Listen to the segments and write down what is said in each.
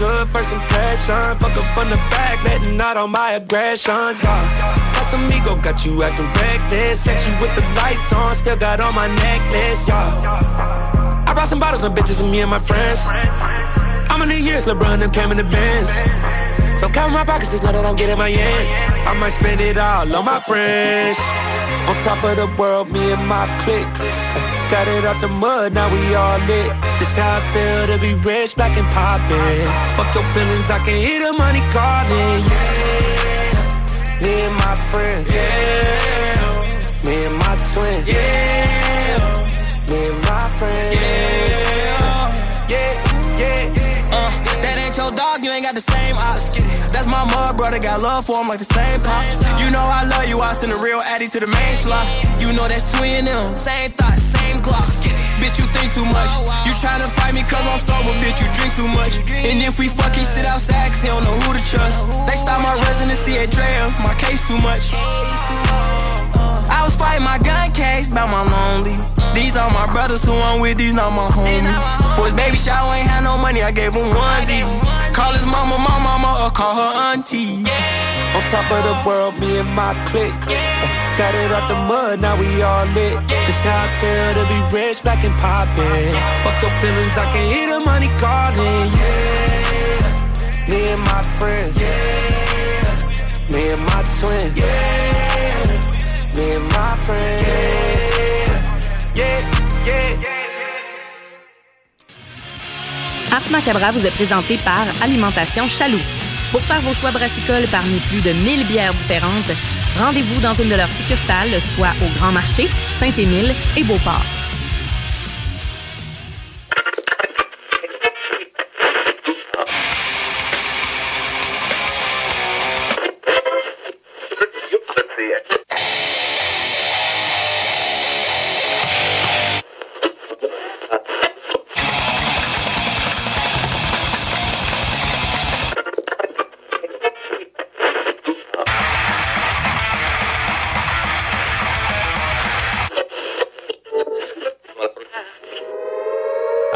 good first impression. Fuck up from the back, letting out all my aggression. Casamigo got you acting reckless. Sex you with the lights on, still got on my necklace, y'all. I brought some bottles of bitches for me and my friends. How many years LeBron them came in the Benz? Don't count my pockets, just know that I'm getting my ends. I might spend it all on my friends. On top of the world, me and my clique. Got it out the mud, now we all lit. This how I feel to be rich, black and poppin'. Fuck your feelings, I can hear the money calling. Yeah, me and my friends. Yeah, me and my twin. Yeah, me and my friends. Yeah, yeah, yeah. That ain't your dog, you ain't got the same ops. That's my mud, brother, got love for him like the same pops. You know I love you, I send a real addy to the main slot. You know that's twin them, same thoughts, same glocks. Bitch, you think too much. You tryna fight me cause I'm sober, bitch, you drink too much. And if we fucking sit outside cause they don't know who to trust. They stopped my residency at Dre's, my case too much. I was fighting my gun case, bout my lonely. These are my brothers who I'm with, these not my homies. For his baby shower, ain't had no money, I gave him onesie. Call his mama, my mama, or call her auntie. Yeah. On top of the world, me and my clique. Yeah. Got it out the mud, now we all lit. Yeah. This how I feel to be rich, black and poppin'. Yeah. Fuck your feelings, I can hear the money calling. Yeah, me and my friends. Yeah, me and my twin. Yeah. Me and my friends. Yeah, yeah, yeah. Ars Macabra vous est présenté par Alimentation Chaloux. Pour faire vos choix brassicoles parmi plus de 1000 bières différentes, rendez-vous dans une de leurs succursales, soit au Grand Marché, Saint-Émile et Beauport.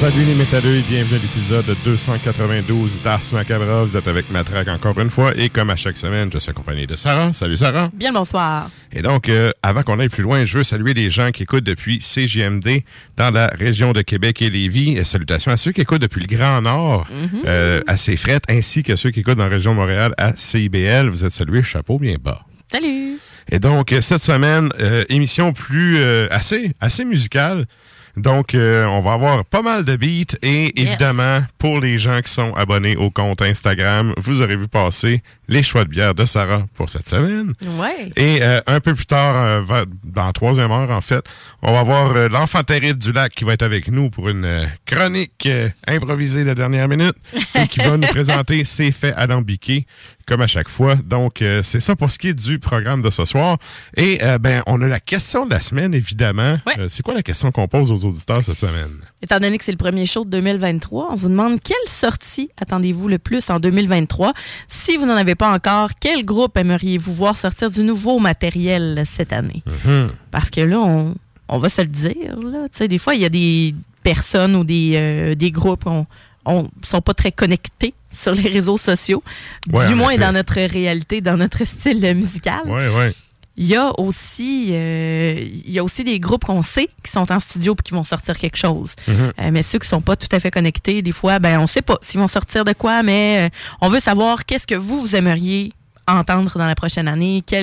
Salut les métalleux et bienvenue à l'épisode 292 d'Ars Macabra. Vous êtes avec Matraque encore une fois et comme à chaque semaine, je suis accompagné de Sarah. Salut Sarah. Bien bonsoir. Et donc, avant qu'on aille plus loin, je veux saluer les gens qui écoutent depuis CJMD dans la région de Québec et Lévis. Et salutations à ceux qui écoutent depuis le Grand Nord, à ses frettes, ainsi que ceux qui écoutent dans la région de Montréal à CIBL. Vous êtes salués, chapeau bien bas. Salut. Et donc, cette semaine, émission plus assez musicale. Donc, on va avoir pas mal de beats et évidemment, pour les gens qui sont abonnés au compte Instagram, vous aurez vu passer les choix de bière de Sarah pour cette semaine. Ouais. Et un peu plus tard, dans la troisième heure en fait, on va avoir l'enfant terrible du lac qui va être avec nous pour une chronique improvisée de dernière minute et qui va nous présenter ses faits alambiqués comme à chaque fois. Donc, c'est ça pour ce qui est du programme de ce soir. Et on a la question de la semaine, évidemment. Ouais. C'est quoi la question qu'on pose aux auditeurs cette semaine? Étant donné que c'est le premier show de 2023, on vous demande quelle sortie attendez-vous le plus en 2023? Si vous n'en avez pas encore, quel groupe aimeriez-vous voir sortir du nouveau matériel cette année? Mm-hmm. Parce que là, on va se le dire. Là. Tu sais, des fois, il y a des personnes ou des groupes qu'on sont pas très connectés sur les réseaux sociaux, du moins dans notre réalité, dans notre style musical. Ouais, ouais. Il y a aussi des groupes qu'on sait qui sont en studio et qui vont sortir quelque chose. Mm-hmm. Mais ceux qui sont pas tout à fait connectés, des fois, on sait pas s'ils vont sortir de quoi, mais on veut savoir qu'est-ce que vous aimeriez entendre dans la prochaine année? Y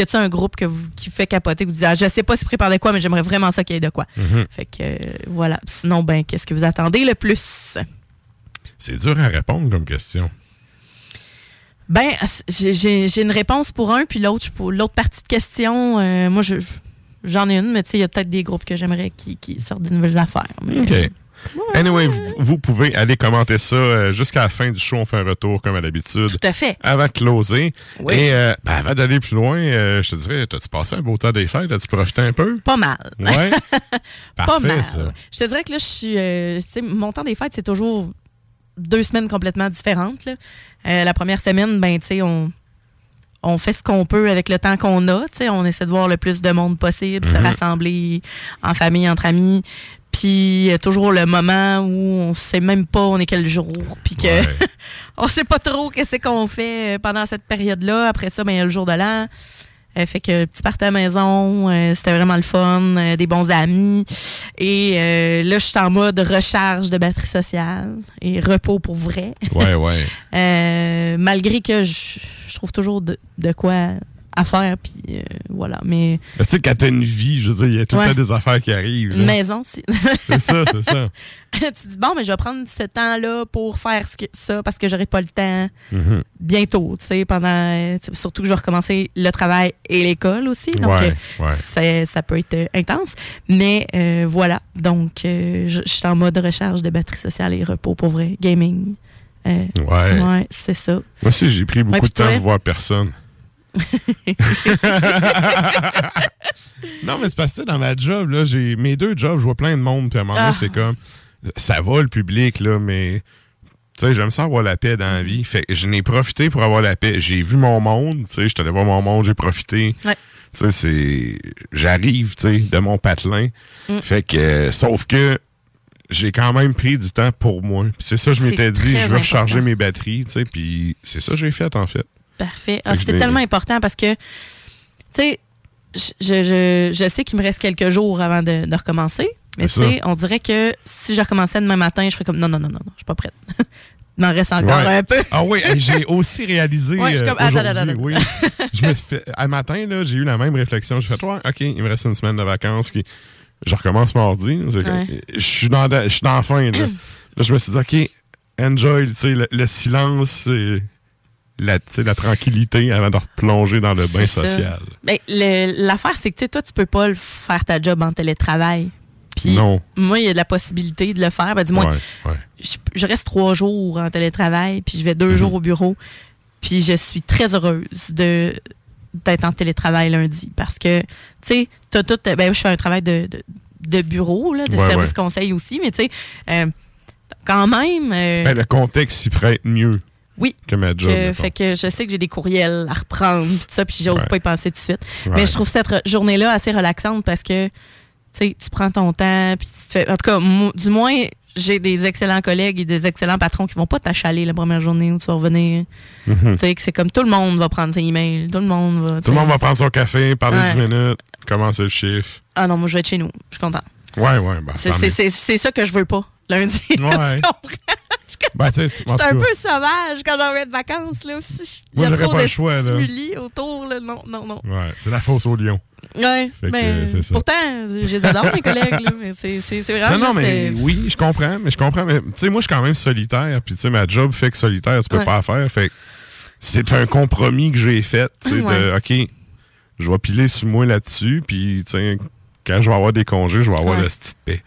a-t-il un groupe qui fait capoter, que vous dites, ah, je sais pas si prépare de quoi, mais j'aimerais vraiment ça qu'il y ait de quoi. Mm-hmm. Fait que voilà. Sinon, ben, qu'est-ce que vous attendez le plus? C'est dur à répondre comme question. Ben, j'ai une réponse pour un, puis l'autre partie de question, moi, j'en ai une, mais tu sais, il y a peut-être des groupes que j'aimerais qui sortent de nouvelles affaires. Mais, OK. Anyway, vous pouvez aller commenter ça jusqu'à la fin du show. On fait un retour comme à l'habitude. Tout à fait. Avant de closer. Oui. Et ben avant d'aller plus loin, je te dirais, t'as-tu passé un beau temps des fêtes? As-tu profité un peu? Pas mal. Ouais. Parfait, pas mal. Ça. Je te dirais que là, je suis. Tu sais, mon temps des fêtes, c'est toujours 2 semaines complètement différentes. Là. La première semaine, ben, tu sais, on fait ce qu'on peut avec le temps qu'on a. Tu sais, on essaie de voir le plus de monde possible, se rassembler en famille, entre amis. Puis toujours le moment où on sait même pas on est quel jour, puis que on sait pas trop qu'est-ce qu'on fait pendant cette période-là. Après ça, ben il y a le jour de l'an. Fait que petit party à la maison, c'était vraiment le fun, des bons amis. Et là, je suis en mode recharge de batterie sociale et repos pour vrai. Ouais, ouais. Malgré que je trouve toujours de quoi à faire, puis voilà, mais... Tu sais, quand t'as une vie, je veux dire, il y a tout le temps des affaires qui arrivent. Là. Maison, c'est... c'est ça, c'est ça. Tu dis, bon, mais je vais prendre ce temps-là pour faire ça, parce que j'aurai pas le temps bientôt, tu sais, pendant... Surtout que je vais recommencer le travail et l'école aussi, donc ça peut être intense, mais voilà, donc je suis en mode recharge de batterie sociale et repos, pour vrai, gaming. Ouais, c'est ça. Moi aussi, j'ai pris beaucoup de temps pour voir personne. Non, mais c'est parce que dans ma job, là, j'ai mes 2 jobs, je vois plein de monde, puis à un moment donné, c'est comme ça va le public, là, mais tu sais, j'aime ça avoir la paix dans la vie. Fait que je n'ai profité pour avoir la paix. J'ai vu mon monde, tu sais, je suis allé voir mon monde, j'ai profité. Ouais. Tu sais, j'arrive, tu sais, de mon patelin. Fait que, sauf que j'ai quand même pris du temps pour moi. Puis c'est ça, je m'étais dit, je veux recharger mes batteries, tu sais, puis c'est ça que j'ai fait, en fait. Parfait. Ah, c'était tellement important parce que, tu sais, je sais qu'il me reste quelques jours avant de recommencer, mais tu sais, on dirait que si je recommençais demain matin, je ferais comme non, je suis pas prête. Il m'en reste encore un peu. Ah oui, j'ai aussi réalisé aujourd'hui. Je me suis fait, à matin, là, j'ai eu la même réflexion. J'ai fait, OK, il me reste une semaine de vacances. Je recommence mardi. Je suis dans la fin. Là. Là, je me suis dit, OK, enjoy, tu sais, le silence, c'est... La tranquillité avant de replonger dans le bain social. Ben, l'affaire, c'est que toi, tu peux pas faire ta job en télétravail. Puis, moi, il y a de la possibilité de le faire. Ben, du moins, je reste 3 jours en télétravail, puis je vais 2 jours au bureau. Puis, je suis très heureuse d'être en télétravail lundi. Parce que, tu sais, ben, je fais un travail de bureau, là, de service conseil aussi. Mais, tu sais, quand même... ben, le contexte s'y prête mieux. Oui, que ma job, fait que je sais que j'ai des courriels à reprendre, pis tout ça, puis j'ose pas y penser tout de suite. Ouais. Mais je trouve cette journée-là assez relaxante parce que, tu sais, tu prends ton temps, puis tu te fais... En tout cas, du moins, j'ai des excellents collègues et des excellents patrons qui vont pas t'achaler la première journée où tu vas revenir. Mm-hmm. Tu sais, que c'est comme tout le monde va prendre ses emails, tout le monde va prendre son café, parler 10 minutes, commencer le chiffre. Ah non, moi, je vais être chez nous. Je suis contente. Ouais, bah, c'est ça que je veux pas, lundi. Ouais. Tu comprends? J'étais un peu sauvage quand on va de vacances. Là. Si il y a trop de stimuli autour. Là. Non. Ouais, c'est la fosse au lion. Ouais, mais pourtant, j'adore mes collègues. Là, mais c'est vraiment mais oui, je comprends. Mais je comprends. Mais tu sais, moi, je suis quand même solitaire. Puis tu sais, ma job fait que solitaire, tu peux pas faire. Fait que c'est un compromis que j'ai fait. De, OK, je vais piler sur moi là-dessus. Puis tu sais, quand je vais avoir des congés, je vais avoir la petite paix.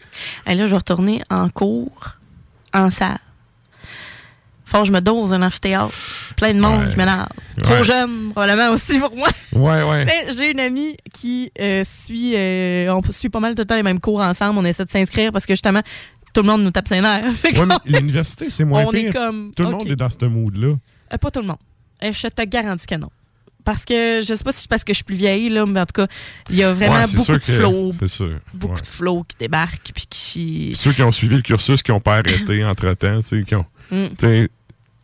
Et là, je vais retourner en cours, en salle. Je me dose un amphithéâtre. Plein de monde qui m'énerve. Trop jeune, probablement aussi pour moi. Ouais. Mais j'ai une amie qui suit... on suit pas mal tout le temps les mêmes cours ensemble. On essaie de s'inscrire parce que justement, tout le monde nous tape ses nerfs. L'université, c'est moins pire. Est comme, tout le monde est dans ce mood-là. Pas tout le monde. Je te garantis que non. Parce que, je sais pas si c'est parce que je suis plus vieille, là, mais en tout cas, il y a vraiment beaucoup de flots. C'est sûr. Beaucoup de flots qui débarquent. Puis ceux qui ont suivi le cursus, qui n'ont pas arrêté entre-temps, tu sais, qui ont...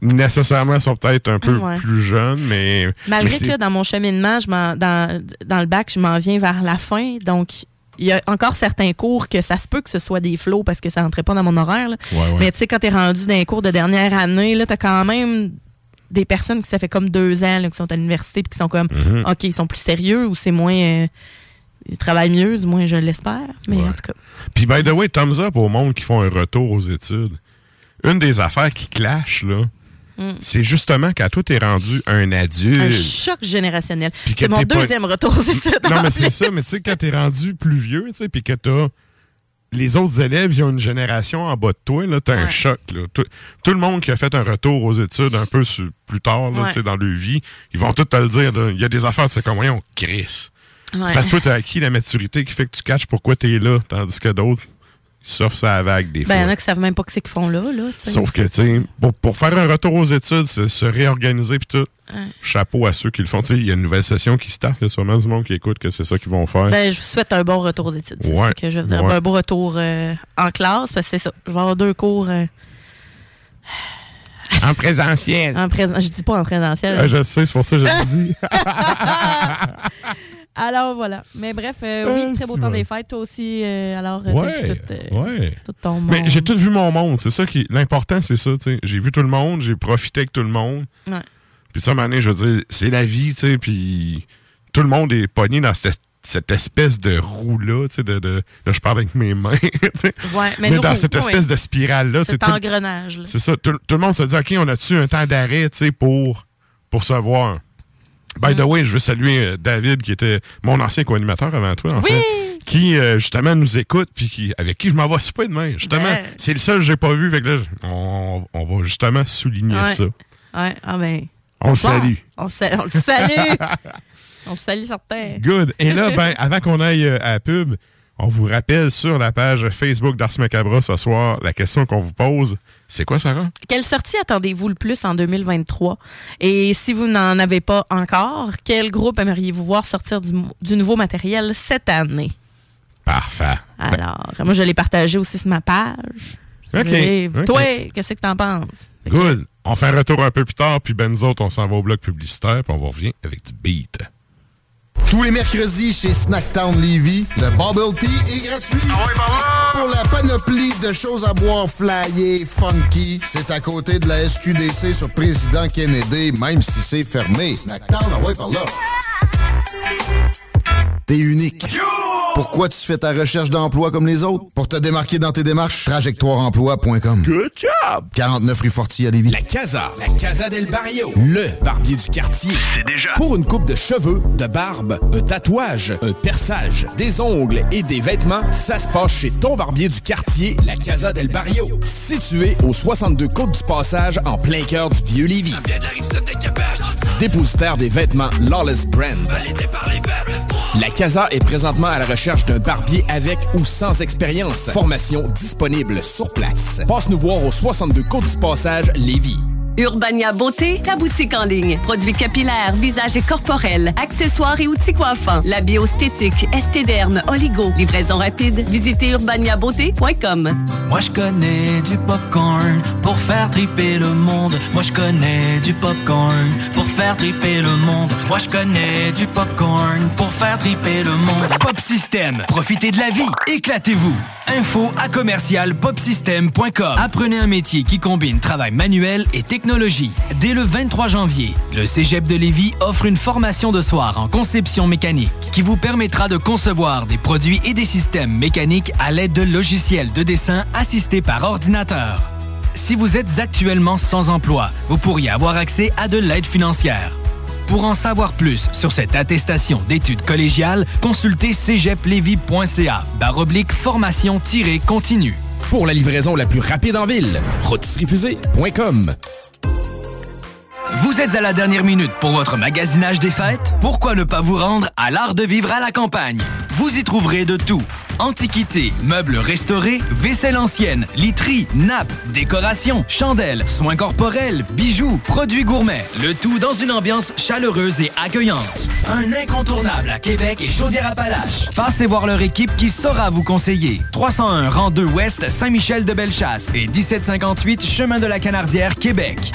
nécessairement sont peut-être un peu plus jeunes, mais... Malgré que là, dans mon cheminement, dans le bac, je m'en viens vers la fin, donc il y a encore certains cours que ça se peut que ce soit des flots parce que ça rentrait pas dans mon horaire. Là. Ouais. Mais tu sais, quand t'es rendu dans les cours de dernière année, là, t'as quand même des personnes qui, ça fait comme 2 ans, là, qui sont à l'université et qui sont comme, mm-hmm. OK, ils sont plus sérieux ou c'est moins... ils travaillent mieux, du moins, je l'espère. Mais ouais. En tout cas... Puis, by the way, thumbs up au monde qui font un retour aux études. Une des affaires qui clash, là, c'est justement quand toi, t'es rendu un adulte. Un choc générationnel. C'est mon deuxième retour aux études. Non, mais c'est ça. Mais tu sais, quand t'es rendu plus vieux, tu sais, puis que t'as... Les autres élèves, ils ont une génération en bas de toi, là, t'as un choc, là. Tout le monde qui a fait un retour aux études un peu plus tard, là, tu sais, dans leur vie, ils vont tous te le dire, là. Il y a des affaires, c'est comme, voyons, crisse. Ouais. C'est parce que toi, t'as acquis la maturité qui fait que tu catches pourquoi t'es là, tandis que d'autres, sauf ça vague des fois. Ben, il y en a qui savent même pas que c'est qu'ils font là, là. T'sais. Sauf que, tu sais, pour faire un retour aux études, c'est se réorganiser puis tout. Ouais. Chapeau à ceux qui le font. Tu sais, il y a une nouvelle session qui start, il y a sûrement du monde qui écoute que c'est ça qu'ils vont faire. Ben, je vous souhaite un bon retour aux études. C'est ça que je veux dire. Ouais. Un bon retour en classe, parce que c'est ça. Je vais avoir 2 cours... En présentiel. Je dis pas en présentiel. Je sais, c'est pour ça que je le dis. Alors, voilà. Mais bref, oui, très beau temps des fêtes. Toi aussi, alors, t'as vu tout ton monde. Mais j'ai tout vu mon monde. C'est ça qui... L'important, c'est ça, tu sais. J'ai vu tout le monde, j'ai profité avec tout le monde. Ouais. Puis ça, à un moment donné, je veux dire, c'est la vie, tu sais. Puis tout le monde est pogné dans cette espèce de roue-là, tu sais, là, je parle avec mes mains, tu sais. Ouais, mais dans cette espèce de spirale-là. Cet engrenage, là. C'est ça. Tout le monde se dit, OK, on a-tu un temps d'arrêt, tu sais, pour se voir. By the way, je veux saluer David, qui était mon ancien co-animateur avant toi, en fait, qui, justement, nous écoute, puis avec qui je m'en vais souper demain. Justement, c'est le seul que j'ai pas vu. Fait que là, on va justement souligner ça. Ouais, ah ben... On le salue. On le salue. On le salue, certains. Good. Et là, ben, avant qu'on aille à la pub, on vous rappelle sur la page Facebook d'Ars Macabra ce soir, la question qu'on vous pose, c'est quoi, Sarah? Quelle sortie attendez-vous le plus en 2023? Et si vous n'en avez pas encore, quel groupe aimeriez-vous voir sortir du nouveau matériel cette année? Parfait. Alors, moi, je l'ai partagé aussi sur ma page. OK. Toi, qu'est-ce que t'en penses? Good. On fait un retour un peu plus tard, puis ben nous autres, on s'en va au bloc publicitaire, puis on revient avec du beat. Tous les mercredis chez Snacktown Lévis, le Bubble Tea est gratuit. Ah oui, maman! Pour la panoplie de choses à boire flyées, funky, c'est à côté de la SQDC sur Président Kennedy, même si c'est fermé. Snacktown, ah ouais, par là. T'es unique. Yo! Pourquoi tu fais ta recherche d'emploi comme les autres? Pour te démarquer dans tes démarches, trajectoireemploi.com. Good job! 49 rue Forti à Lévis. La Casa del Barrio. Le barbier du quartier. C'est déjà. Pour une coupe de cheveux, de barbe, un tatouage, un perçage, des ongles et des vêtements, ça se passe chez ton barbier du quartier, la Casa del Barrio. Situé au 62 Côte-du-Passage, en plein cœur du vieux Lévis. Dépositaire des vêtements Lawless Brand. La Casa est présentement à la recherche d'un barbier avec ou sans expérience. Formation disponible sur place. Passe nous voir au 62 Côte-du-Passage, Lévis. Urbania Beauté, ta boutique en ligne. Produits capillaires, visage et corporel, accessoires et outils coiffants, la bioesthétique, estéderme, oligo. Livraison rapide, visitez urbaniabeauté.com. Moi je connais du popcorn pour faire triper le monde. Moi je connais du popcorn pour faire triper le monde. Moi je connais du popcorn pour faire triper le monde. Pop System, profitez de la vie, éclatez-vous. Info à commercial popsystem.com. Apprenez un métier qui combine travail manuel et technologie. Dès le 23 janvier, le Cégep de Lévis offre une formation de soir en conception mécanique qui vous permettra de concevoir des produits et des systèmes mécaniques à l'aide de logiciels de dessin assistés par ordinateur. Si vous êtes actuellement sans emploi, vous pourriez avoir accès à de l'aide financière. Pour en savoir plus sur cette attestation d'études collégiales, consultez cégeplevis.ca/formation-continue. Pour la livraison la plus rapide en ville, rotisseriefusée.com. Vous êtes à la dernière minute pour votre magasinage des fêtes? Pourquoi ne pas vous rendre à l'Art de vivre à la campagne? Vous y trouverez de tout. Antiquités, meubles restaurés, vaisselle ancienne, literie, nappes, décorations, chandelles, soins corporels, bijoux, produits gourmets. Le tout dans une ambiance chaleureuse et accueillante. Un incontournable à Québec et Chaudière-Appalaches. Passez voir leur équipe qui saura vous conseiller. 301 rang 2 Ouest, Saint-Michel-de-Bellechasse et 1758 Chemin de la Canardière, Québec.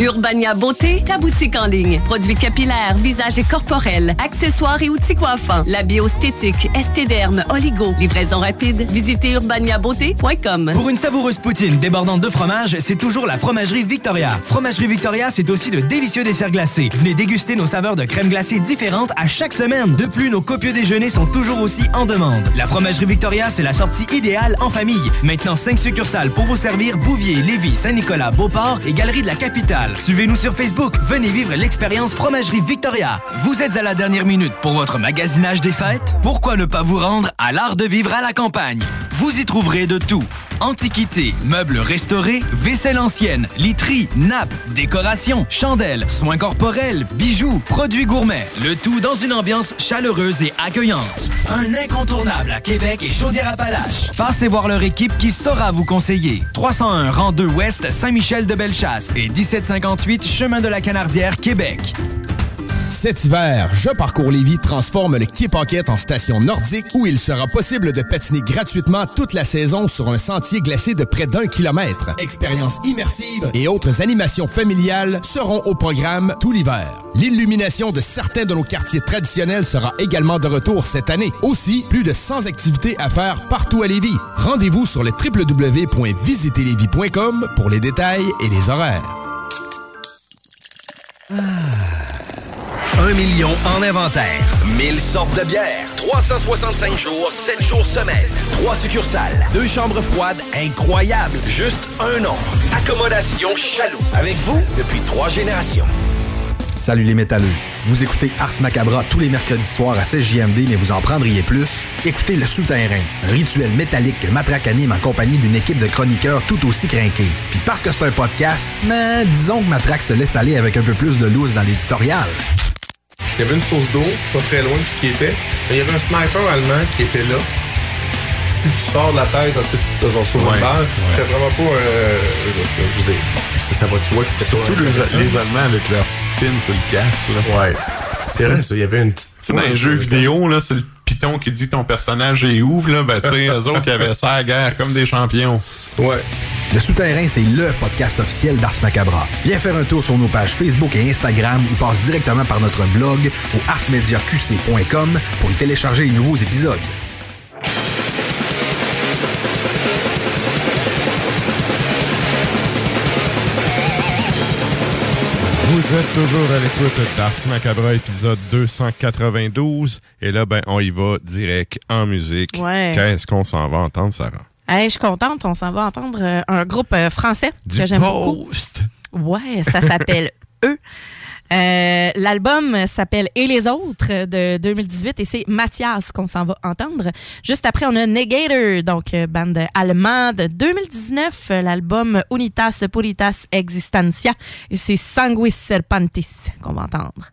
Urbania Beauté, ta boutique en ligne. Produits capillaires, visage et corporel, accessoires et outils coiffants, la bioesthétique, estéderme, oligo, livraison rapide. Visitez urbaniabeauté.com. Pour une savoureuse poutine débordante de fromage, c'est toujours la Fromagerie Victoria. Fromagerie Victoria, c'est aussi de délicieux desserts glacés. Venez déguster nos saveurs de crème glacée différentes à chaque semaine. De plus, nos copieux déjeuners sont toujours aussi en demande. La Fromagerie Victoria, c'est la sortie idéale en famille. Maintenant, 5 succursales pour vous servir Bouvier, Lévis, Saint-Nicolas, Beauport et Galerie de la Capitale. Suivez-nous sur Facebook. Venez vivre l'expérience Fromagerie Victoria. Vous êtes à la dernière minute pour votre magasinage des fêtes? Pourquoi ne pas vous rendre à l'Art de vivre à la campagne? Vous y trouverez de tout. Antiquités, meubles restaurés, vaisselle ancienne, literie, nappes, décorations, chandelles, soins corporels, bijoux, produits gourmets. Le tout dans une ambiance chaleureuse et accueillante. Un incontournable à Québec et Chaudière-Appalaches. Passez voir leur équipe qui saura vous conseiller. 301 rang 2 Ouest, Saint-Michel-de-Bellechasse et 1758 Chemin de la Canardière, Québec. Cet hiver, Je parcours Lévis transforme le Quai Paquette en station nordique où il sera possible de patiner gratuitement toute la saison sur un sentier glacé de près d'1 kilomètre. Expériences immersives et autres animations familiales seront au programme tout l'hiver. L'illumination de certains de nos quartiers traditionnels sera également de retour cette année. Aussi, plus de 100 activités à faire partout à Lévis. Rendez-vous sur le www.visitezlevis.com pour les détails et les horaires. 1 million en inventaire, 1000 sortes de bières, 365 jours, 7 jours semaine, 3 succursales, 2 chambres froides incroyables, juste un nom, Accommodation Chaloux, avec vous depuis 3 générations. Salut les métalleux, vous écoutez Ars Macabra tous les mercredis soirs à CJMD, mais vous en prendriez plus? Écoutez Le Souterrain, un rituel métallique que Matraque anime en compagnie d'une équipe de chroniqueurs tout aussi crinqués. Puis parce que c'est un podcast, mais disons que Matraque se laisse aller avec un peu plus de loose dans l'éditorial. Il y avait une source d'eau, pas très loin de ce qui était. Mais il y avait un sniper allemand qui était là. Si tu sors de la tête, tu te sauves une balle. C'était vraiment pas... je veux dire, ça va, tu vois que c'était surtout pas... Surtout les Allemands avec leur petite pin sur le casque. Là. Ouais. C'est vrai, ça, il y avait une petite... Tu sais, dans les jeux vidéo, là, c'est le piton qui dit ton personnage est ouf, là. Ben, tu sais, eux autres, ils avaient ça à la guerre comme des champions. Ouais. Le Souterrain, c'est le podcast officiel d'Ars Macabra. Viens faire un tour sur nos pages Facebook et Instagram ou passe directement par notre blog au ArsMediaQC.com pour y télécharger les nouveaux épisodes. Vous êtes toujours à l'écoute d'Ars Macabra, épisode 292. Et là, ben, on y va direct en musique. Ouais. Qu'est-ce qu'on s'en va entendre, Sarah? Hey, je suis contente, on s'en va entendre un groupe français que j'aime beaucoup. Ouais, ça s'appelle Eux. L'album s'appelle Et les autres de 2018 et c'est Mathias qu'on s'en va entendre. Juste après, on a Negator, donc bande allemande 2019, l'album Unitas Puritas Existencia et c'est Sanguis Serpentis qu'on va entendre.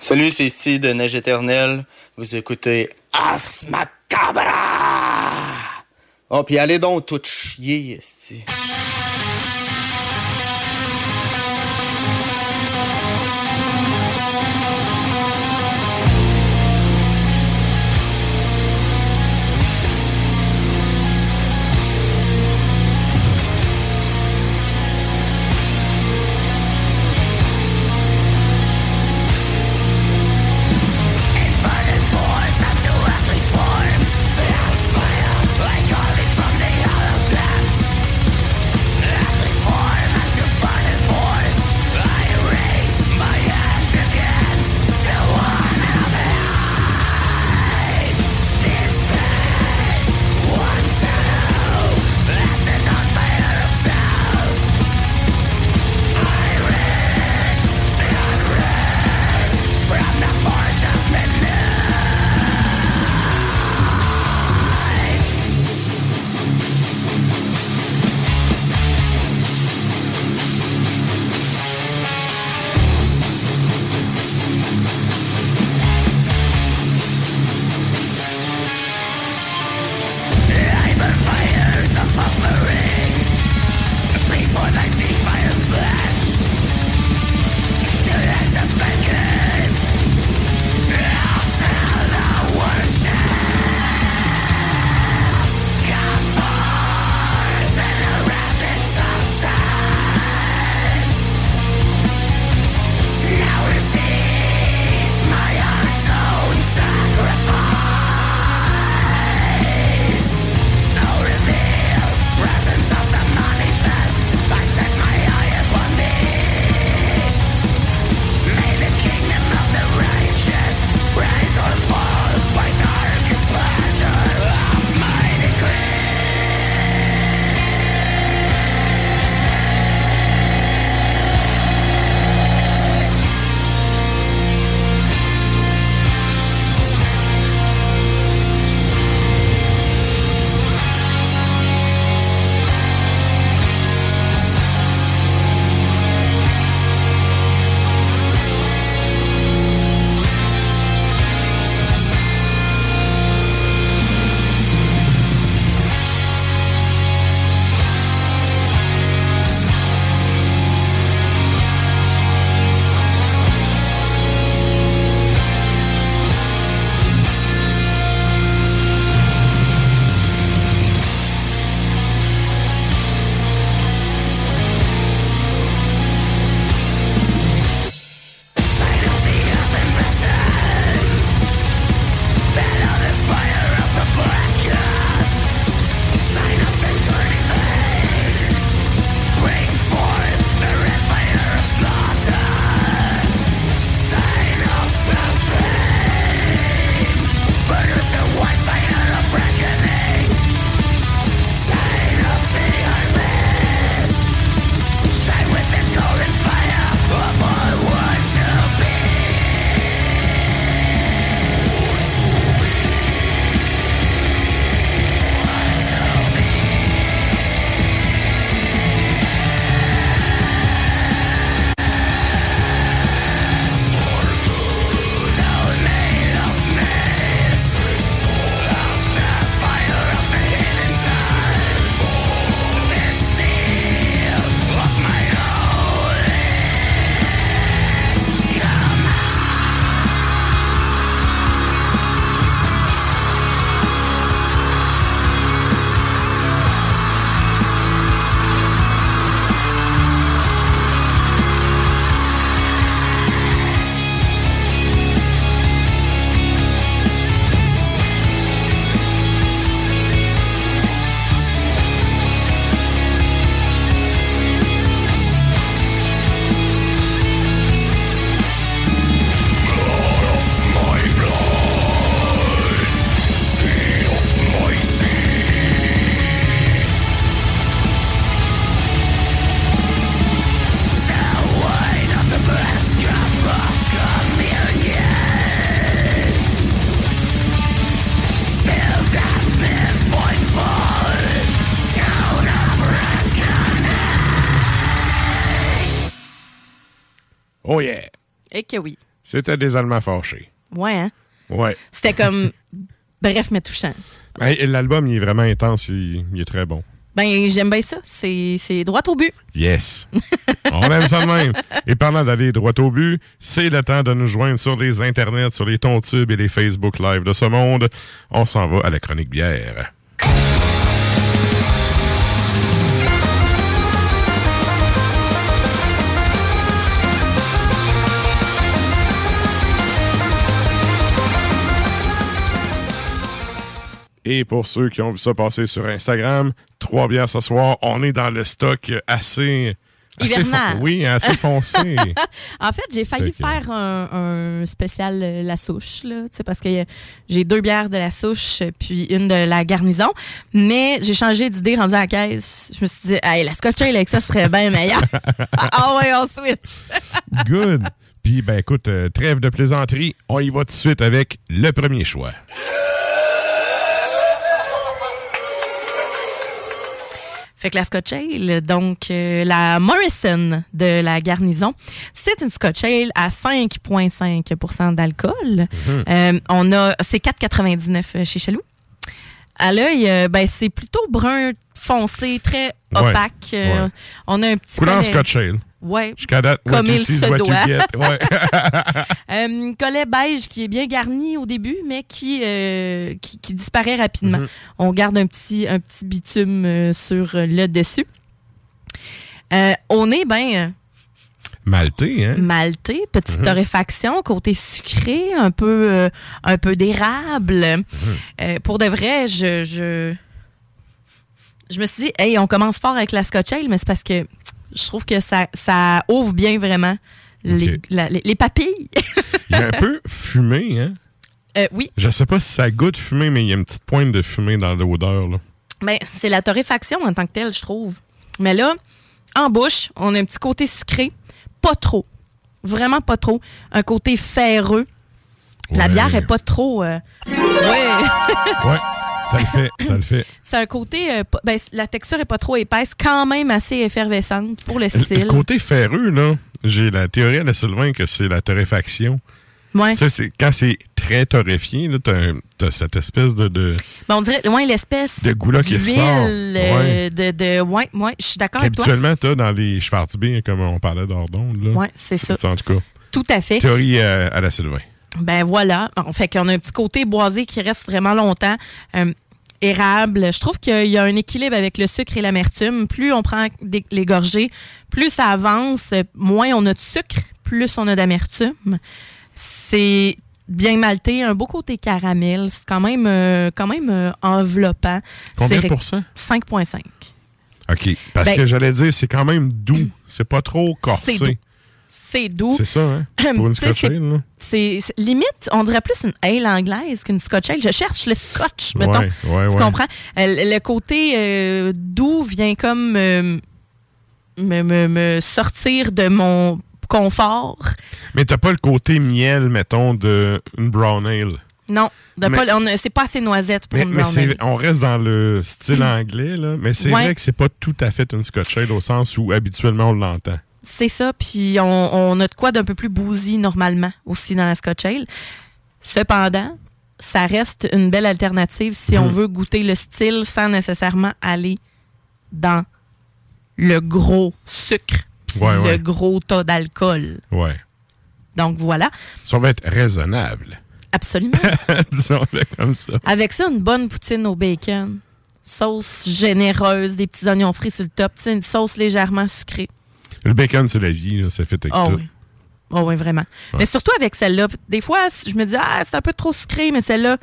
Salut, c'est Sty de Neige Éternelle. Vous écoutez Ars Macabra! Oh, puis allez donc tout chier, Sty. Oh yeah! Et que oui. C'était des Allemands fâchés. Ouais, hein? Ouais. C'était comme... Bref, mais touchant. Ben, l'album, il est vraiment intense. Il est très bon. Ben, j'aime bien ça. C'est droit au but. Yes. On aime ça de même. Et parlant d'aller droit au but, c'est le temps de nous joindre sur les internets, sur les tontubes et les Facebook Live de ce monde. On s'en va à la chronique bière. Et pour ceux qui ont vu ça passer sur Instagram, 3 bières ce soir. On est dans le stock assez... hivernal. Oui, assez foncé. En fait, j'ai failli faire un spécial La Souche, là, parce que j'ai 2 bières de La Souche puis une de La Garnison. Mais j'ai changé d'idée rendue à la caisse. Je me suis dit, hey, la Scotch Ale avec ça serait bien meilleure. Ah ouais, on switch. Good. Puis, ben écoute, trêve de plaisanterie. On y va tout de suite avec le premier choix. Fait que la Scotch Ale, donc la Morrison de La Garnison, c'est une Scotch Ale à 5,5 % d'alcool. Mm-hmm. C'est 4,99 chez Chaloux. À l'œil, ben, c'est plutôt brun foncé, très opaque. Ouais. On a un petit... couleur Scotch Ale. Oui, comme il se doit. Collet beige qui est bien garni au début, mais qui disparaît rapidement. Mm-hmm. On garde un petit bitume sur le dessus. On est bien... malté, hein? Malté, petite torréfaction, côté sucré, un peu d'érable. Mm-hmm. Pour de vrai, je me suis dit, hey, on commence fort avec la Scotch Ale, mais c'est parce que... je trouve que ça ouvre bien vraiment les papilles. Il y a un peu fumé, hein? Oui. Je sais pas si ça goûte fumé, mais il y a une petite pointe de fumée dans l'odeur, là. Ben, c'est la torréfaction en tant que telle, je trouve. Mais là, en bouche, on a un petit côté sucré. Pas trop. Vraiment pas trop. Un côté ferreux. Ouais. La bière est pas trop... Ouais. Ouais. Ça le fait. C'est un côté... la texture est pas trop épaisse, quand même assez effervescente pour le style. Le côté ferreux, là, j'ai la théorie à la Sylvain que c'est la torréfaction. Ouais. Ça, c'est quand c'est très torréfié, là, t'as cette espèce de... ben, on dirait, loin l'espèce... de goût-là qui ressort. Ouais. Ouais, je suis d'accord avec toi. Habituellement, t'as dans les Schwarzbier, comme on parlait d'Ordonde, là. Ouais, c'est ça. En tout cas. Tout à fait. Théorie à la Sylvain. Ben voilà. En fait, qu'on a un petit côté boisé qui reste vraiment longtemps. Érable. Je trouve qu'il y a un équilibre avec le sucre et l'amertume. Plus on prend les gorgées, plus ça avance, moins on a de sucre, plus on a d'amertume. C'est bien malté, un beau côté caramel. C'est quand même enveloppant. Combien de pourcents? 5,5. OK. Parce que j'allais dire, c'est quand même doux. C'est pas trop corsé. C'est doux. C'est ça, hein? Pour une Scotch Ale, là. C'est limite, on dirait plus une ale anglaise qu'une Scotch Ale. Je cherche le Scotch, mettons. Ouais, comprends? Le côté doux vient comme me sortir de mon confort. Mais t'as pas le côté miel, mettons, d'une brown ale. Non, c'est pas assez noisette pour une brown ale. On reste dans le style anglais, là, mais c'est vrai que c'est pas tout à fait une Scotch Ale au sens où habituellement on l'entend. C'est ça, puis on a de quoi d'un peu plus bousy normalement aussi dans la Scotch Ale. Cependant, ça reste une belle alternative si on veut goûter le style sans nécessairement aller dans le gros sucre puis le gros tas d'alcool. Ouais. Donc voilà. Ça va être raisonnable. Absolument. Disons-le comme ça. Avec ça, une bonne poutine au bacon, sauce généreuse, des petits oignons frits sur le top, une sauce légèrement sucrée. Le bacon, c'est la vie, là, ça fait avec tout. Oui. Oh oui, vraiment. Ouais. Mais surtout avec celle-là. Des fois, je me dis, c'est un peu trop sucré, mais celle-là,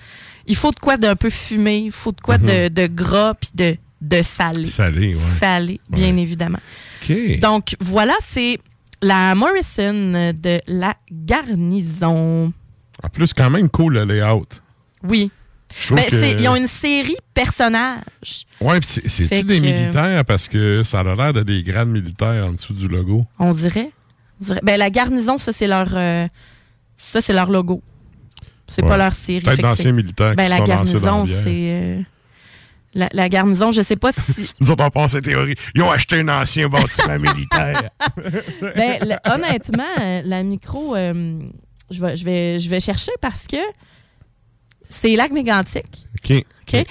il faut de quoi d'un peu fumé, il faut de quoi de gras, puis de salé. Salé, oui. Salé, bien évidemment. OK. Donc, voilà, c'est la Morrison de La Garnison. En plus, quand même cool, le layout. Oui. Ils ont une série personnages. Oui, puis c'est-tu des militaires? Parce que ça a l'air de des grades militaires en dessous du logo. On dirait. Ben, la garnison, ça, c'est leur logo. C'est pas leur série. Peut-être d'anciens militaires qui sont lancés dans la bière. La garnison, je sais pas si... Nous autres, on pense à la théorie. Ils ont acheté un ancien bâtiment militaire. Ben, honnêtement, la micro, je vais chercher parce que c'est les lacs mégantiques. OK.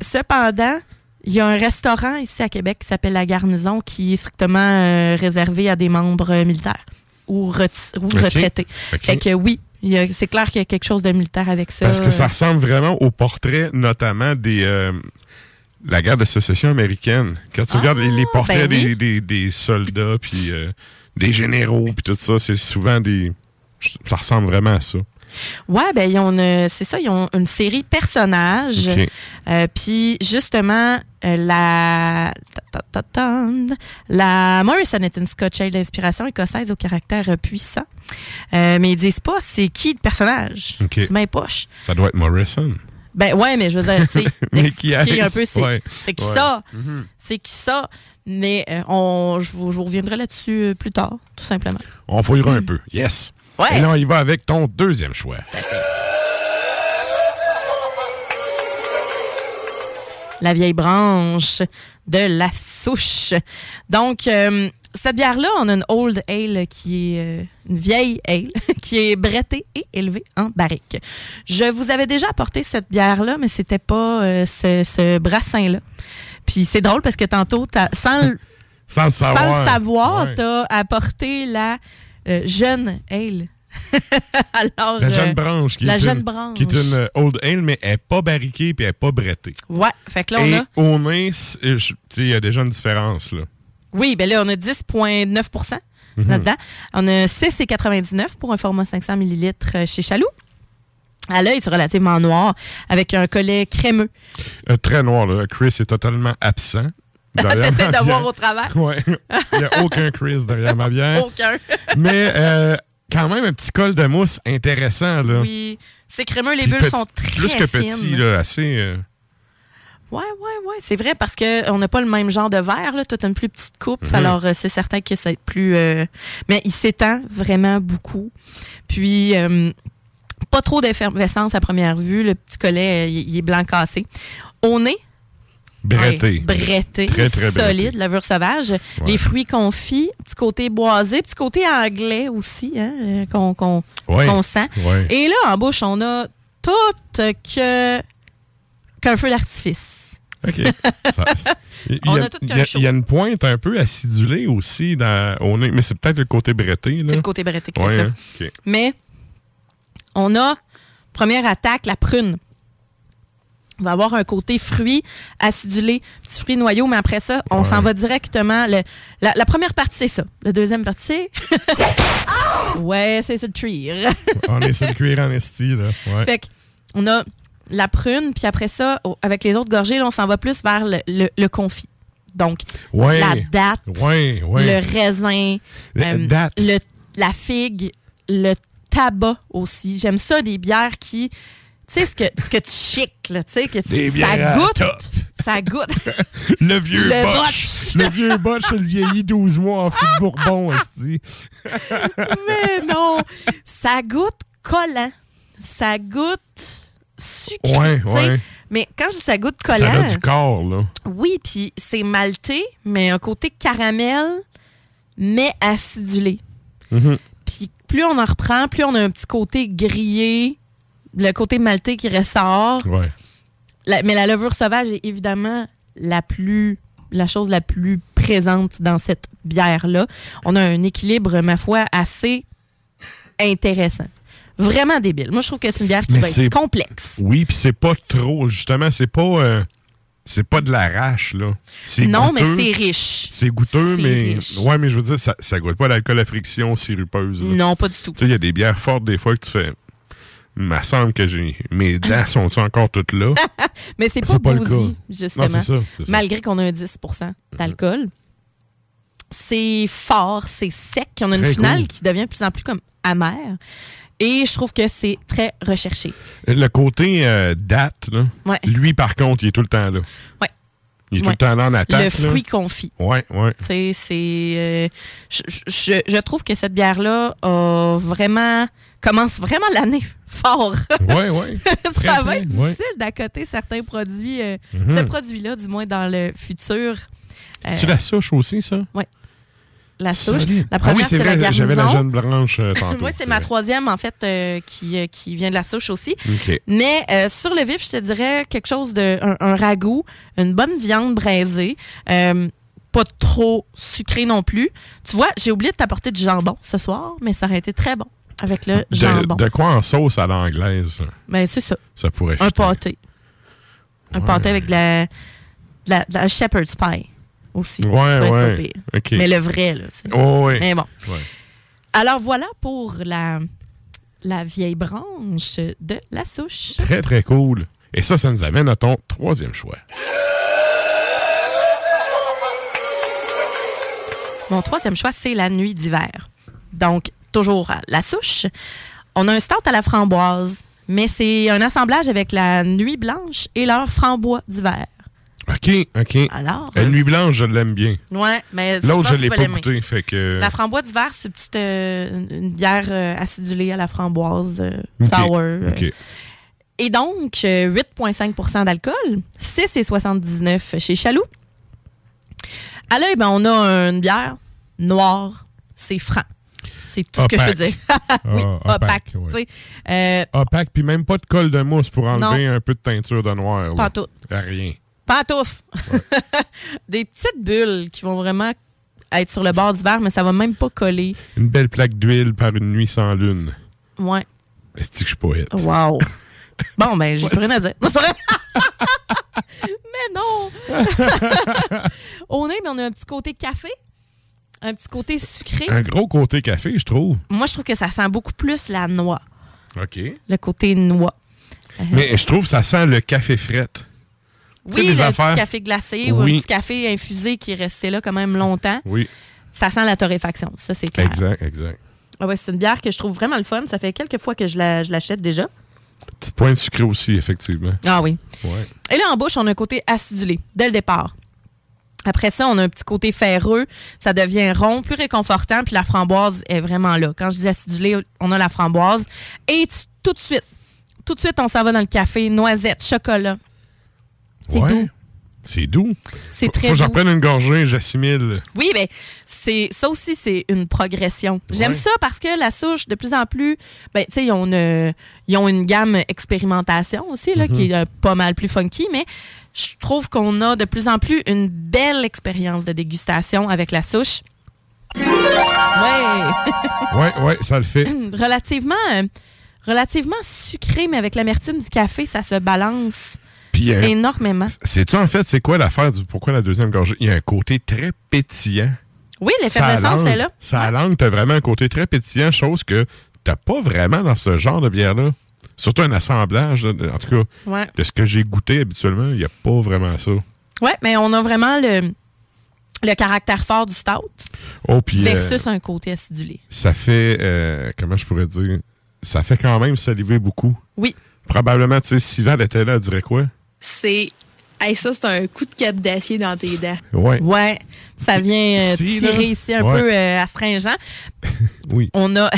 Cependant, il y a un restaurant ici à Québec qui s'appelle La Garnison qui est strictement réservé à des membres militaires ou retraités. Fait que oui, c'est clair qu'il y a quelque chose de militaire avec ça. Parce que ça ressemble vraiment au portrait, notamment des... la guerre de sécession américaine. Quand tu regardes les portraits des soldats, puis des généraux, puis tout ça, c'est souvent des... Ça ressemble vraiment à ça. Oui, ben ils ont une série personnages. Puis justement, la Morrison est une Scotch Ale d'inspiration écossaise au caractère puissant. Mais ils disent pas c'est qui le personnage. Okay. C'est ma poche. Ça doit être Morrison. Ben ouais, mais je veux dire, tu sais, expliquer un peu c'est qui ça. Mais je vous reviendrai là-dessus plus tard, tout simplement. On fouillera un peu. Yes. Ouais. Et là, on y va avec ton deuxième choix. La vieille branche de la souche. Donc, cette bière-là, on a une old ale qui est une vieille ale qui est brettée et élevée en barrique. Je vous avais déjà apporté cette bière-là, mais c'était pas ce brassin-là. Puis c'est drôle parce que tantôt, sans le savoir, t'as apporté la jeune ale. Alors, la jeune branche qui est une old ale, mais elle n'est pas barriquée et elle n'est pas brettée. Ouais, fait que là on a... Et au nez, il y a déjà une différence, là. Oui, bien là, on a 10,9 % là-dedans. On a 6,99 pour un format 500 ml chez Chaloux. À l'œil, c'est relativement noir, avec un collet crémeux. Très noir, là. Chris est totalement absent. T'essaies de voir au travers. Oui. Il n'y a aucun Chris derrière ma bière. Aucun. Mais quand même, un petit col de mousse intéressant, là. Oui. C'est crémeux, les bulles sont très fines. Plus que petit, là, assez... Oui. C'est vrai, parce qu'on n'a pas le même genre de verre, là. Toi, t'as une plus petite coupe. Alors, c'est certain que ça va être plus... Mais il s'étend vraiment beaucoup. Puis... pas trop d'effervescence à première vue. Le petit collet, il est blanc cassé. Au nez, bretté, très solide, levure sauvage. Ouais. Les fruits confits, petit côté boisé, petit côté anglais aussi, hein, qu'on sent. Ouais. Et là, en bouche, on a tout qu'un feu d'artifice. OK. Il y a une pointe un peu acidulée aussi au nez, mais c'est peut-être le côté bretté. Là. C'est le côté bretté qui fait ça. Hein, okay. Mais... on a, première attaque, la prune. On va avoir un côté fruit, acidulé, petit fruit noyau, mais après ça, on s'en va directement. La première partie, c'est ça. La deuxième partie, c'est... ouais, c'est sur le cuir. On est sur le cuir en esti, là. Ouais. Fait qu'on a la prune, puis après ça, avec les autres gorgées, là, on s'en va plus vers le confit. Donc, la date, le raisin, la figue, le tabac aussi. J'aime ça, des bières qui... Tu sais, ce que tu chiques, là, tu sais, ça goûte. Le vieux botch. Le vieux botch, il vieillit 12 mois en fût de Bourbon, esti. Mais non, ça goûte collant. Ça goûte sucré, Mais quand je dis ça goûte collant... Ça a du corps, là. Oui, puis c'est malté, mais un côté caramel, mais acidulé. Plus on en reprend, plus on a un petit côté grillé, le côté maltais qui ressort. Ouais. Mais la levure sauvage est évidemment la chose la plus présente dans cette bière-là. On a un équilibre, ma foi, assez intéressant. Vraiment débile. Moi, je trouve que c'est une bière qui va être complexe. Oui, puis c'est pas trop. Justement, c'est pas de l'arrache, là. C'est goûteux, mais c'est riche. C'est goûteux, mais... riche. Ouais, mais je veux dire, ça goûte pas l'alcool à friction sirupeuse. Là. Non, pas du tout. Tu sais, il y a des bières fortes, des fois, que tu fais... Il me semble que mes dents sont encore toutes là. Mais c'est pas bousy, justement. Non, c'est ça. Malgré qu'on a un 10 % d'alcool. C'est fort, c'est sec. On a une finale qui devient de plus en plus comme amère. Et je trouve que c'est très recherché. Le côté date, là, lui, par contre, il est tout le temps là. Oui. Il est tout le temps là en attaque. Le fruit confit. Oui, oui. Tu sais, c'est... je trouve que cette bière-là a vraiment... commence vraiment l'année fort. Oui, oui. Ça va être difficile d'accoter certains produits. Ce produit-là, du moins, dans le futur. C'est la souche aussi, ça? Oui. La souche. La première, c'est vrai, la garnison. J'avais la jeune branche tantôt. Moi, c'est ma troisième, en fait, qui vient de la souche aussi. Okay. Mais sur le vif, je te dirais quelque chose de... Un ragoût, une bonne viande braisée, pas trop sucrée non plus. Tu vois, j'ai oublié de t'apporter du jambon ce soir, mais ça aurait été très bon avec le jambon. De quoi en sauce à l'anglaise? Ben, c'est ça. Ça pourrait fitter. Un pâté. Un pâté avec de la shepherd's pie. Aussi. Ouais. Okay. Mais le vrai, là. C'est... Oh, ouais. Mais bon. Ouais. Alors, voilà pour la vieille branche de la souche. Très, très cool. Et ça nous amène à ton troisième choix. Mon troisième choix, c'est la nuit d'hiver. Donc, toujours la souche. On a un stout à la framboise, mais c'est un assemblage avec la nuit blanche et leur framboise d'hiver. OK. Alors, la nuit blanche, je l'aime bien. Oui, mais l'autre, je ne l'ai pas goûté. Fait que... La framboise d'hiver, c'est une bière acidulée à la framboise, sour. Okay. Et donc, 8,5 % d'alcool, 6,79 chez Chaloux. À l'œil, on a une bière noire, c'est franc. C'est tout opaque. Ce que je peux dire. Oui, opaque. Ouais. Opaque, puis même pas de colle de mousse pour enlever un peu de teinture de noir. Pas tout. Rien. Pantoufles. Ouais. Des petites bulles qui vont vraiment être sur le bord du verre, mais ça va même pas coller. Une belle plaque d'huile par une nuit sans lune. Ouais. Est-ce que je suis poète? Wow. Bon, ben, j'ai plus rien à dire. Non, c'est pas vrai. Mais non! Au nez, on a un petit côté café, un petit côté sucré. Un gros côté café, je trouve. Moi, je trouve que ça sent beaucoup plus la noix. OK. Le côté noix. Mais je trouve que ça sent le café frais. Oui, le petit café glacé ou un petit café infusé qui est resté là quand même longtemps. Oui. Ça sent la torréfaction, ça c'est clair. Exact. Ah ouais, c'est une bière que je trouve vraiment le fun. Ça fait quelques fois que je l'achète déjà. Petite pointe sucrée aussi, effectivement. Ah oui. Ouais. Et là, en bouche, on a un côté acidulé, dès le départ. Après ça, on a un petit côté ferreux. Ça devient rond, plus réconfortant. Puis la framboise est vraiment là. Quand je dis acidulé, on a la framboise. Et tout de suite, on s'en va dans le café, noisette, chocolat. C'est doux. C'est doux. C'est très doux. Faut que j'en prenne une gorgée, j'assimile. Oui, mais ça aussi, c'est une progression. J'aime ça parce que la souche, de plus en plus, tu sais, ils ont une gamme expérimentation aussi, là, qui est pas mal plus funky, mais je trouve qu'on a de plus en plus une belle expérience de dégustation avec la souche. Ouais, ça le fait. Relativement sucré, mais avec l'amertume du café, ça se balance. Puis, énormément. Sais-tu, en fait, c'est quoi l'affaire du pourquoi la deuxième gorgée? Il y a un côté très pétillant. Oui, l'effervescence est là. Sa langue, t'as vraiment un côté très pétillant, chose que t'as pas vraiment dans ce genre de bière-là. Surtout un assemblage, en tout cas, de ce que j'ai goûté habituellement, il n'y a pas vraiment ça. Oui, mais on a vraiment le caractère fort du stout versus un côté acidulé. Ça fait, comment je pourrais dire, ça fait quand même saliver beaucoup. Oui. Probablement, tu sais, si Val était là, elle dirait quoi? Ça, c'est un coup de cap d'acier dans tes dents. Ouais, ça vient tirer ici un peu astringent. Oui. On a...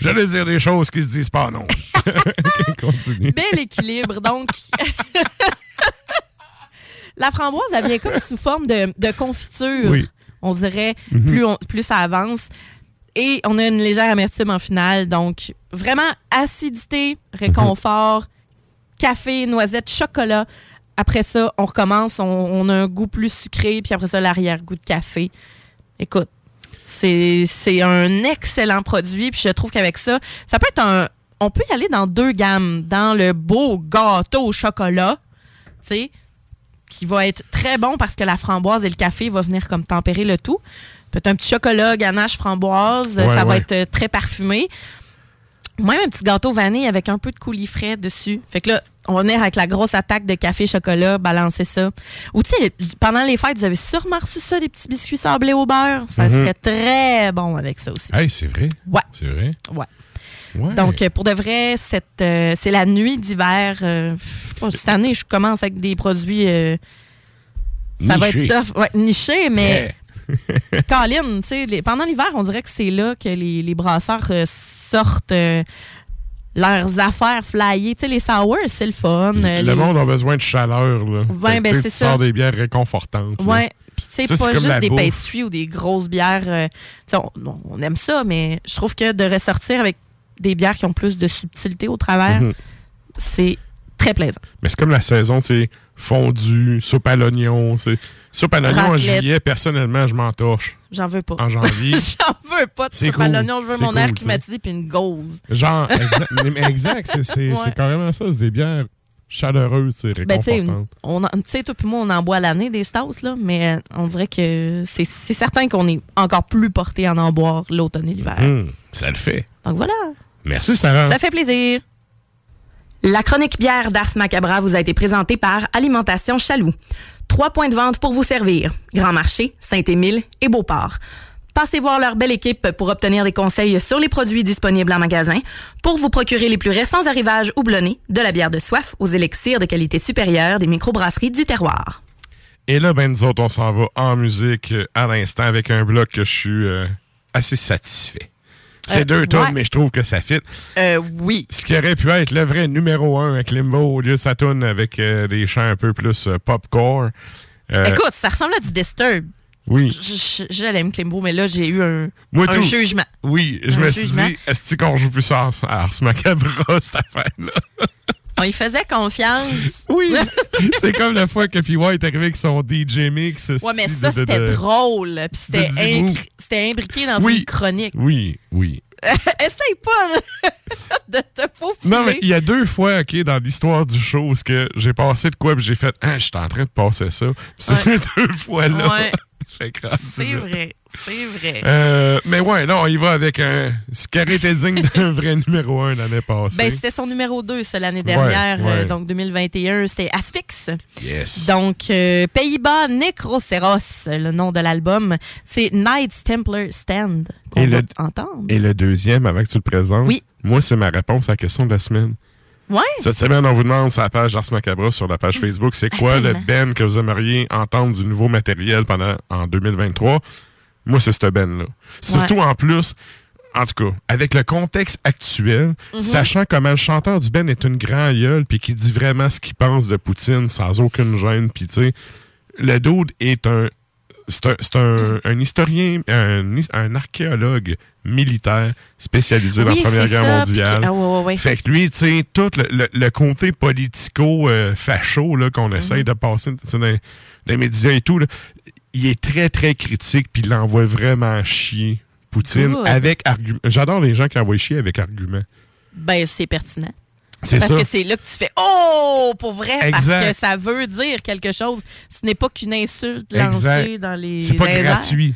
J'allais dire des choses qui se disent pas, non. Okay, continue. Bel équilibre, donc. La framboise, elle vient comme sous forme de confiture. Oui. On dirait, plus ça avance. Et on a une légère amertume en finale. Donc, vraiment, acidité, réconfort, café, noisette, chocolat. Après ça, on recommence. On a un goût plus sucré. Puis après ça, l'arrière-goût de café. Écoute, c'est un excellent produit. Puis je trouve qu'avec ça, ça peut être on peut y aller dans deux gammes. Dans le beau gâteau au chocolat, tu sais, qui va être très bon parce que la framboise et le café vont venir comme tempérer le tout. Peut-être un petit chocolat, ganache, framboise. Ça va être très parfumé. Moi, un petit gâteau vanille avec un peu de coulis frais dessus. Fait que là, on va venir avec la grosse attaque de café-chocolat, balancer ça. Ou tu sais, pendant les fêtes, vous avez sûrement reçu ça, des petits biscuits sablés au beurre. Ça serait très bon avec ça aussi. Hey, c'est vrai? Ouais. C'est vrai? Ouais. Donc, pour de vrai, c'est la nuit d'hiver. Cette année, je commence avec des produits... Ça niché. Va être tough. Ouais, niché, mais... Yeah. Colin, tu sais, pendant l'hiver, on dirait que c'est là que les brasseurs sortent... leurs affaires flyées. Tu sais, les sours, c'est le fun. Le monde a besoin de chaleur, là. Ouais, ben, tu sors des bières réconfortantes. Oui. Puis, tu sais, pas juste des pastries ou des grosses bières. Tu sais, on aime ça, mais je trouve que de ressortir avec des bières qui ont plus de subtilité au travers, c'est très plaisant. Mais c'est comme la saison, c'est fondue, soupe à l'oignon. Soupe à l'oignon en juillet, personnellement, je m'en torche. J'en veux pas. En janvier. J'en veux pas de soupe à l'oignon. Je veux mon air climatisé puis une gauze. Genre, exact. C'est carrément ça. C'est des bières chaleureuses, c'est réconfortantes. Tu sais, toi puis moi, on en boit à l'année des stouts, là, mais on dirait que c'est certain qu'on est encore plus porté à en boire l'automne et l'hiver. Ça le fait. Donc voilà. Merci, Sarah. Ça fait plaisir. La chronique bière d'Ars Macabra vous a été présentée par Alimentation Chaloux. 3 points de vente pour vous servir. Grand Marché, Saint-Émile et Beauport. Passez voir leur belle équipe pour obtenir des conseils sur les produits disponibles en magasin, pour vous procurer les plus récents arrivages houblonnés, de la bière de soif aux élixirs de qualité supérieure des microbrasseries du terroir. Et là, ben nous autres, on s'en va en musique à l'instant avec un bloc que je suis assez satisfait. C'est deux tonnes, ouais. Mais je trouve que ça fit. Oui. Ce qui aurait pu être le vrai numéro 1 avec Limbo, au lieu de sa toune avec des chants un peu plus popcore. Écoute, ça ressemble à du Disturbed. Oui. J'allais aimer Limbo, mais là, j'ai eu un jugement. Oui, je me suis dit, est-ce qu'on joue plus ça à Ars Macabra, cette affaire-là? On y faisait confiance. Oui, c'est comme la fois que P.Y. est arrivé avec son DJ mix. Ouais, mais ça, c'était drôle. Puis c'était imbriqué dans une chronique. Oui, oui. Essaye pas de te faufiler. Non, mais il y a deux fois, OK, dans l'histoire du show, parce que j'ai passé de quoi, puis j'ai fait « Ah, je suis en train de passer ça. » Puis ces deux fois-là, c'est vrai, c'est vrai. Mais ouais, là, on y va avec ce qui aurait été digne d'un vrai numéro 1 l'année passée. Ben, c'était son numéro 2, ça, l'année dernière. Ouais. Donc, 2021, c'était Asphyx. Yes. Donc, Pays-Bas, Necroceros, le nom de l'album. C'est Knights Templar Stand qu'on va entendre. Et le deuxième, avant que tu le présentes, moi, c'est ma réponse à la question de la semaine. Ouais. Cette semaine, on vous demande sur la page Ars Macabra, sur la page Facebook, c'est quoi le ben que vous aimeriez entendre du nouveau matériel en 2023? Moi, c'est ce ben-là. Surtout en plus, en tout cas, avec le contexte actuel, sachant comment le chanteur du ben est une grande gueule puis qui dit vraiment ce qu'il pense de Poutine sans aucune gêne. Puis tu sais, le dude est un historien, un archéologue militaire spécialisé dans la Première Guerre mondiale. Fait que lui, tu sais, tout le comté politico-facho qu'on essaye de passer dans les médias et tout, il est très, très critique puis il l'envoie vraiment chier, Poutine, avec argument. J'adore les gens qui envoient chier avec argument. Ben, c'est pertinent. Parce que c'est là que tu fais « Oh! » pour vrai, parce que ça veut dire quelque chose. Ce n'est pas qu'une insulte lancée dans les... C'est pas gratuit,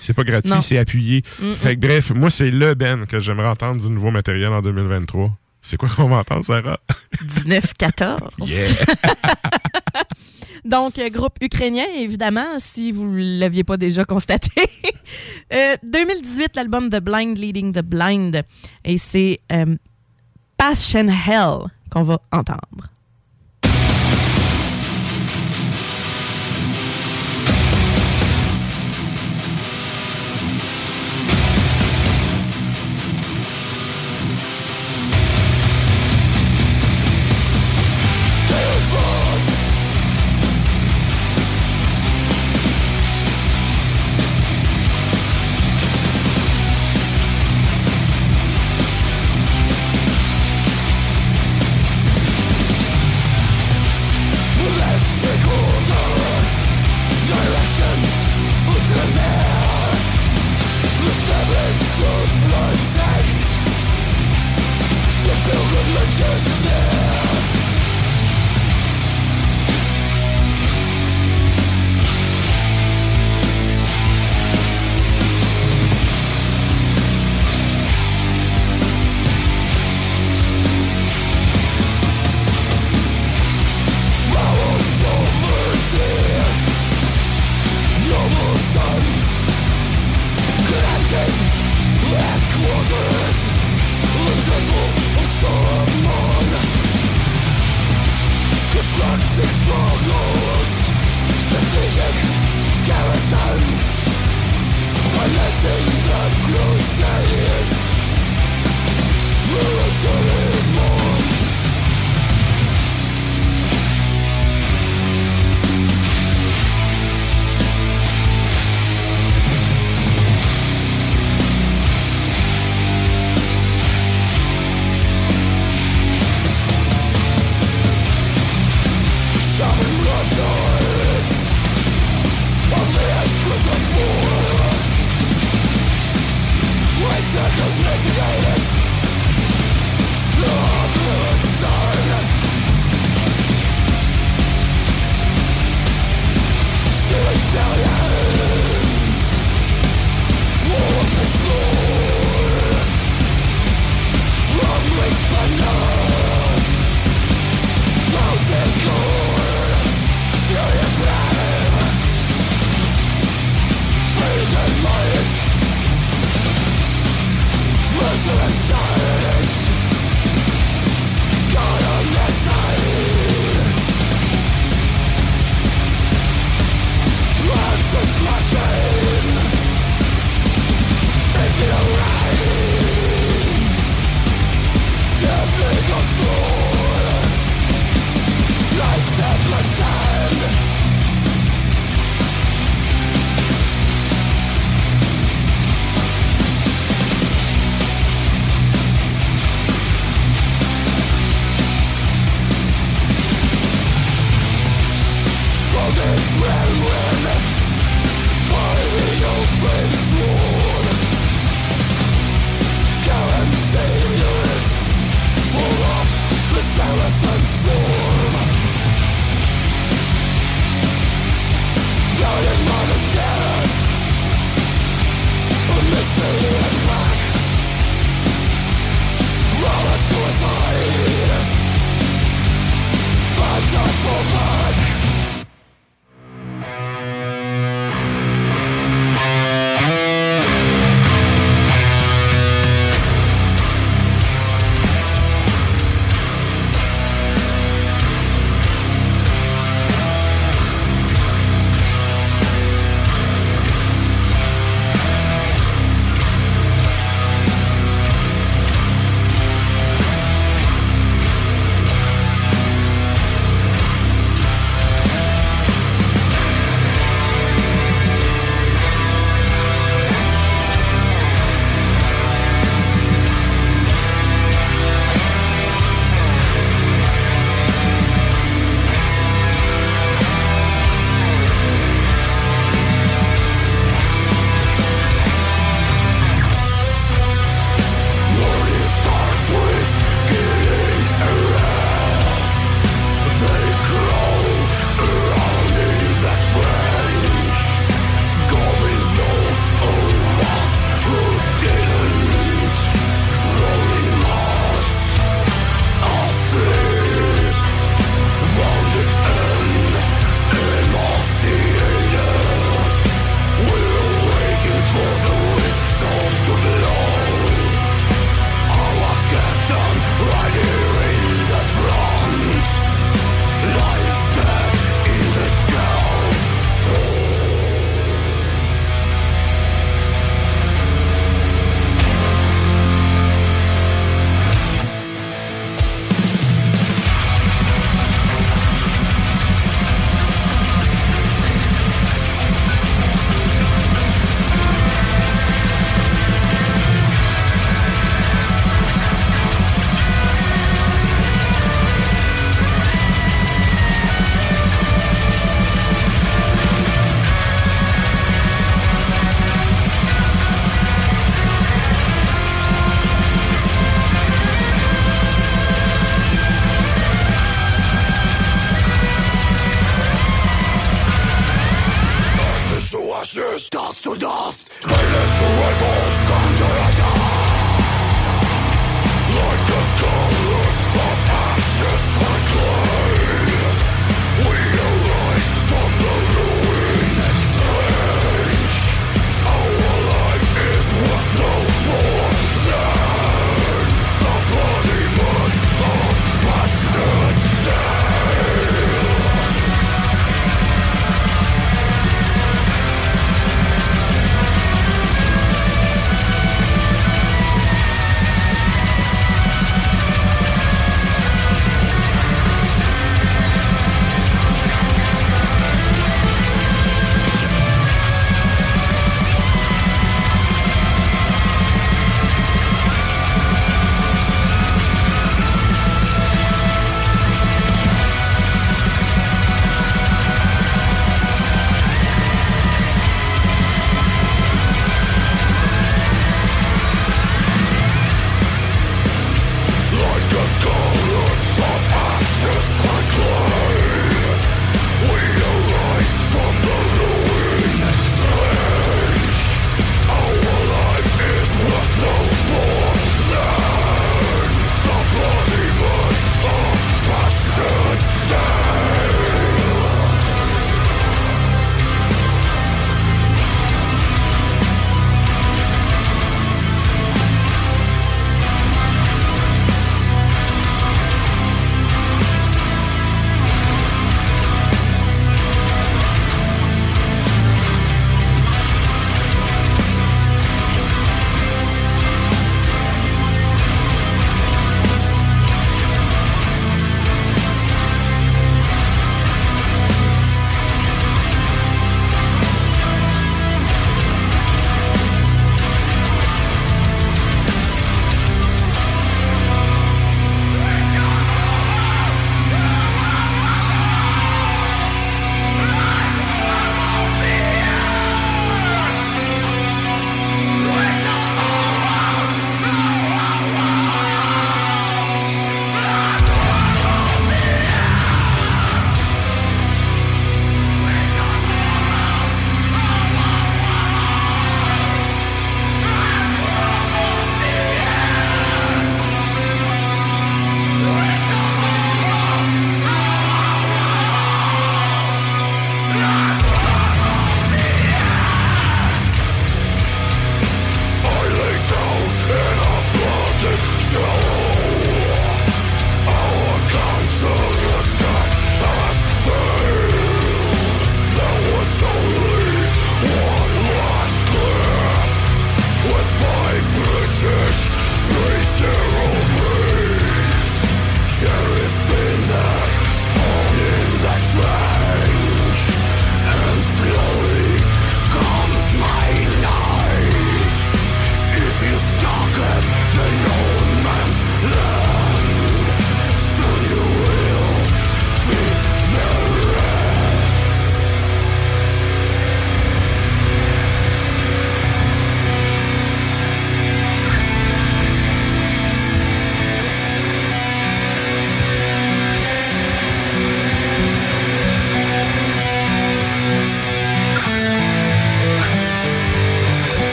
non. C'est appuyé. Fait que bref, moi, c'est le ben que j'aimerais entendre du nouveau matériel en 2023. C'est quoi qu'on va entendre, Sarah? 1914. Yeah! Donc, groupe ukrainien, évidemment, si vous ne l'aviez pas déjà constaté. 2018, l'album The Blind Leading the Blind. Et c'est Passion Hell qu'on va entendre. Tactic strongholds, strategic garrisons, policing the crusades, military monks. Shouting Russians, a mass crucified.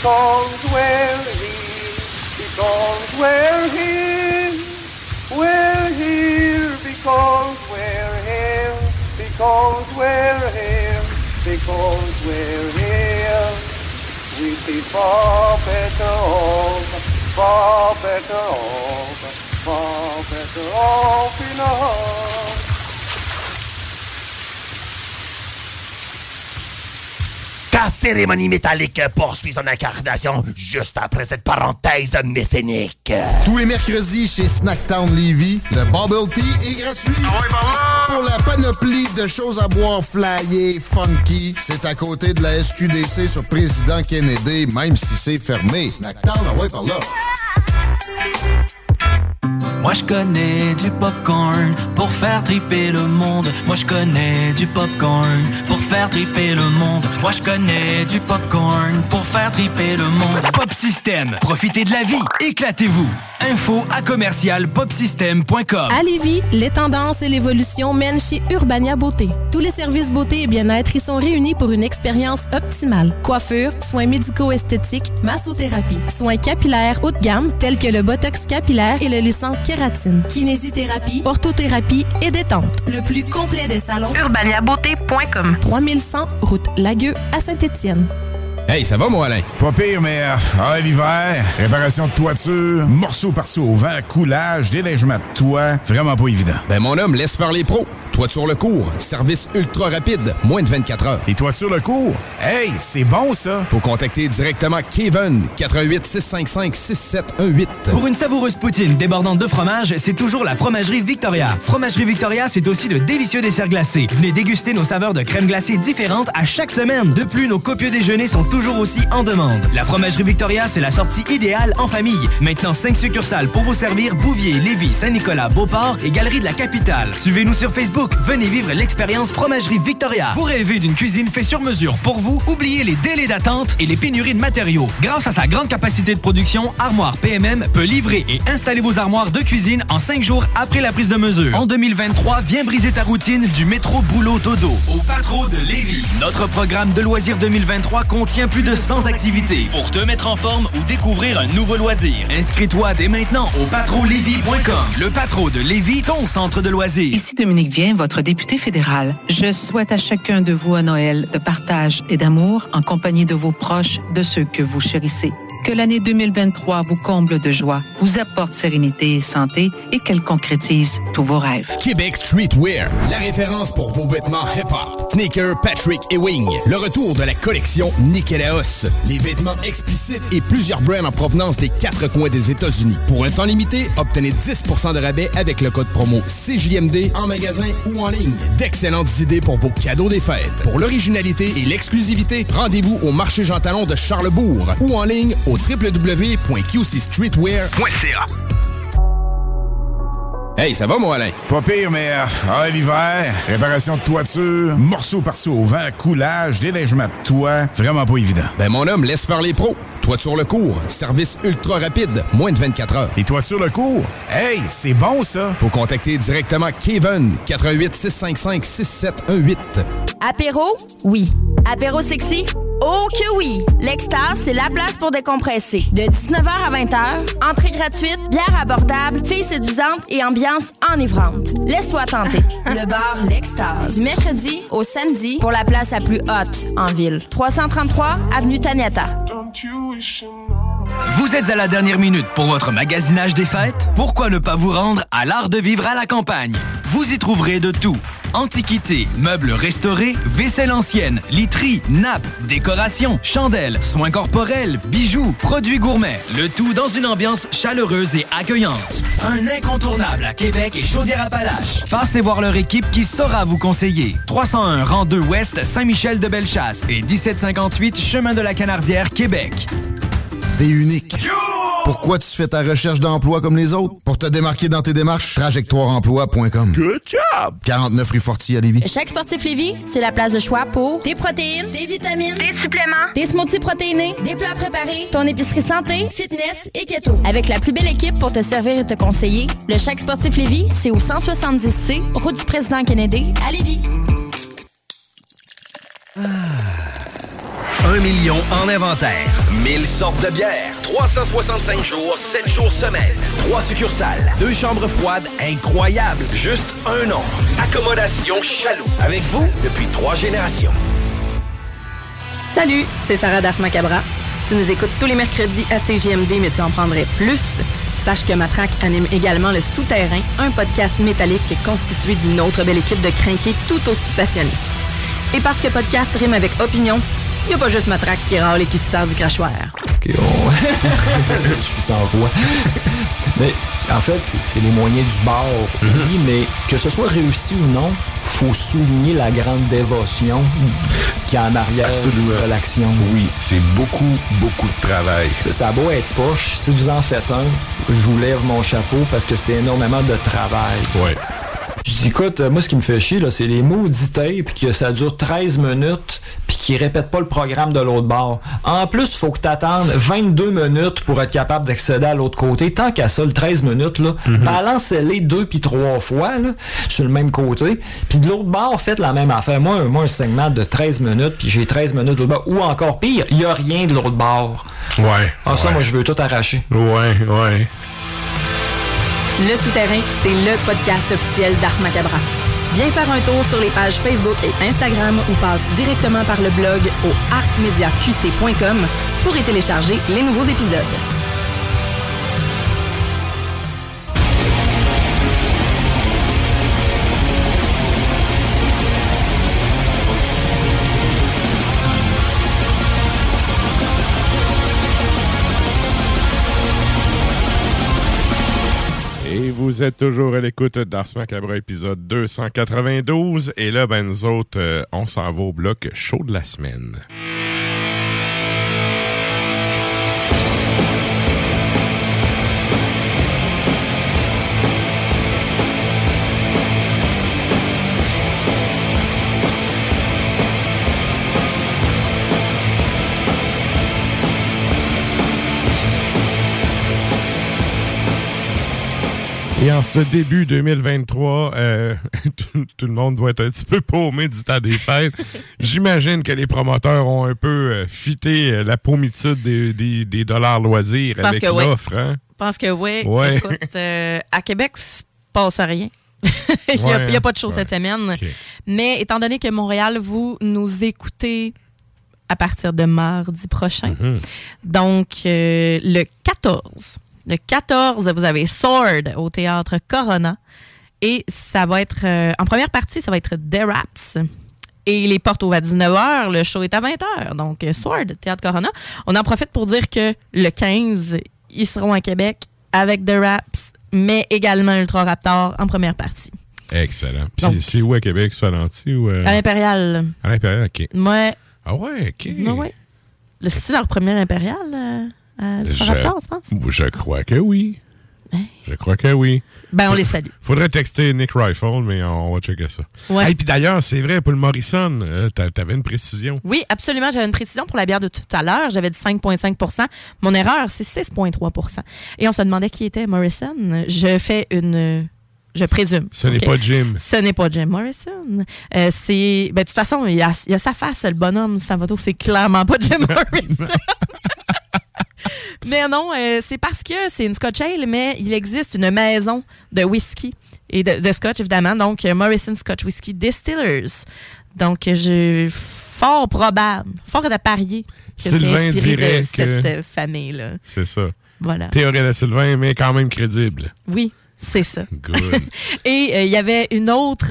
because we're here, we're here, because we're here, because we're here, because we're here. We see far better hope, far better hope, far better hope in our home. La cérémonie métallique poursuit son incarnation juste après cette parenthèse mécénique. Tous les mercredis chez Snacktown Lévis, le Bubble Tea est gratuit. Ah ouais, bah pour la panoplie de choses à boire flyées, funky, c'est à côté de la SQDC sur Président Kennedy, même si c'est fermé. Snacktown, ah ouais, par là. Moi je connais du popcorn pour faire triper le monde. Moi je connais du popcorn pour faire triper le monde. Moi je connais du popcorn pour faire triper le monde. Pop System, profitez de la vie, éclatez-vous. Info à commercial popsystem.com. À Lévis, les tendances et l'évolution mènent chez Urbania Beauté. Tous les services beauté et bien-être y sont réunis pour une expérience optimale. Coiffure, soins médico-esthétiques, massothérapie, soins capillaires haut de gamme tels que le botox capillaire et le lissant kératine, kinésithérapie, orthothérapie et détente. Le plus complet des salons, urbaniabeauté.com. 3100 route Lagueux à Saint-Étienne. Hey, ça va, moi, Alain? Pas pire, mais l'hiver, réparation de toiture, morceaux par-ci au vent, coulage, déneigement de toit, vraiment pas évident. Ben, mon homme, laisse faire les pros. Toiture le cours, service ultra rapide, moins de 24 heures. Et toiture le cours? Hey, c'est bon, ça! Faut contacter directement Kevin, 418-655-6718. Pour une savoureuse poutine débordante de fromage, c'est toujours la Fromagerie Victoria. Fromagerie Victoria, c'est aussi de délicieux desserts glacés. Venez déguster nos saveurs de crème glacée différentes à chaque semaine. De plus, nos copieux déjeuners sont toujours aussi en demande. La Fromagerie Victoria, c'est la sortie idéale en famille. Maintenant, 5 succursales pour vous servir Bouvier, Lévis, Saint-Nicolas, Beauport et Galerie de la Capitale. Suivez-nous sur Facebook. Venez vivre l'expérience Fromagerie Victoria. Vous rêvez d'une cuisine faite sur mesure pour vous? Oubliez les délais d'attente et les pénuries de matériaux. Grâce à sa grande capacité de production, Armoire PMM peut livrer et installer vos armoires de cuisine en 5 jours après la prise de mesure. En 2023, viens briser ta routine du métro boulot-dodo au Patro de Lévis. Notre programme de loisirs 2023 contient plus de 100 activités pour te mettre en forme ou découvrir un nouveau loisir. Inscris-toi dès maintenant au patrolevis.com. Le Patro de Lévis, ton centre de loisirs. Ici Dominique Bien, votre député fédéral. Je souhaite à chacun de vous un Noël de partage et d'amour en compagnie de vos proches, de ceux que vous chérissez. Que l'année 2023 vous comble de joie, vous apporte sérénité et santé et qu'elle concrétise tous vos rêves. Québec Streetwear, la référence pour vos vêtements hip-hop. Sneaker Patrick Ewing, le retour de la collection Nikelaos. Les vêtements explicites et plusieurs brands en provenance des 4 coins des États-Unis. Pour un temps limité, obtenez 10% de rabais avec le code promo CJMD en magasin ou en ligne. D'excellentes idées pour vos cadeaux des fêtes. Pour l'originalité et l'exclusivité, rendez-vous au marché Jean Talon de Charlebourg ou en ligne au www.qcstreetwear.ca. Hey, ça va, moi, Alain? Pas pire, mais l'hiver, réparation de toiture, morceaux par-ci au vent, coulage, déneigement de toit, vraiment pas évident. Ben, mon homme, laisse faire les pros. Toiture le cours, service ultra rapide, moins de 24 heures. Et toiture le cours? Hey, c'est bon, ça! Faut contacter directement Kevin, 418-655-6718. Apéro? Oui. Apéro sexy? Oh que oui! L'Extase, c'est la place pour décompresser. De 19h à 20h, entrée gratuite, bière abordable, filles séduisantes et ambiance enivrante. Laisse-toi tenter. Le bar L'Extase. Du mercredi au samedi pour la place la plus haute en ville. 333 avenue Taniata. Vous êtes à la dernière minute pour votre magasinage des fêtes? Pourquoi ne pas vous rendre à l'Art de vivre à la campagne? Vous y trouverez de tout. Antiquités, meubles restaurés, vaisselle ancienne, literie, nappes, décorations, chandelles, soins corporels, bijoux, produits gourmets. Le tout dans une ambiance chaleureuse et accueillante. Un incontournable à Québec et Chaudière-Appalaches. Passez voir leur équipe qui saura vous conseiller. 301 rang 2 Ouest, Saint-Michel-de-Bellechasse et 1758 Chemin de la Canardière, Québec. T'es unique. Pourquoi tu fais ta recherche d'emploi comme les autres? Pour te démarquer dans tes démarches, trajectoireemploi.com. Good job! 49 rue Fortier à Lévis. Chaque sportif Lévis, c'est la place de choix pour des protéines, des vitamines, des suppléments, des smoothies protéinés, des plats préparés, ton épicerie santé, fitness et keto. Avec la plus belle équipe pour te servir et te conseiller, le Chaque sportif Lévis, c'est au 170C, route du Président Kennedy à Lévis. Ah. 1 million en inventaire. 1000 sortes de bières. 365 jours, 7 jours semaine. 3 succursales. 2 chambres froides incroyables. Juste un nom. Accommodation Chaloux. Avec vous depuis 3 générations. Salut, c'est Sarah d'Ars Macabra. Tu nous écoutes tous les mercredis à CJMD, mais tu en prendrais plus. Sache que Matraque anime également Le Souterrain, un podcast métallique constitué d'une autre belle équipe de crinqués tout aussi passionnés. Et parce que podcast rime avec opinion, il n'y a pas juste Matraque qui râle et qui se sert du crachoir. OK, on... Je suis sans voix. Mais en fait, c'est les moyens du bord. Oui, mais que ce soit réussi ou non, faut souligner la grande dévotion qui est en arrière de l'action. Oui, c'est beaucoup, beaucoup de travail. Ça a beau être poche. Si vous en faites un, je vous lève mon chapeau parce que c'est énormément de travail. Oui. Je dis, écoute, moi, ce qui me fait chier, là, c'est les maudits tapes, que ça dure 13 minutes, puis qu'ils répètent pas le programme de l'autre bord. En plus, faut que t'attendes 22 minutes pour être capable d'accéder à l'autre côté. Tant qu'à ça, le 13 minutes, là, balancez-les 2 puis 3 fois, là, sur le même côté. Puis de l'autre bord, faites la même affaire. Moi, un segment de 13 minutes, puis j'ai 13 minutes de l'autre bord. Ou encore pire, il y a rien de l'autre bord. Ouais. Ah, ça, moi, je veux tout arracher. Ouais. Le Souterrain, c'est le podcast officiel d'Ars Macabra. Viens faire un tour sur les pages Facebook et Instagram ou passe directement par le blog au ArsMediaQC.com pour y télécharger les nouveaux épisodes. Vous êtes toujours à l'écoute d'Ars Macabre, épisode 292. Et là, nous autres, on s'en va au bloc chaud de la semaine. Et en ce début 2023, tout le monde doit être un petit peu paumé du temps des fêtes. J'imagine que les promoteurs ont un peu fité la paumitude des dollars loisirs avec l'offre. Hein? Je pense que oui. Ouais. Écoute, à Québec, ça passe à rien. Il n'y a pas de show cette semaine. Okay. Mais étant donné que Montréal, vous nous écoutez à partir de mardi prochain, donc le 14... Le 14, vous avez Sword au Théâtre Corona. Et ça va être, en première partie, ça va être The Raps. Et les portes ouvrent à 19h, le show est à 20h. Donc, Sword, Théâtre Corona. On en profite pour dire que le 15, ils seront à Québec avec The Raps, mais également Ultra Raptor en première partie. Excellent. Puis donc, c'est où à Québec, c'est à l'Anti ou... À l'Impérial. À l'Impérial, OK. Ouais. Ah ouais, OK. Ouais, ouais. C'est-tu leur première Impérial Raptor, je crois que oui. Hey. Je crois que oui. Ben, on les salue. Faudrait texter Nick Rifle, mais on va checker ça. Ouais. Et puis d'ailleurs, c'est vrai, pour le Morrison, t'avais une précision. Oui, absolument, j'avais une précision pour la bière de tout à l'heure. J'avais dit 5,5 %. Mon erreur, c'est 6,3 %. Et on se demandait qui était Morrison. Je présume. Ce n'est pas Jim. Ce n'est pas Jim Morrison. C'est... Ben, de toute façon, il y a sa face, le bonhomme, Salvatore. C'est clairement pas Jim Morrison. Mais non, c'est parce que c'est une Scotch Ale, mais il existe une maison de whisky et de Scotch, évidemment. Donc, Morrison Scotch Whisky Distillers. Donc, fort probable, fort à parier que Sylvain c'est dirait de que cette famille-là. C'est ça. Voilà. Théorie de Sylvain, mais quand même crédible. Oui. C'est ça. Good. Et il y avait un autre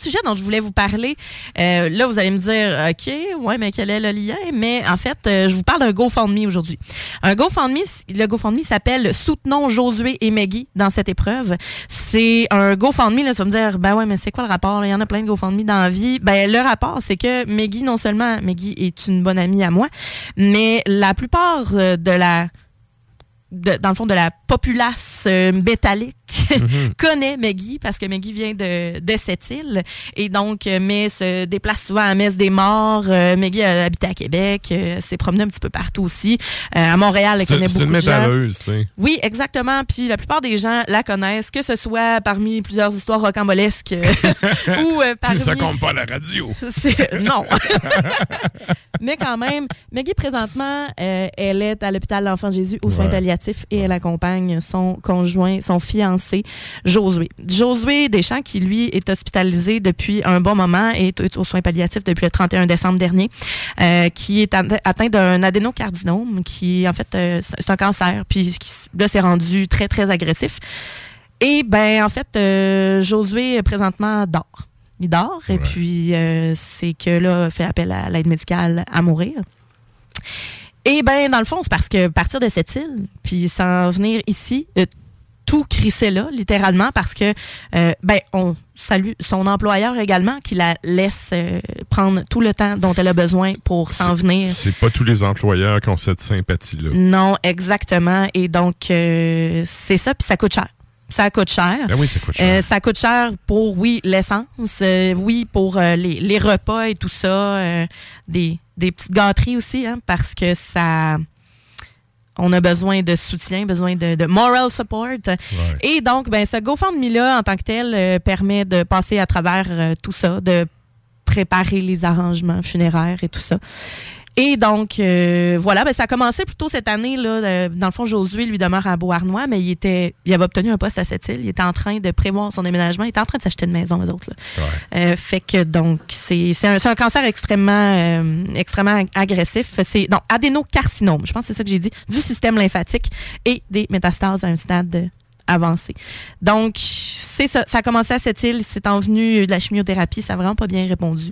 sujet dont je voulais vous parler. Là, vous allez me dire, OK, ouais, mais quel est le lien? Mais en fait, je vous parle d'un GoFundMe aujourd'hui. Un GoFundMe, le GoFundMe s'appelle Soutenons Josué et Maggie dans cette épreuve. C'est un GoFundMe, là, tu vas me dire, ben ouais, mais c'est quoi le rapport? Il y en a plein de GoFundMe dans la vie. Ben, le rapport, c'est que Maggie, non seulement Maggie est une bonne amie à moi, mais la plupart dans le fond, de la populace métallique connaît Maggie, parce que Maggie vient de cette île, et donc mais se déplace souvent à Messe des Morts. Maggie habite à Québec, s'est promenée un petit peu partout aussi. À Montréal, elle connaît beaucoup de gens. C'est une métalleuse, c'est. Oui, exactement. Puis la plupart des gens la connaissent, que ce soit parmi plusieurs histoires rocambolesques ou parmi... Ça compte pas à la radio. Non. Mais quand même, Maggie, présentement, elle est à l'hôpital l'Enfant Jésus aux soins palliatifs et elle accompagne son conjoint, son fiancé, Josué. Josué Deschamps, qui lui est hospitalisé depuis un bon moment et est aux soins palliatifs depuis le 31 décembre dernier, qui est atteint d'un adénocarcinome, qui en fait, c'est un cancer, puis qui, là, s'est rendu très, très agressif. Et ben en fait, Josué, présentement, dort. Il dort, et puis c'est que là, fait appel à l'aide médicale à mourir. Et bien, dans le fond, c'est parce que partir de cette île, puis s'en venir ici, tout crissait là, littéralement, parce que, on salue son employeur également, qui la laisse prendre tout le temps dont elle a besoin pour s'en venir. C'est pas tous les employeurs qui ont cette sympathie-là. Non, exactement. Et donc, c'est ça, puis ça coûte cher. Ça coûte cher. Ben oui, ça coûte cher. Ça coûte cher pour, l'essence, pour les repas et tout ça, des petites gâteries aussi, hein, parce que ça... On a besoin de soutien, besoin de moral support. Ouais. Et donc, ben, ce GoFundMe-là, en tant que tel, permet de passer à travers tout ça, de préparer les arrangements funéraires et tout ça. Et donc, voilà, ben, ça a commencé plus tôt cette année. Là, dans le fond, Josué lui demeure à Beauharnois, mais il avait obtenu un poste à cette île. Il était en train de prévoir son déménagement. Il était en train de s'acheter une maison, eux autres. Là. Ouais. Fait que, donc, c'est un cancer extrêmement, extrêmement agressif. C'est donc adénocarcinome, je pense que c'est ça que j'ai dit, du système lymphatique et des métastases à un stade avancé. Donc, c'est ça. Ça a commencé à cette île, c'est envenu de la chimiothérapie, ça n'a vraiment pas bien répondu.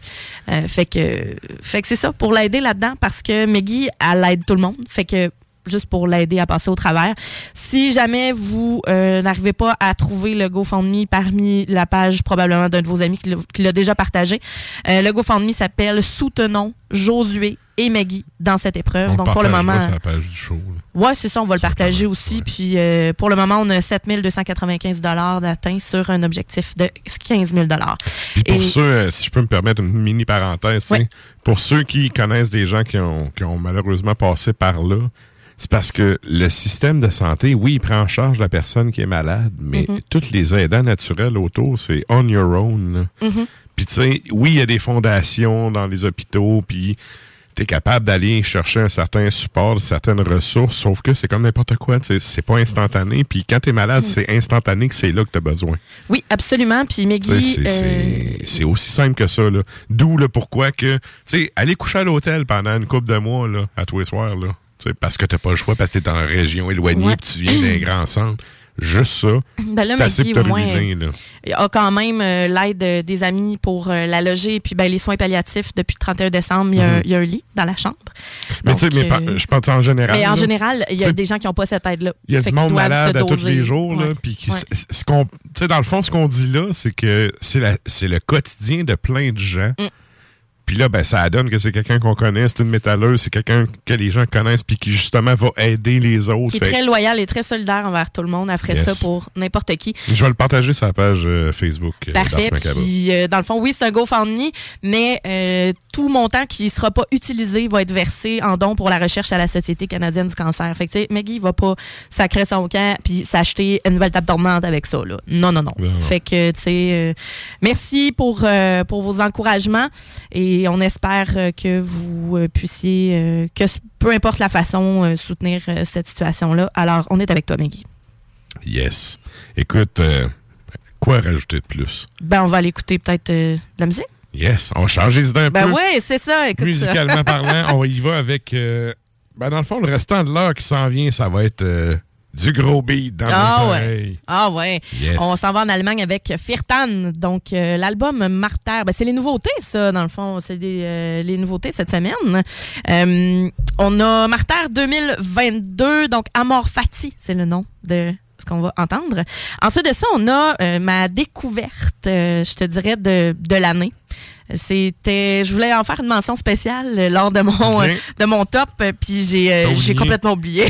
Fait que c'est ça, pour l'aider là-dedans, parce que Maggie, elle aide tout le monde. Fait que, juste pour l'aider à passer au travers. Si jamais vous n'arrivez pas à trouver le GoFundMe parmi la page probablement d'un de vos amis qui l'a déjà partagé, le GoFundMe s'appelle « Soutenons Josué ». Et Maggie dans cette épreuve. Donc, pour le moment. C'est la page du show. Oui, c'est ça, on va le partager aussi. Ouais. Puis, pour le moment, on a 7 295 $ d'atteint sur un objectif de 15 000 $. Puis, pour ceux, si je peux me permettre une mini parenthèse, ouais. Pour ceux qui connaissent des gens qui ont malheureusement passé par là, c'est parce que le système de santé, oui, il prend en charge la personne qui est malade, mais tous les aidants naturels autour, c'est on your own. Mm-hmm. Puis, tu sais, oui, il y a des fondations dans les hôpitaux, puis. T'es capable d'aller chercher un certain support, certaines ressources, sauf que c'est comme n'importe quoi, c'est pas instantané, puis quand t'es malade, c'est instantané que c'est là que t'as besoin. Oui, absolument, puis Maggie... C'est aussi simple que ça, là. D'où le pourquoi que, tu sais, aller coucher à l'hôtel pendant une couple de mois, là, à tous les soirs, là, parce que t'as pas le choix, parce que t'es en région éloignée, puis tu viens d'un grand centre. Juste ça. Ben là, Maggie, au moins, a quand même l'aide des amis pour la loger. Et puis, ben, les soins palliatifs, depuis le 31 décembre, il y a un lit dans la chambre. Mais tu sais, je pense en général. Mais en général, il y a des gens qui n'ont pas cette aide-là. Il y a du monde malade à tous les jours. Ouais. Là, dans le fond, ce qu'on dit là, c'est que c'est le quotidien de plein de gens. Mm. Puis là, ben, ça donne que c'est quelqu'un qu'on connaît, c'est une métalleuse, c'est quelqu'un que les gens connaissent, puis qui justement va aider les autres. Qui est très loyal et très solidaire envers tout le monde. Elle ferait ça pour n'importe qui. Je vais le partager sur la page Facebook. Parfait. Puis, dans le fond, oui, c'est un GoFundMe, mais tout montant qui ne sera pas utilisé va être versé en don pour la recherche à la Société canadienne du cancer. Fait que, tu sais, Maggie ne va pas sacrer son camp puis s'acheter une nouvelle table dormante avec ça. Là. Non. Fait que, tu sais, merci pour vos encouragements. Et on espère que vous puissiez, que peu importe la façon, soutenir cette situation-là. Alors, on est avec toi, Maggie. Yes. Écoute, quoi rajouter de plus? Ben, on va aller écouter peut-être de la musique. Yes, on va changer les idées un peu. Ben oui, c'est ça. Écoute musicalement ça. Parlant, on y va avec... dans le fond, le restant de l'heure qui s'en vient, ça va être... du gros beat dans nos oreilles. Ah ouais. Yes. On s'en va en Allemagne avec Firtan. Donc, l'album Martyr. Ben, c'est les nouveautés, ça, dans le fond. C'est les nouveautés cette semaine. On a Martyr 2022. Donc, Amor Fati, c'est le nom de ce qu'on va entendre. Ensuite de ça, on a ma découverte, je te dirais, de l'année. C'était, je voulais en faire une mention spéciale lors de mon de mon top, puis j'ai complètement oublié.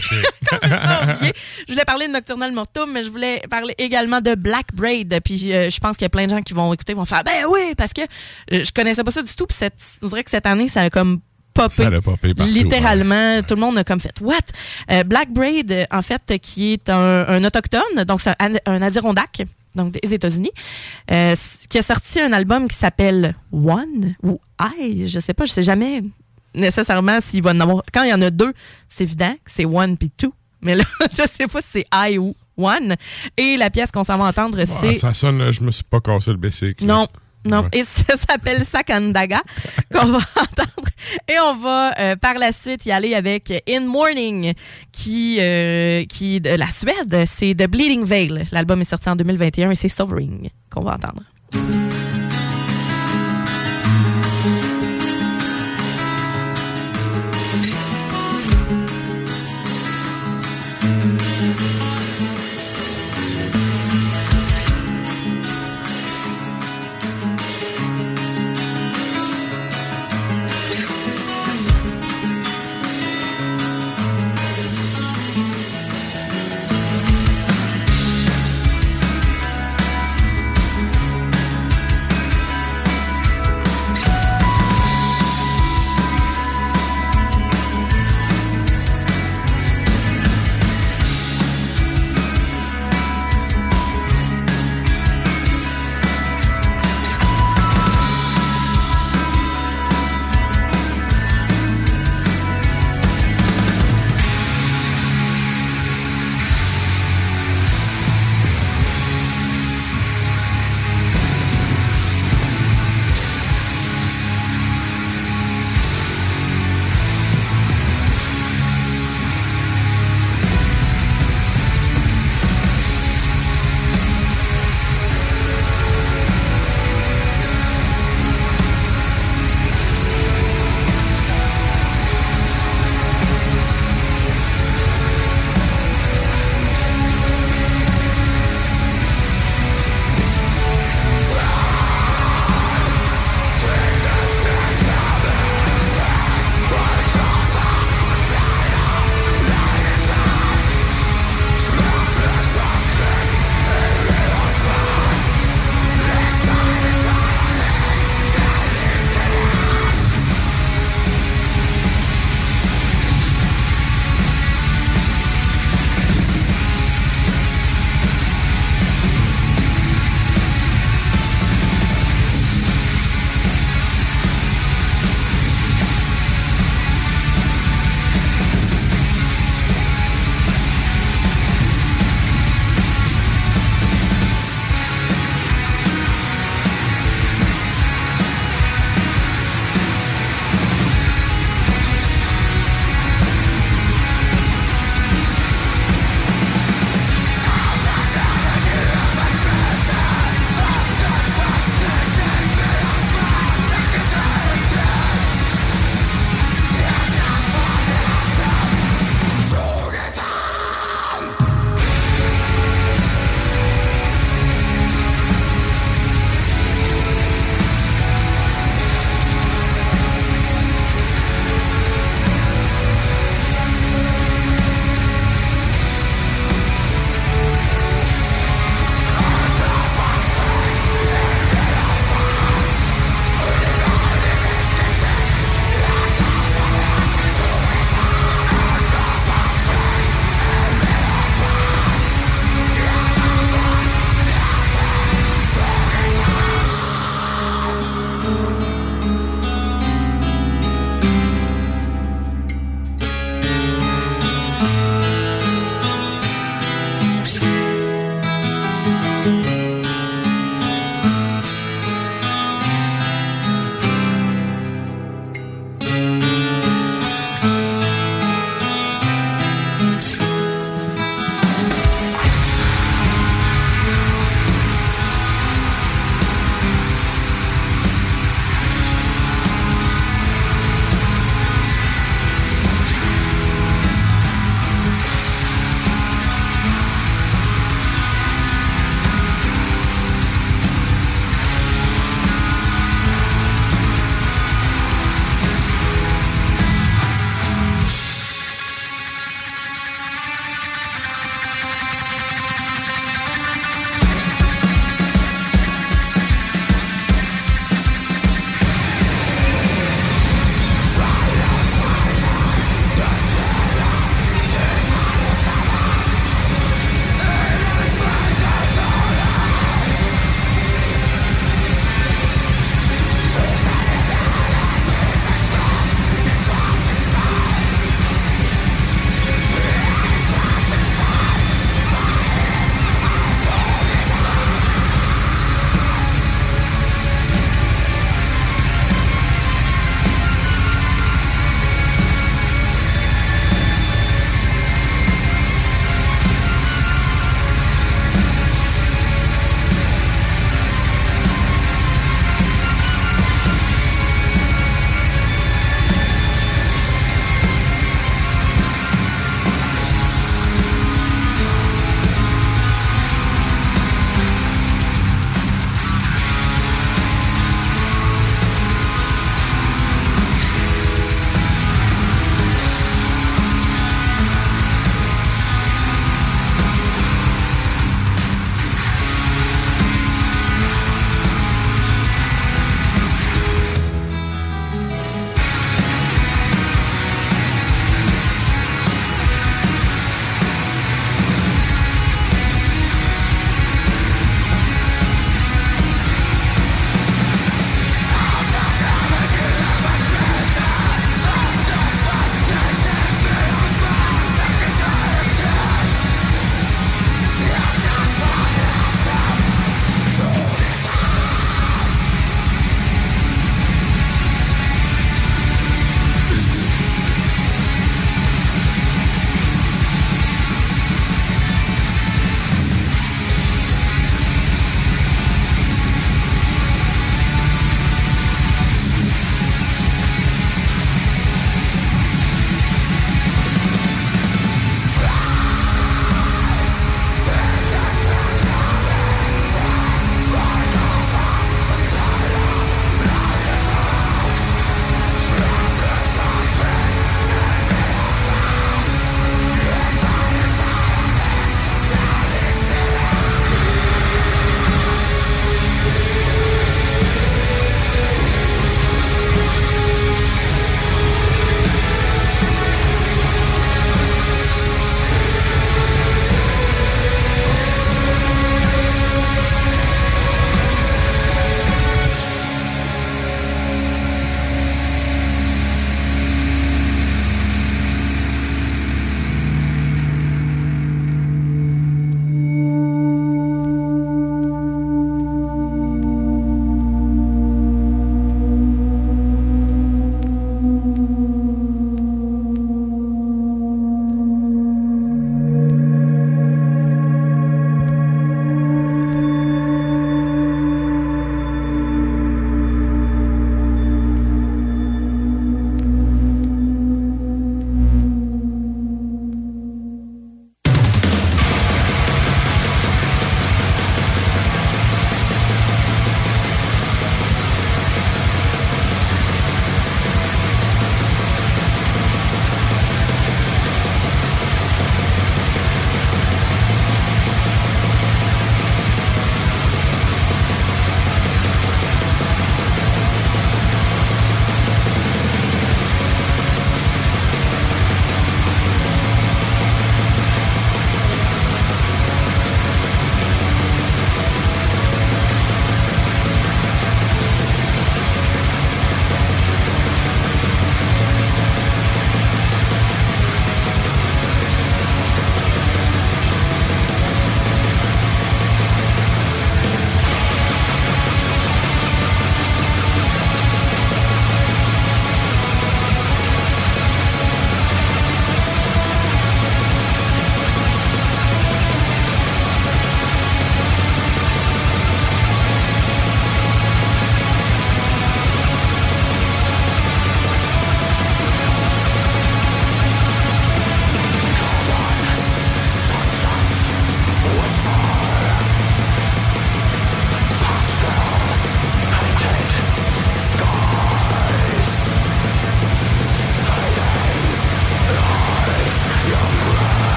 Je voulais parler de Nocturnal Mortum, mais je voulais parler également de Blackbraid. Puis je pense qu'il y a plein de gens qui vont écouter, vont faire ben oui, parce que je connaissais pas ça du tout. Puis on dirait que cette année, ça a comme popé partout, littéralement, tout le monde a comme fait « What? » Blackbraid, en fait, qui est un autochtone, donc c'est un Adirondack, donc des États-Unis, qui a sorti un album qui s'appelle « One » ou « I », je sais jamais nécessairement s'il va en avoir... Quand il y en a deux, c'est évident que c'est « One » puis « Two », mais là, je sais pas si c'est « I » ou « One ». Et la pièce qu'on s'en va entendre, c'est... Ça sonne « Je me suis pas cassé le bicycle ». Non. Non, ouais. Et ça s'appelle Sakandaga, qu'on va entendre. Et on va par la suite y aller avec In Morning, qui de la Suède, c'est The Bleeding Veil. L'album est sorti en 2021 et c'est Sovereign qu'on va entendre.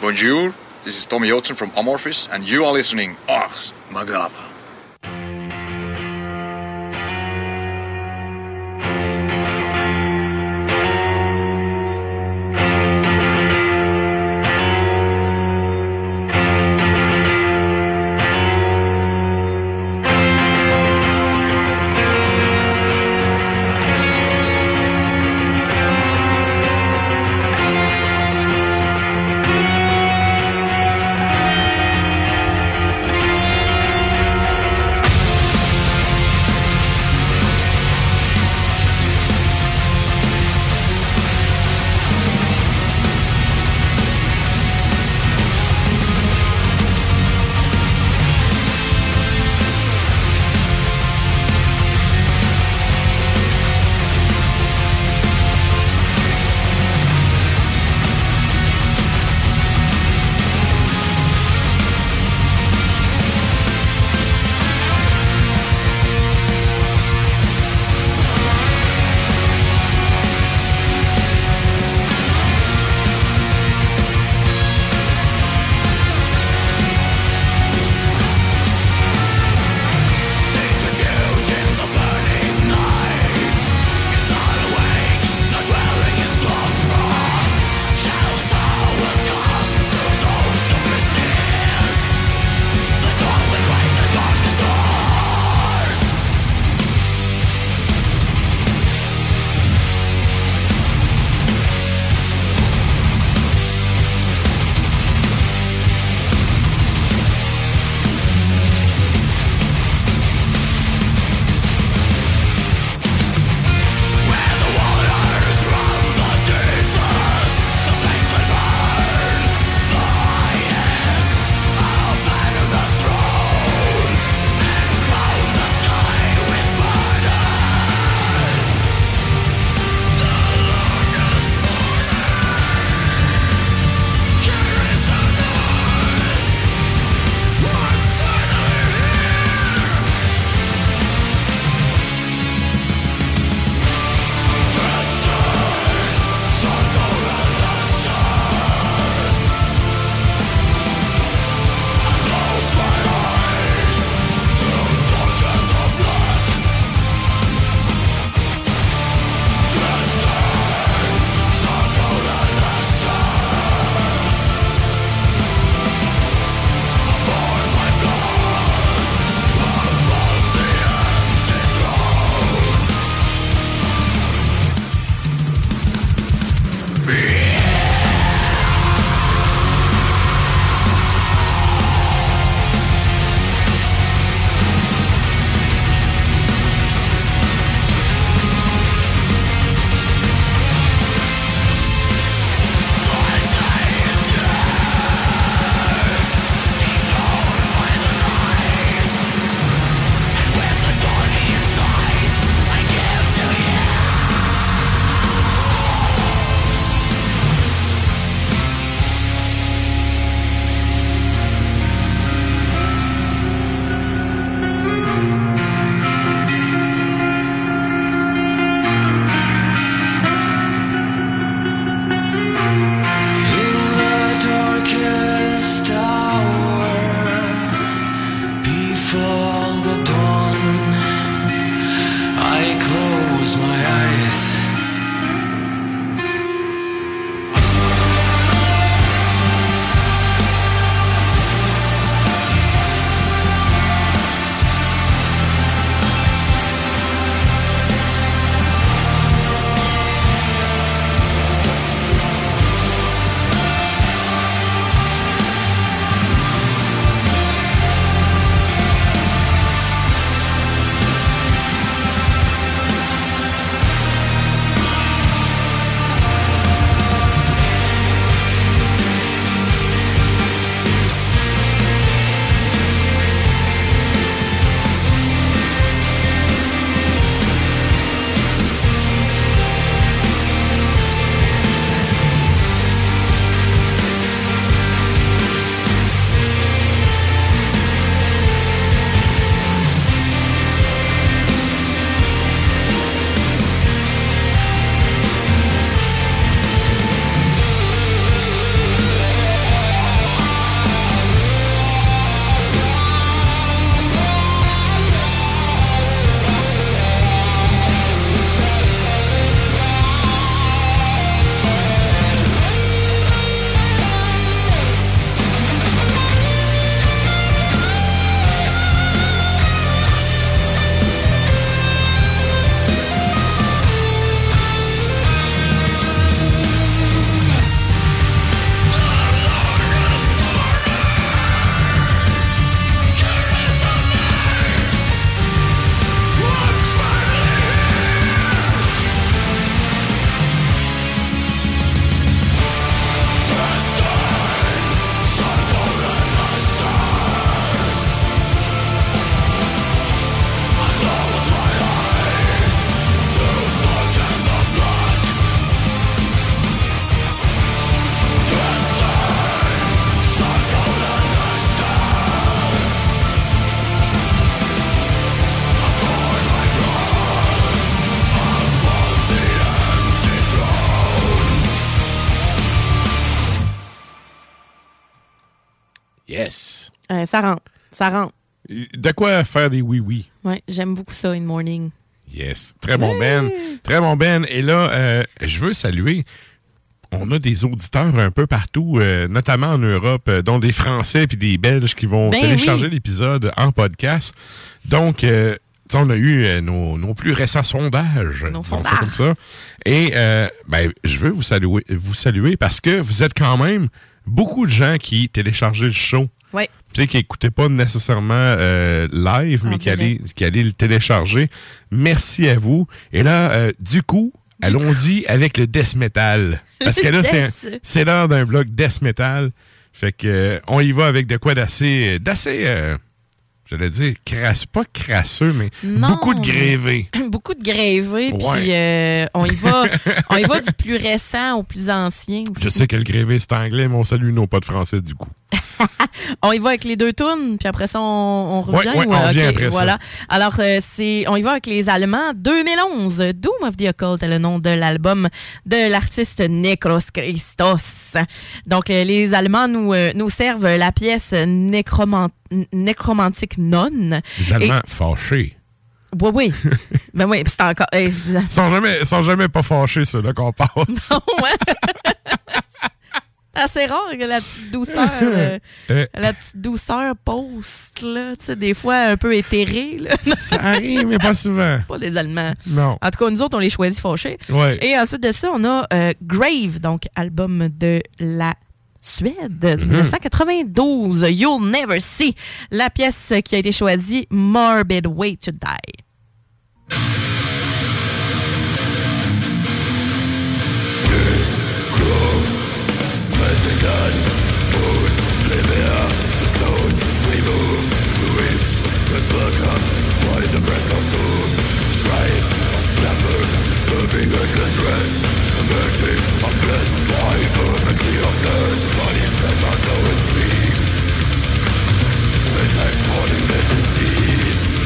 Bonjour, this is Tommy Hodgson from Amorphis, and you are listening Ars Macabra. Yes. Ça rentre. Ça rentre. De quoi faire des oui-oui. Oui, j'aime beaucoup ça, In Morning. Yes. Très bon, Ben. Très bon, Ben. Et là, je veux saluer... On a des auditeurs un peu partout, notamment en Europe, dont des Français puis des Belges qui vont télécharger l'épisode en podcast. Donc, on a eu nos plus récents sondages, disons ça comme ça. Et je veux vous saluer parce que vous êtes quand même beaucoup de gens qui téléchargeaient le show. Oui. Tu sais, qui n'écoutaient pas nécessairement live, mais qui allaient le télécharger. Merci à vous. Et là, du coup... Allons-y avec le death metal. Parce que là, c'est l'heure d'un bloc death metal. Fait que on y va avec de quoi d'assez j'allais dire, pas crasseux, mais non, beaucoup de grévés. Beaucoup de grévés, puis on y va du plus récent au plus ancien. Aussi. Je sais que le grévé, c'est anglais, mais on salue nos potes français, du coup. On y va avec les deux tunes, puis après ça, on revient. On revient après voilà. Ça. Alors, on y va avec les Allemands 2011. Doom of the Occult est le nom de l'album de l'artiste Necros Christos. Donc, les Allemands nous servent la pièce Nécromantique Nonne. Les Allemands fâchés. Oui, oui. Ben oui, c'est encore... Ils sont jamais pas fâchés, ceux-là, qu'on passe. Non, ouais. C'est assez rare que la petite douceur post, là, tu sais, des fois un peu éthérée. Là. Ça arrive, mais pas souvent. Pas des Allemands. Non. En tout cas, nous autres, on les choisit fâchés. Ouais. Et ensuite de ça, on a Grave, donc album de la Suède, 1992, You'll Never See, la pièce qui a été choisie, Morbid Way to Die. God, foods, live here, the stones, we move, the winds, let's welcome, by the breath of doom, shrines of slumber, disturbing endless rest, emerging, unblessed by permanency of death, bodies that are so it speaks, midnight's calling the disease.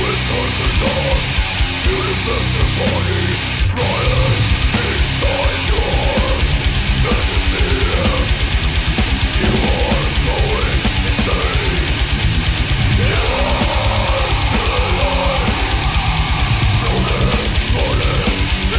return to life, you return to dust. You infect your body, riot inside your heart. That is the end. You are going insane. You are still alive. Slowly, slowly inside.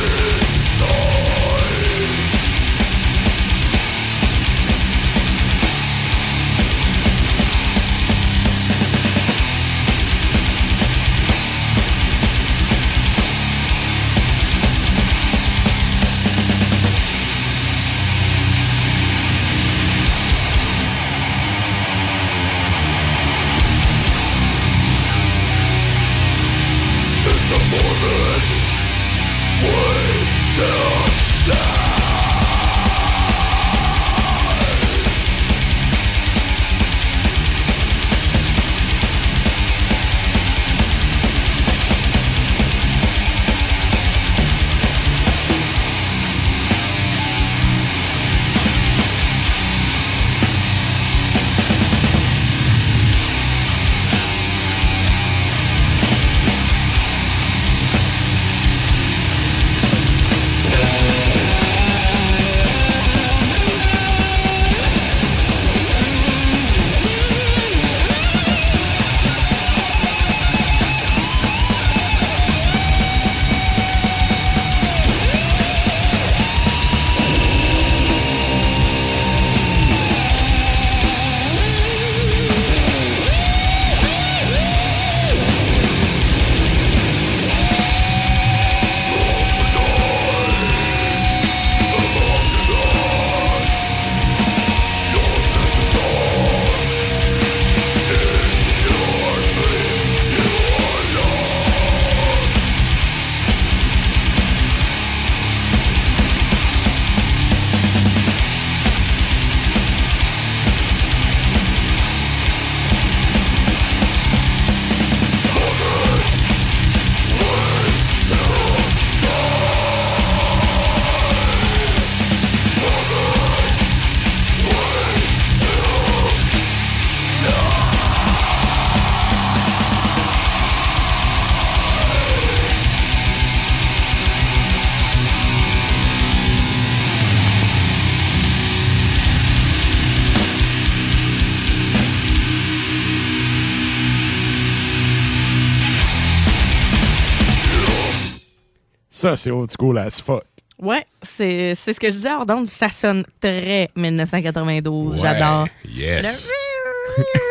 Ça, c'est old school as fuck. Ouais, c'est ce que je disais. Alors, donc, ça sonne très 1992. Ouais, j'adore. Yes.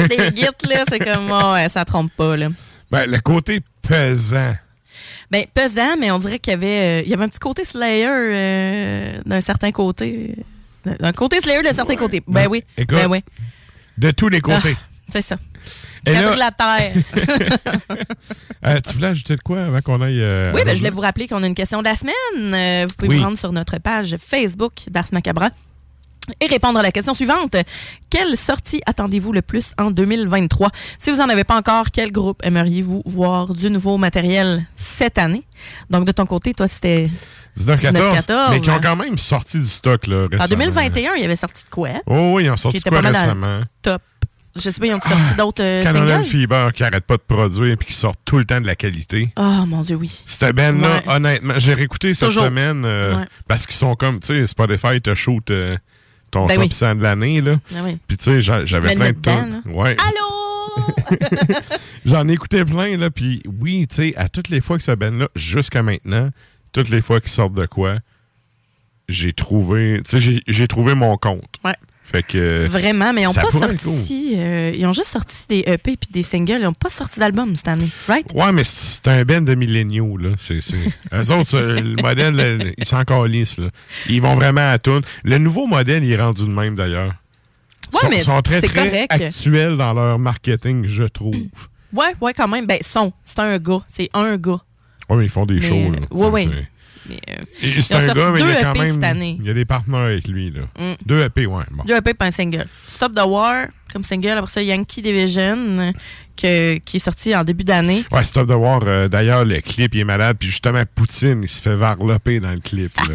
Le des guites, là, c'est comme, oh, ça trompe pas, là. Ben, le côté pesant. Ben, pesant, mais on dirait qu'il y avait, il y avait un petit côté Slayer d'un certain côté. Un côté Slayer d'un certain côté. Ben oui. Écoute, ben oui. De tous les côtés. Ah, c'est ça. Et là... de la terre. Tu voulais ajouter de quoi avant qu'on aille... oui, ben, je voulais vous rappeler qu'on a une question de la semaine. Vous pouvez vous rendre sur notre page Facebook d'Ars Macabra et répondre à la question suivante. Quelle sortie attendez-vous le plus en 2023? Si vous n'en avez pas encore, quel groupe aimeriez-vous voir du nouveau matériel cette année? Donc, de ton côté, toi, c'était... 1914, mais qui ont quand même sorti du stock là, récemment. En 2021, il y avait sorti de quoi? Oh oui, ils ont sorti de quoi récemment? Top. Je sais pas, ils ont sorti d'autres Canadian Fever qui arrête pas de produire et qui sort tout le temps de la qualité. Oh mon Dieu, oui. Cette band-là, honnêtement, j'ai réécouté cette semaine parce qu'ils sont comme, tu sais, Spotify te shoot ton top 100 de l'année. Là. Ben oui. Puis tu sais, j'avais plein de tonnes. Ouais. Allô! J'en écoutais plein, là. Puis oui, tu sais, à toutes les fois que cette band-là, jusqu'à maintenant, toutes les fois qu'ils sortent de quoi, j'ai trouvé mon compte. Ouais. Fait que, vraiment, mais ils n'ont pas sorti... ils ont juste sorti des EP et des singles. Ils n'ont pas sorti d'album cette année, right? Ouais, mais c'est un band de milléniaux, là. Eux autres, le modèle, ils s'en calissent, là. Ils vont vraiment à tout. Le nouveau modèle, il est rendu de même, d'ailleurs. Ouais, mais sont très, c'est très correct. Actuels dans leur marketing, je trouve. Ouais, ouais, quand même. Ben, c'est un gars. C'est un gars. Ouais, mais ils font des shows, là. Ouais, ouais. Mais, c'est un gars, mais il y a quand même. Il y a des partenaires avec lui. Là. Mm. Deux EP, ouais. Bon. Deux EP, pas un single. Stop the War, comme single. Après ça, Yankee Division, qui est sorti en début d'année. Ouais, Stop the War. D'ailleurs, le clip, il est malade. Puis justement, Poutine, il se fait varloper dans le clip. Là.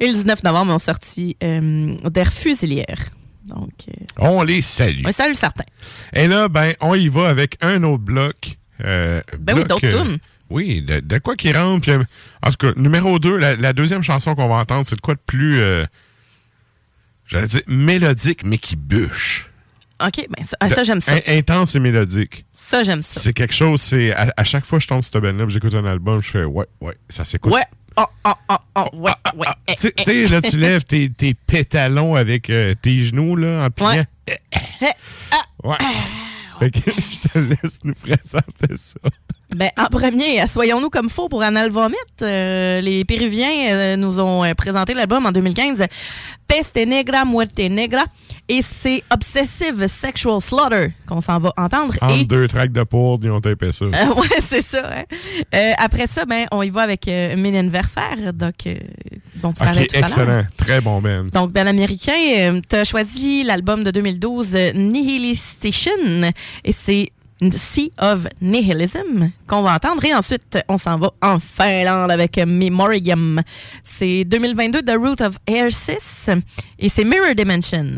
Et le 19 novembre, on sortit Des Fusilières. Donc, on les salue. On les salue certains. Et là, ben, on y va avec un autre bloc. D'autres tunes. Oui, de quoi qui rentre. Puis, en tout cas, numéro 2, la deuxième chanson qu'on va entendre, c'est de quoi de plus, j'allais dire, mélodique, mais qui bûche. OK, ben ça j'aime ça. Intense et mélodique. Ça, j'aime ça. C'est quelque chose, c'est à chaque fois que je tombe sur cette belle-là, j'écoute un album, je fais ouais, ça s'écoute. Ouais. Oh, ouais. Tu sais, là, tu lèves tes pétalons avec tes genoux, là, en pliant. Ouais. Fait que je te laisse nous présenter ça. Ben, en premier, soyons-nous comme faux pour Anal Vomit. Les Péruviens nous ont présenté l'album en 2015, Peste Negra, Muerte Negra. Et c'est Obsessive Sexual Slaughter qu'on s'en va entendre. Entre deux tracks de poudre, ils ont tapé ça. Ouais, c'est ça. Hein? Après ça, ben, on y va avec Minen Verfer, donc dont tu parlais tout à l'heure. Excellent. Très bon band. Donc, band américain, tu as choisi l'album de 2012, Nihilistation. Et c'est Sea of Nihilism qu'on va entendre. Et ensuite, on s'en va en Finlande avec Memoriam. C'est 2022, The Root of Air 6. Et c'est Mirror Dimension.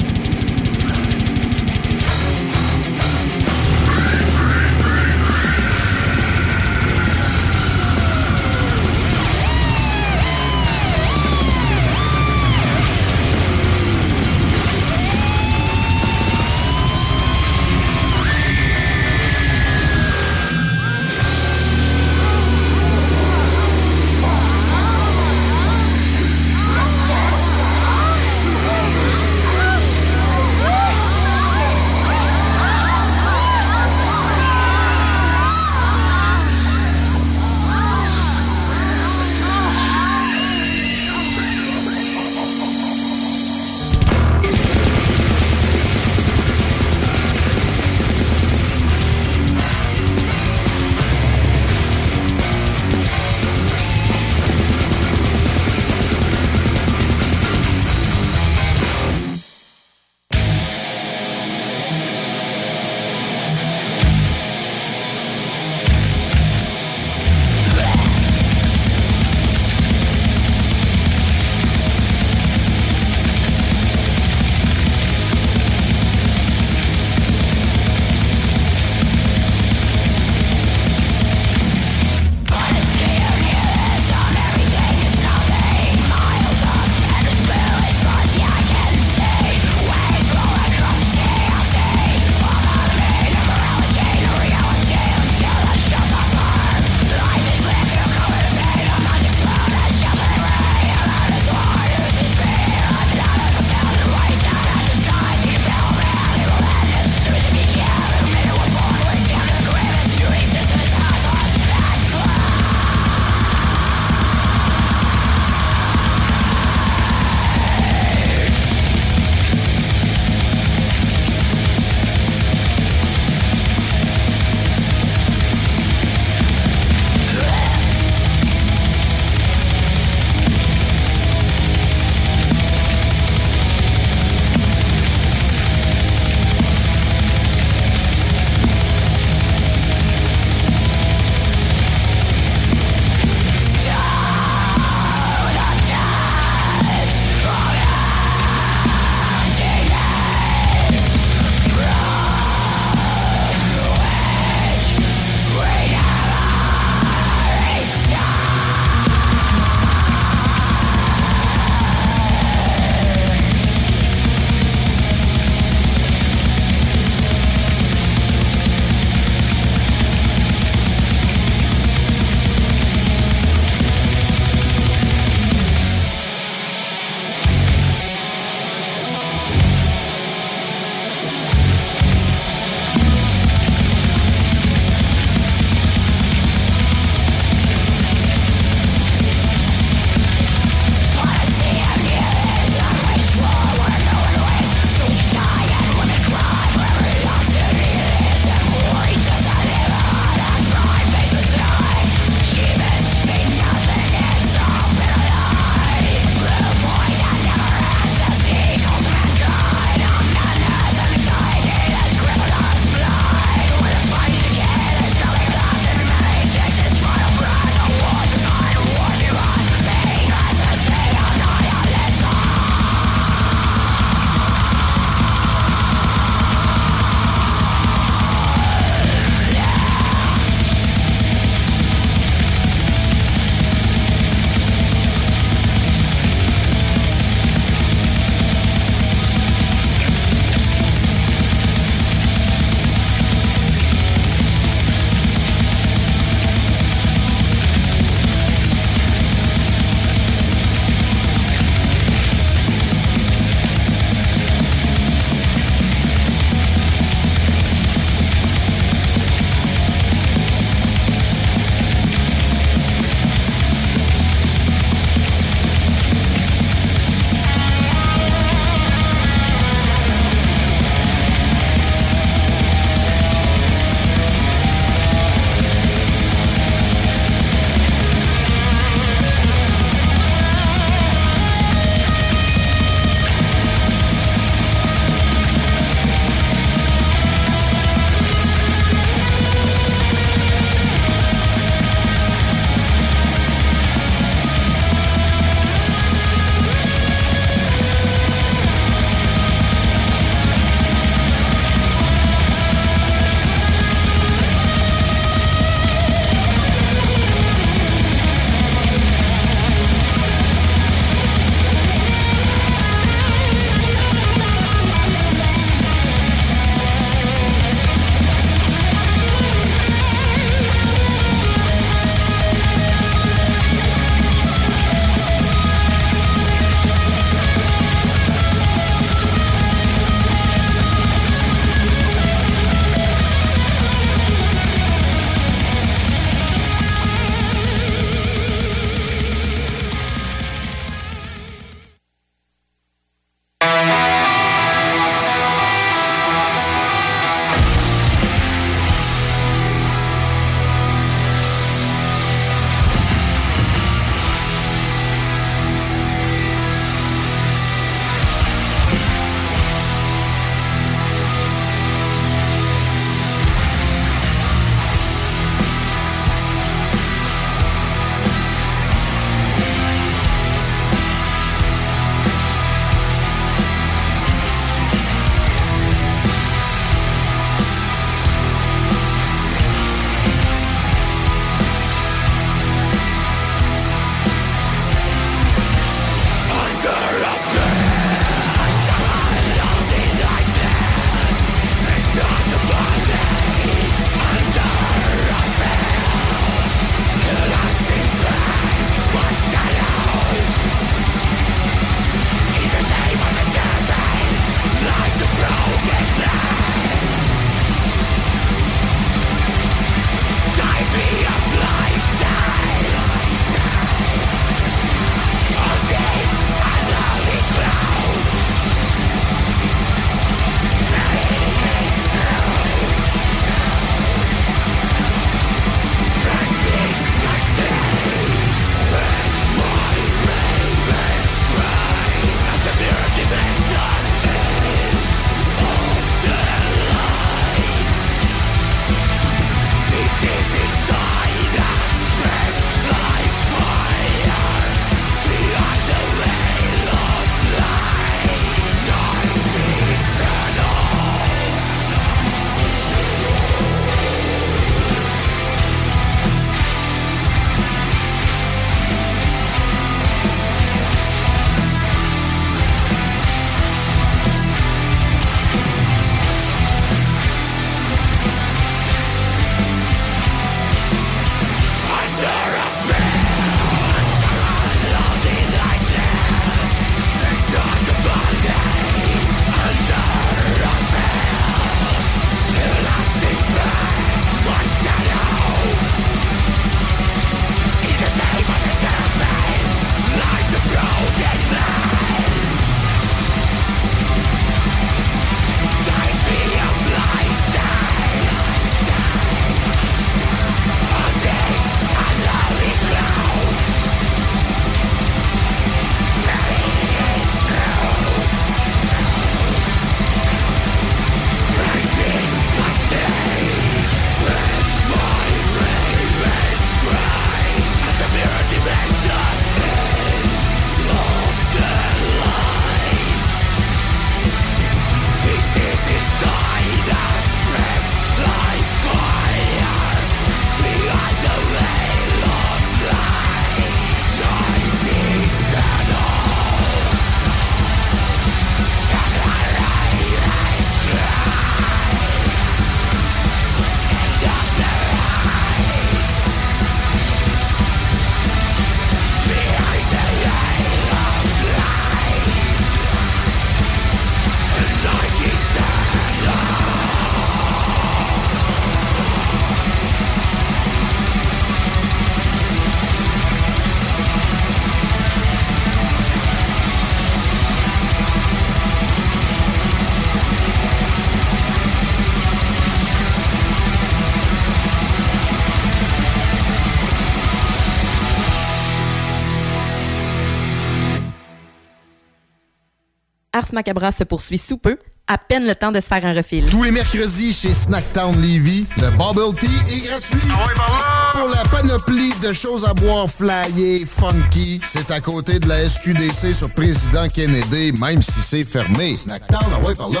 Ars Macabra se poursuit sous peu. À peine le temps de se faire un refil. Tous les mercredis chez Snacktown Lévis, le Bubble Tea est gratuit. Ah ouais, bah ouais. Pour la panoplie de choses à boire flyées, funky, c'est à côté de la SQDC sur Président Kennedy, même si c'est fermé. Snacktown, ah ouais, par là.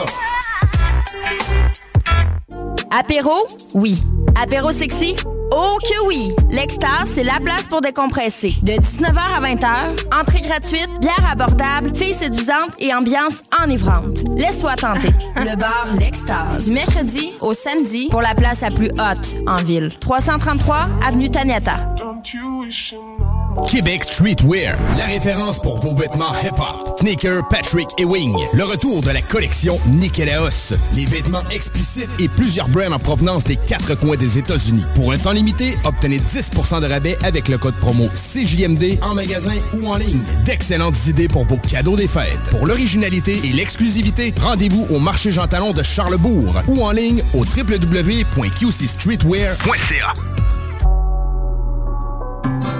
Apéro? Oui. Apéro sexy? Oh que oui! L'Extase, c'est la place pour décompresser. De 19h à 20h, entrée gratuite, bière abordable, filles séduisantes et ambiance enivrante. Laisse-toi tenter. Le bar L'Extase. Du mercredi au samedi pour la place la plus haute en ville. 333 avenue Taniata. Québec Streetwear, la référence pour vos vêtements hip-hop. Sneaker, Patrick et Wing. Le retour de la collection Nikolaos. Les vêtements explicites et plusieurs brands en provenance des quatre coins des États-Unis. Pour un temps limité, obtenez 10% de rabais avec le code promo CJMD en magasin ou en ligne. D'excellentes idées pour vos cadeaux des fêtes. Pour l'originalité et l'exclusivité, rendez-vous au marché Jean Talon de Charlebourg ou en ligne au www.qcstreetwear.ca.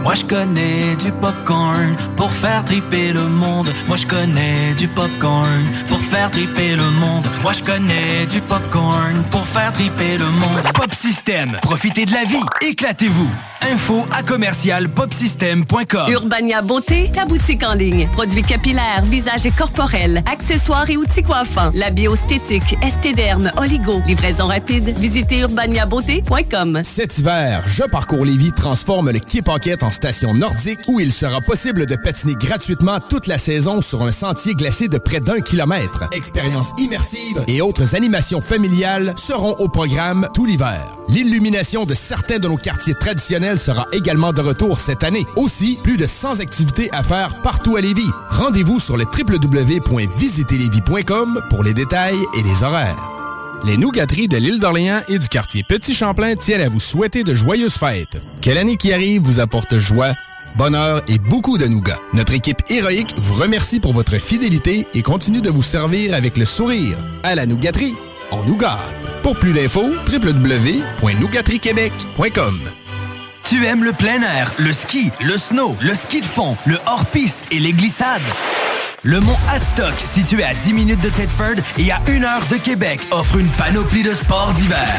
Moi je connais du popcorn pour faire triper le monde. Moi je connais du popcorn pour faire triper le monde. Moi je connais du popcorn pour faire triper le monde. Pop System, profitez de la vie, éclatez-vous. Info à commercial popsystem.com. Urbania Beauté, ta boutique en ligne. Produits capillaires, visages et corporels, accessoires et outils coiffants, la bioesthétique, estéderme, oligo, livraison rapide. Visitez urbaniabeauté.com. Cet hiver, Je Parcours Lévis transforme le Kip Enquête en station nordique où il sera possible de patiner gratuitement toute la saison sur un sentier glacé de près d'1 kilomètre. Expériences immersives et autres animations familiales seront au programme tout l'hiver. L'illumination de certains de nos quartiers traditionnels sera également de retour cette année. Aussi, plus de 100 activités à faire partout à Lévis. Rendez-vous sur le www.visitezlevis.com pour les détails et les horaires. Les nougateries de l'île d'Orléans et du quartier Petit-Champlain tiennent à vous souhaiter de joyeuses fêtes. Que l'année qui arrive vous apporte joie, bonheur et beaucoup de nougats. Notre équipe héroïque vous remercie pour votre fidélité et continue de vous servir avec le sourire. À la nougaterie, on nous gâte. Pour plus d'infos, www.nougateriequebec.com. Tu aimes le plein air, le ski, le snow, le ski de fond, le hors-piste et les glissades? Le mont Hadstock, situé à 10 minutes de Thetford et à 1 heure de Québec, offre une panoplie de sports d'hiver.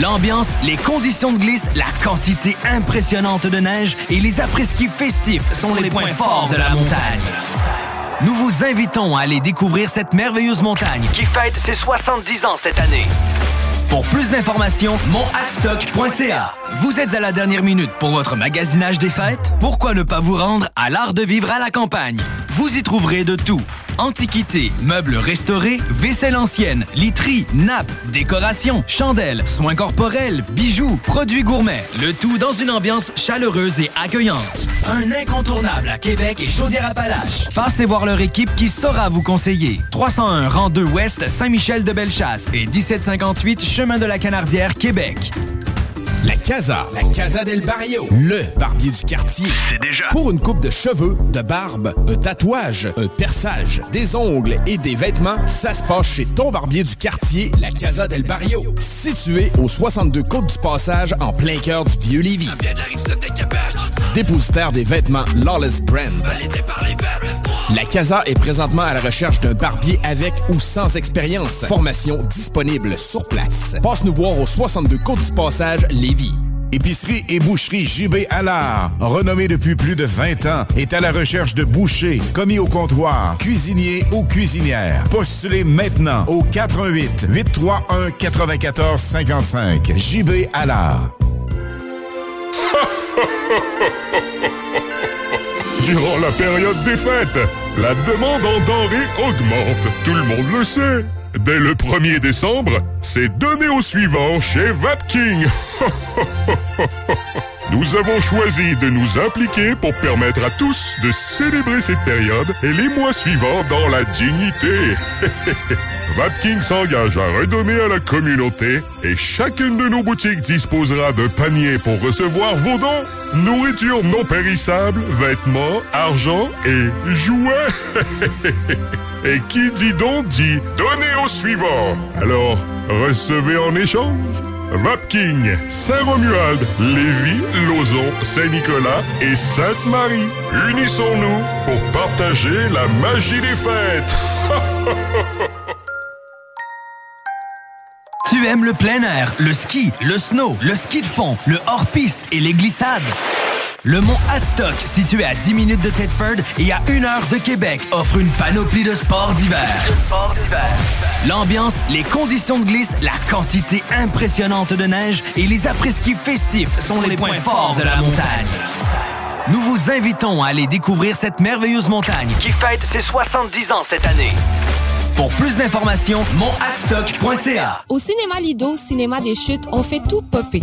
L'ambiance, les conditions de glisse, la quantité impressionnante de neige et les après-ski festifs sont les points forts de la montagne. Nous vous invitons à aller découvrir cette merveilleuse montagne qui fête ses 70 ans cette année. Pour plus d'informations, monhadstock.ca. Vous êtes à la dernière minute pour votre magasinage des fêtes? Pourquoi ne pas vous rendre à l'Art de vivre à la campagne? Vous y trouverez de tout. Antiquités, meubles restaurés, vaisselle ancienne, literie, nappes, décorations, chandelles, soins corporels, bijoux, produits gourmets. Le tout dans une ambiance chaleureuse et accueillante. Un incontournable à Québec et Chaudière-Appalaches. Passez voir leur équipe qui saura vous conseiller. 301 rang 2 Ouest, Saint-Michel-de-Bellechasse et 1758 Chemin de la Canardière, Québec. La Casa del Barrio, le barbier du quartier. C'est déjà. Pour une coupe de cheveux, de barbe, un tatouage, un perçage, des ongles et des vêtements, ça se passe chez ton barbier du quartier, la Casa del Barrio. Située au 62 Côte-du-Passage, en plein cœur du Vieux-Lévis. Dépositaire des vêtements Lawless Brand. La Casa est présentement à la recherche d'un barbier avec ou sans expérience. Formation disponible sur place. Passe nous voir au 62 Côte-du-Passage, Lévis. Épicerie et boucherie JB Allard, renommée depuis plus de 20 ans, est à la recherche de bouchers, commis au comptoir, cuisiniers ou cuisinières. Postulez maintenant au 418-831-9455. JB Allard. Durant la période des fêtes, la demande en denrées augmente. Tout le monde le sait. Dès le 1er décembre, c'est donné au suivant chez Vapking. Nous avons choisi de nous impliquer pour permettre à tous de célébrer cette période et les mois suivants dans la dignité. Vapking s'engage à redonner à la communauté et chacune de nos boutiques disposera d'un panier pour recevoir vos dons, nourriture non périssable, vêtements, argent et jouets. Et qui dit don dit « Donnez au suivant ». Alors, recevez en échange Vapking, Saint-Romuald, Lévis, Lauson, Saint-Nicolas et Sainte-Marie. Unissons-nous pour partager la magie des fêtes. Tu aimes le plein air, le ski, le snow, le ski de fond, le hors-piste et les glissades? Le mont Hadstock, situé à 10 minutes de Thetford et à 1 heure de Québec, offre une panoplie de sports d'hiver. L'ambiance, les conditions de glisse, la quantité impressionnante de neige et les après-ski festifs sont les points forts de la montagne. Nous vous invitons à aller découvrir cette merveilleuse montagne qui fête ses 70 ans cette année. Pour plus d'informations, monhadstock.ca. Au Cinéma Lido, Cinéma des Chutes, on fait tout popper.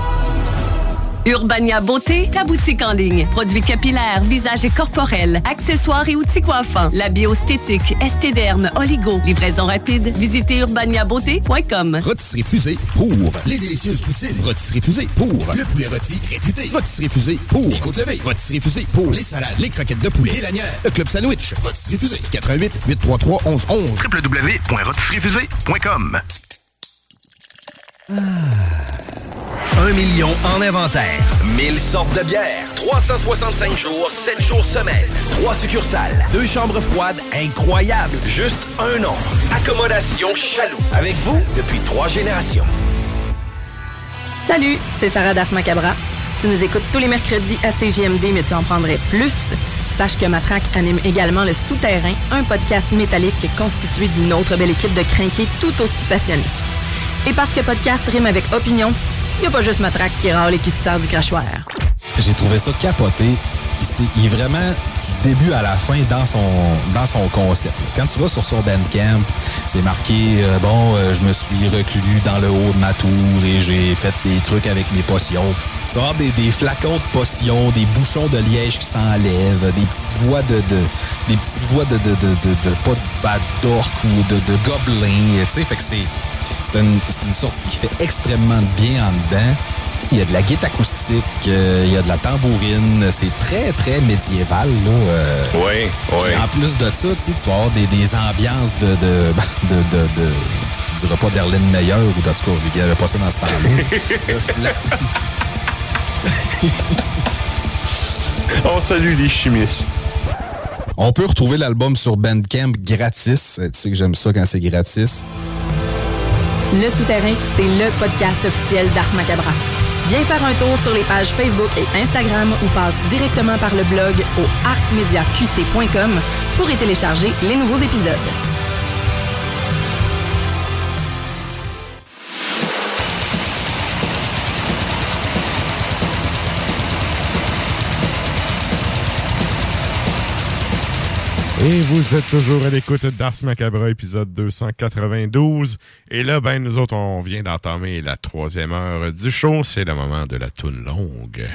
Urbania Beauté, la boutique en ligne. Produits capillaires, visages et corporels, accessoires et outils coiffants, la bioesthétique, estéderme, oligo, livraison rapide. Visitez urbaniabeauté.com. Rôtisserie Fusée pour les délicieuses poutines. Rôtisserie Fusée pour le poulet rôti réputé. Rôtisserie Fusée pour les côtes levées. Rôtisserie Fusée pour les salades, les croquettes de poulet, les lanières, le club sandwich. Rôtisserie Fusée. 88 833 1111 www.rôtisseriefusée.com. Ah. 1 million en inventaire. 1000 sortes de bières. 365 jours, 7 jours semaine. 3 succursales. 2 chambres froides incroyables. Juste un nom. Accommodation Chaloux. Avec vous depuis 3 générations. Salut, c'est Sarah d'Ars Macabra. Tu nous écoutes tous les mercredis à CJMD, mais tu en prendrais plus. Sache que Matraque anime également Le Souterrain, un podcast métallique constitué d'une autre belle équipe de crinqués tout aussi passionnés. Et parce que podcast rime avec opinion, il n'y a pas juste Matraque qui râle et qui se sert du crachoir. J'ai trouvé ça capoté. Il est vraiment du début à la fin dans son concept. Quand tu vas sur son Bandcamp, c'est marqué « Bon, je me suis reclus dans le haut de ma tour et j'ai fait des trucs avec mes potions. » Tu vas avoir des flacons de potions, des bouchons de liège qui s'enlèvent, des petites voix de pas de bad d'orc ou de gobelins. Tu sais, fait que c'est une sortie qui fait extrêmement bien en dedans. Il y a de la guitare acoustique, il y a de la tambourine. C'est très, très médiéval, là. Oui. En plus de ça, tu vas avoir des ambiances de je dirais pas d'Erlène Meyer, ou en tout cas, il n'y avait pas ça dans ce temps-là. On salue les chimistes. On peut retrouver l'album sur Bandcamp gratis. Tu sais que j'aime ça quand c'est gratis. Le Souterrain, c'est le podcast officiel d'Ars Macabra. Viens faire un tour sur les pages Facebook et Instagram ou passe directement par le blog au ArsMediaQC.com pour y télécharger les nouveaux épisodes. Et vous êtes toujours à l'écoute d'Ars Macabra, épisode 292. Et là, nous autres, on vient d'entamer la 3e heure du show. C'est le moment de la toune longue.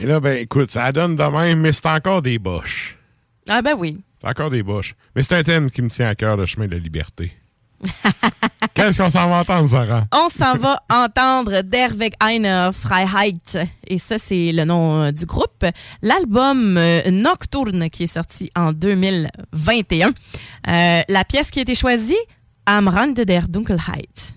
Et là, écoute, ça donne de même, mais c'est encore des boches. Ah oui. C'est encore des boches. Mais c'est un thème qui me tient à cœur, le chemin de la liberté. Qu'est-ce qu'on s'en va entendre, Sarah? On s'en va entendre Der Weg einer Freiheit. Et ça, c'est le nom du groupe. L'album Nocturne, qui est sorti en 2021. La pièce qui a été choisie, Am Rande der Dunkelheit.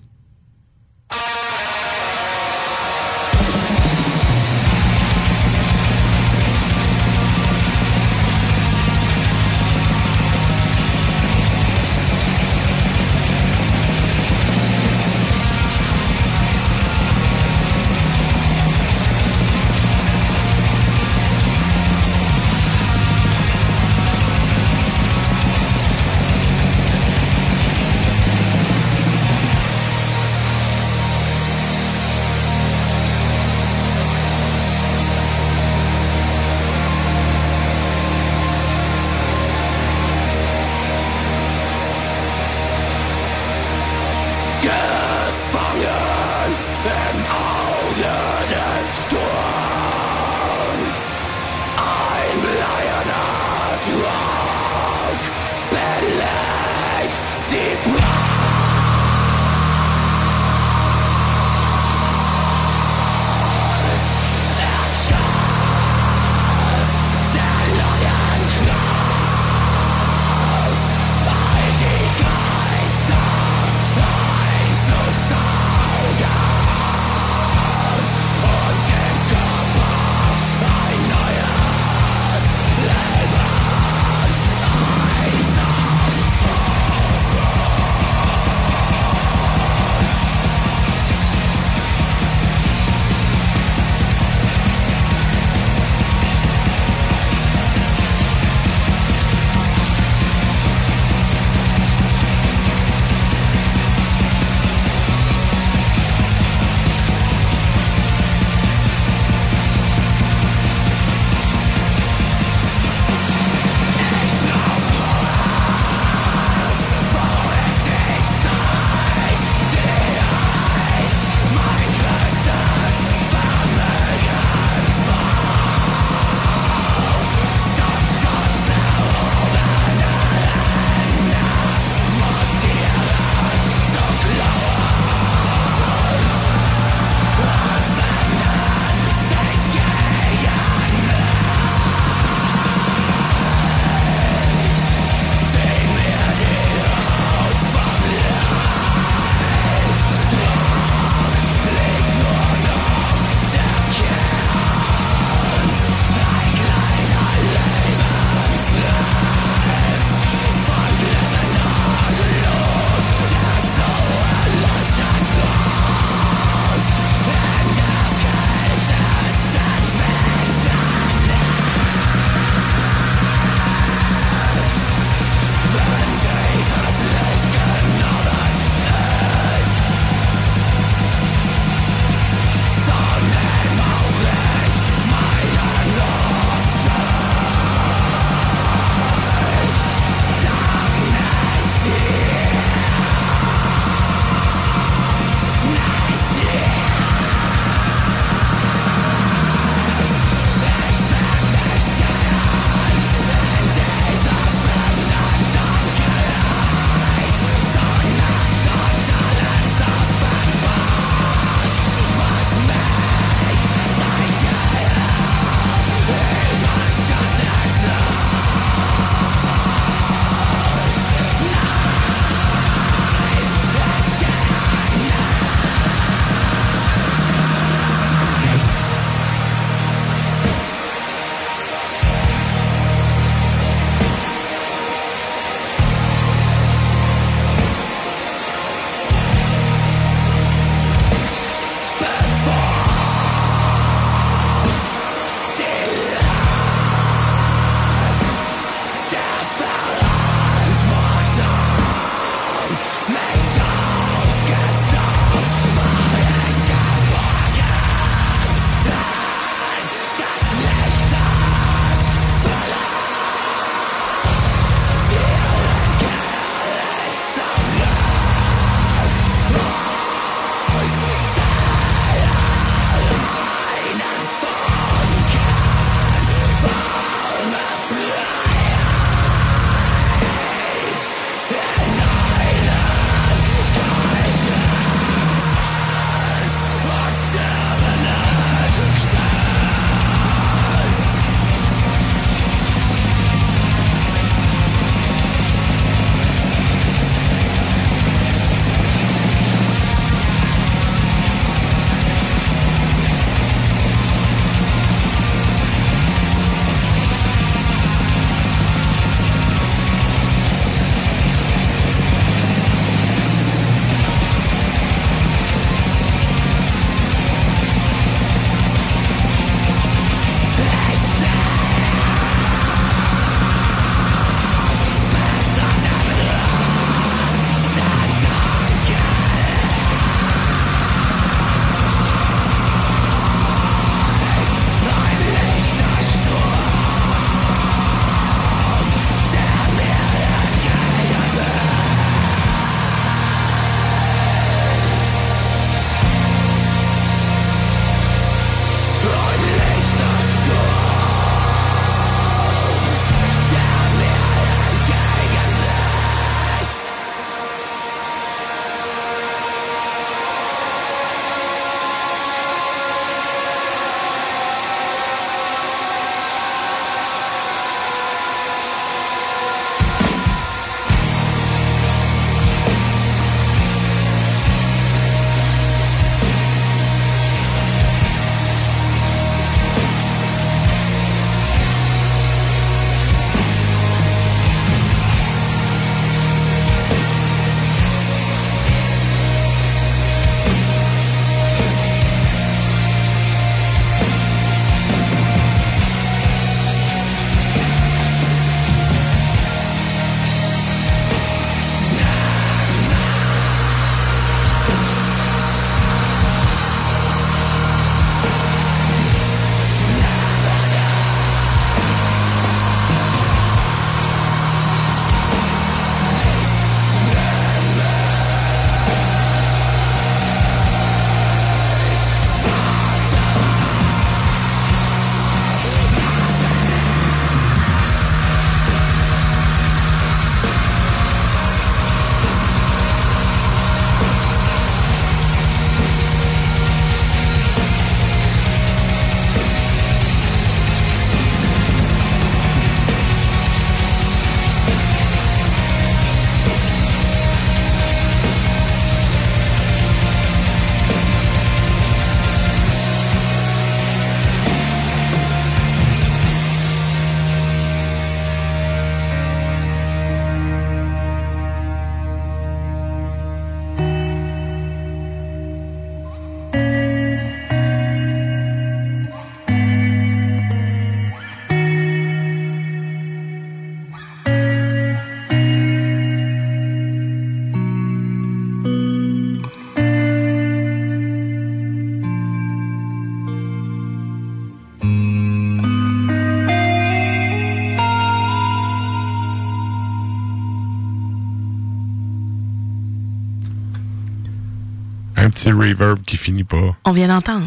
Un petit reverb qui finit pas. On vient d'entendre.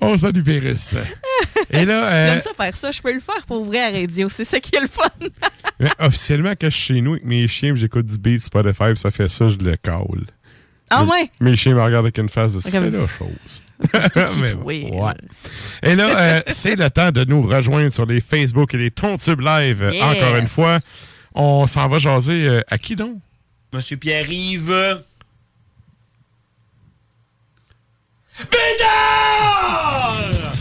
Oh, ça du virus. Et là, j'aime ça faire ça. Je peux le faire pour vrai à radio. C'est ça qui est le fun. Mais officiellement, quand je suis chez nous avec mes chiens, j'écoute du beat Spotify et ça fait ça, je le call. Ah ouais? Mes chiens me regardent avec une face de « c'est la chose ». Ouais. Et là, c'est le temps de nous rejoindre sur les Facebook et les Tontubes Live. Yes. Encore une fois, on s'en va jaser à qui donc? Monsieur Pierre-Yves. Bédard!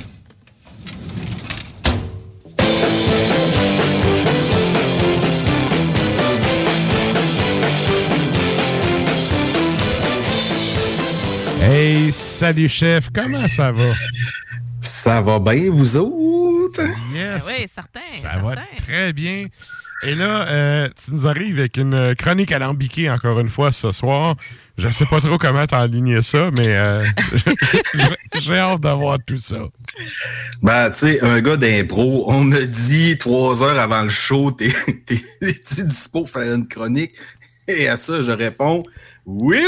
Hey, salut chef, comment ça va? Ça va bien, vous autres? Yes. Oui, certain. Ça va très bien. Et là, tu nous arrives avec une chronique alambiquée, encore une fois, ce soir. Je ne sais pas trop comment t'enligner ça, mais j'ai hâte d'avoir tout ça. Ben, tu sais, un gars d'impro, on me dit 3 heures avant le show, es-tu dispo pour faire une chronique? Et à ça, je réponds, oui!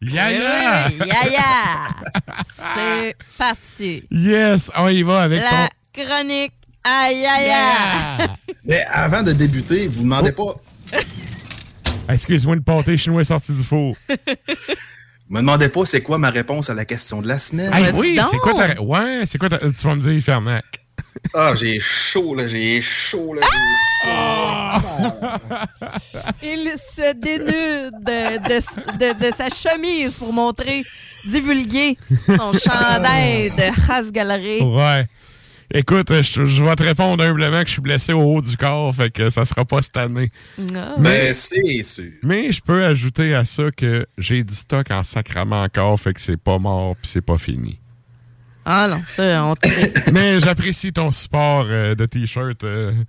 Yaya! Oui, yaya! C'est parti! Yes, on y va avec la chronique. Aïe, aïe, aïe! Mais avant de débuter, vous ne demandez pas... Excuse-moi, une pâté chinois sortie du four. Me demandez pas c'est quoi ma réponse à la question de la semaine. Hey, oui, c'est quoi ta... Ouais, c'est quoi ta... Tu vas me dire, Fernac. Ah, j'ai chaud, là, Il se dénude de sa chemise pour montrer, divulguer son chandail de Hasgalerie. Ouais. Écoute, je vais te répondre humblement que je suis blessé au haut du corps, fait que ça sera pas cette année. Non. Mais c'est sûr. Mais je peux ajouter à ça que j'ai du stock en sacrament encore, fait que c'est pas mort pis c'est pas fini. Ah non, ça, on te... Mais j'apprécie ton support de t-shirt,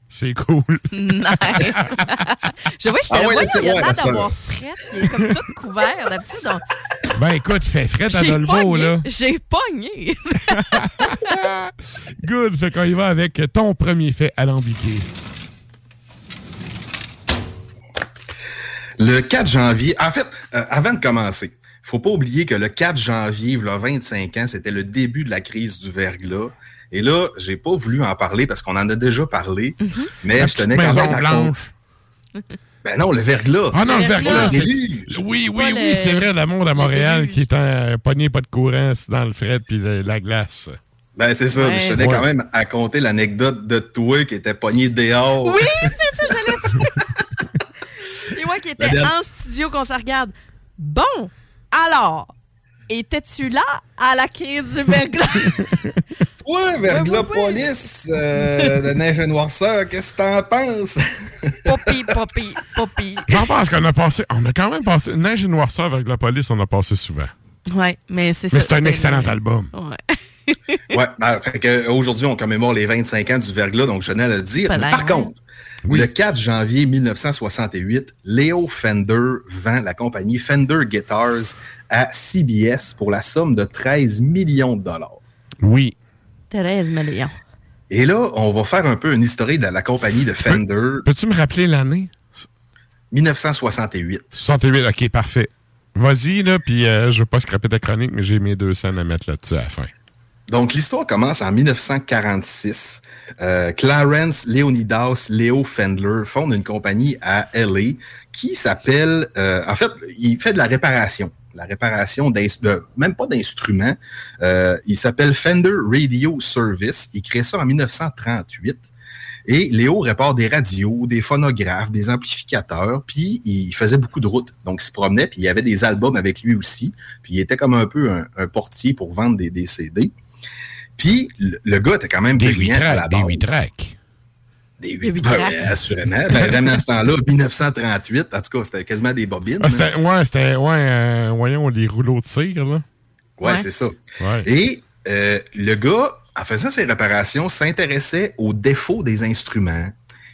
c'est cool. Nice! Je vois, je te le vois, il y a l'air d'avoir fret, il est comme tout couvert, d'habitude, on... Ben écoute, fais fret à Dolbo, là. J'ai pogné! Good, fait qu'on y va avec ton premier fait alambiqué. Le 4 janvier... En fait, avant de commencer, faut pas oublier que le 4 janvier, il y a 25 ans, c'était le début de la crise du verglas. Et là, j'ai pas voulu en parler parce qu'on en a déjà parlé, mais je tenais quand même à compte. Ben non, le verglas. Ah non, le verglas, c'est... Oui, c'est vrai, le monde à Montréal qui est en pogné pas de courant, c'est dans le fret puis la glace. Ben c'est ça, je tenais quand même à compter l'anecdote de toi qui était pogné dehors. Oui, c'est ça, j'allais dire. Et moi qui était en studio qu'on se regarde. Bon, alors, étais-tu là à la crise du verglas? Toi, verglas police de neige et noirceur, qu'est-ce que t'en penses? Poppy. J'en pense qu'on a passé, on a quand même passé, neige et noirceur, verglas police, on a passé souvent. Oui, mais c'est ça. Mais c'est un excellent album. Oui. Aujourd'hui, on commémore les 25 ans du verglas, donc je tenais à le dire. Par contre, oui. Le 4 janvier 1968, Leo Fender vend la compagnie Fender Guitars à CBS pour la somme de $13 millions. Oui. 13 millions. Et là, on va faire un peu une historique de la compagnie de Fender. Peux-tu me rappeler l'année? 1968. 68, OK, parfait. Vas-y, là, puis je ne veux pas scraper ta chronique, mais j'ai mes 200 à mettre là-dessus à la fin. Donc, l'histoire commence en 1946. Clarence Leonidas Leo Fender fonde une compagnie à L.A. qui s'appelle... en fait, il fait de la réparation même pas d'instruments. Il s'appelle Fender Radio Service. Il crée ça en 1938. Et Léo répare des radios, des phonographes, des amplificateurs, puis il faisait beaucoup de routes. Donc, il se promenait, puis il y avait des albums avec lui aussi. Puis, il était comme un peu un portier pour vendre des CD. Puis, le gars était quand même brillant à la base. Des 8-tracks. Assurément. Même à ce temps-là, 1938, en tout cas, c'était quasiment des bobines. Ah, c'était voyons, les rouleaux de cire, là. Ouais. C'est ça. Ouais. Et le gars... En faisant ces réparations, s'intéressait aux défauts des instruments.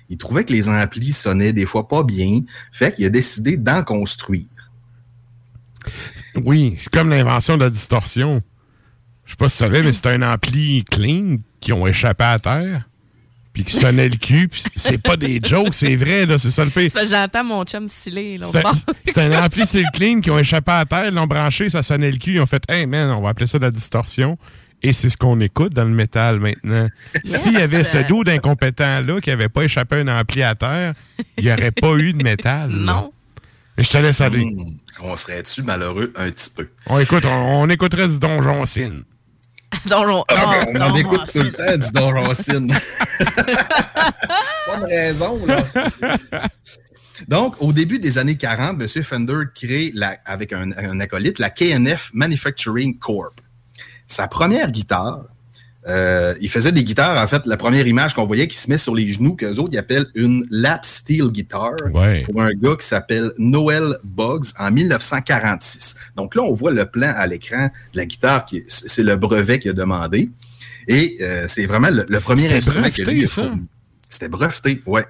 Il trouvait que les amplis sonnaient des fois pas bien, fait qu'il a décidé d'en construire. Oui, c'est comme l'invention de la distorsion. Je sais pas si tu savais, mais c'est un ampli clean qui ont échappé à terre, puis qui sonnait le cul. Puis c'est pas des jokes, c'est vrai, là, c'est ça le pire. J'entends mon chum sciller. C'est un ampli clean qui ont échappé à la terre, l'ont branché, ça sonnait le cul. Ils ont fait « Hey man, on va appeler ça de la distorsion ». Et c'est ce qu'on écoute dans le métal maintenant. S'il y avait ce dos d'incompétent-là qui n'avait pas échappé un ampli à terre, il n'y aurait pas eu de métal. Non. Mais je te laisse aller. On serait-tu malheureux un petit peu? On écouterait du donjoncine. Donjon. On en écoute tout le temps du donjoncine. Pas de raison, là. Donc, au début des années 40, M. Fender crée, avec un acolyte, la KNF Manufacturing Corp. Sa première guitare, il faisait des guitares, en fait, la première image qu'on voyait qui se met sur les genoux, qu'eux autres, ils appellent une lap steel guitar, ouais, pour un gars qui s'appelle Noel Boggs en 1946. Donc là, on voit le plan à l'écran de la guitare, c'est le brevet qu'il a demandé. Et c'est vraiment le premier instrument que lui a fourni. C'était breveté, ouais.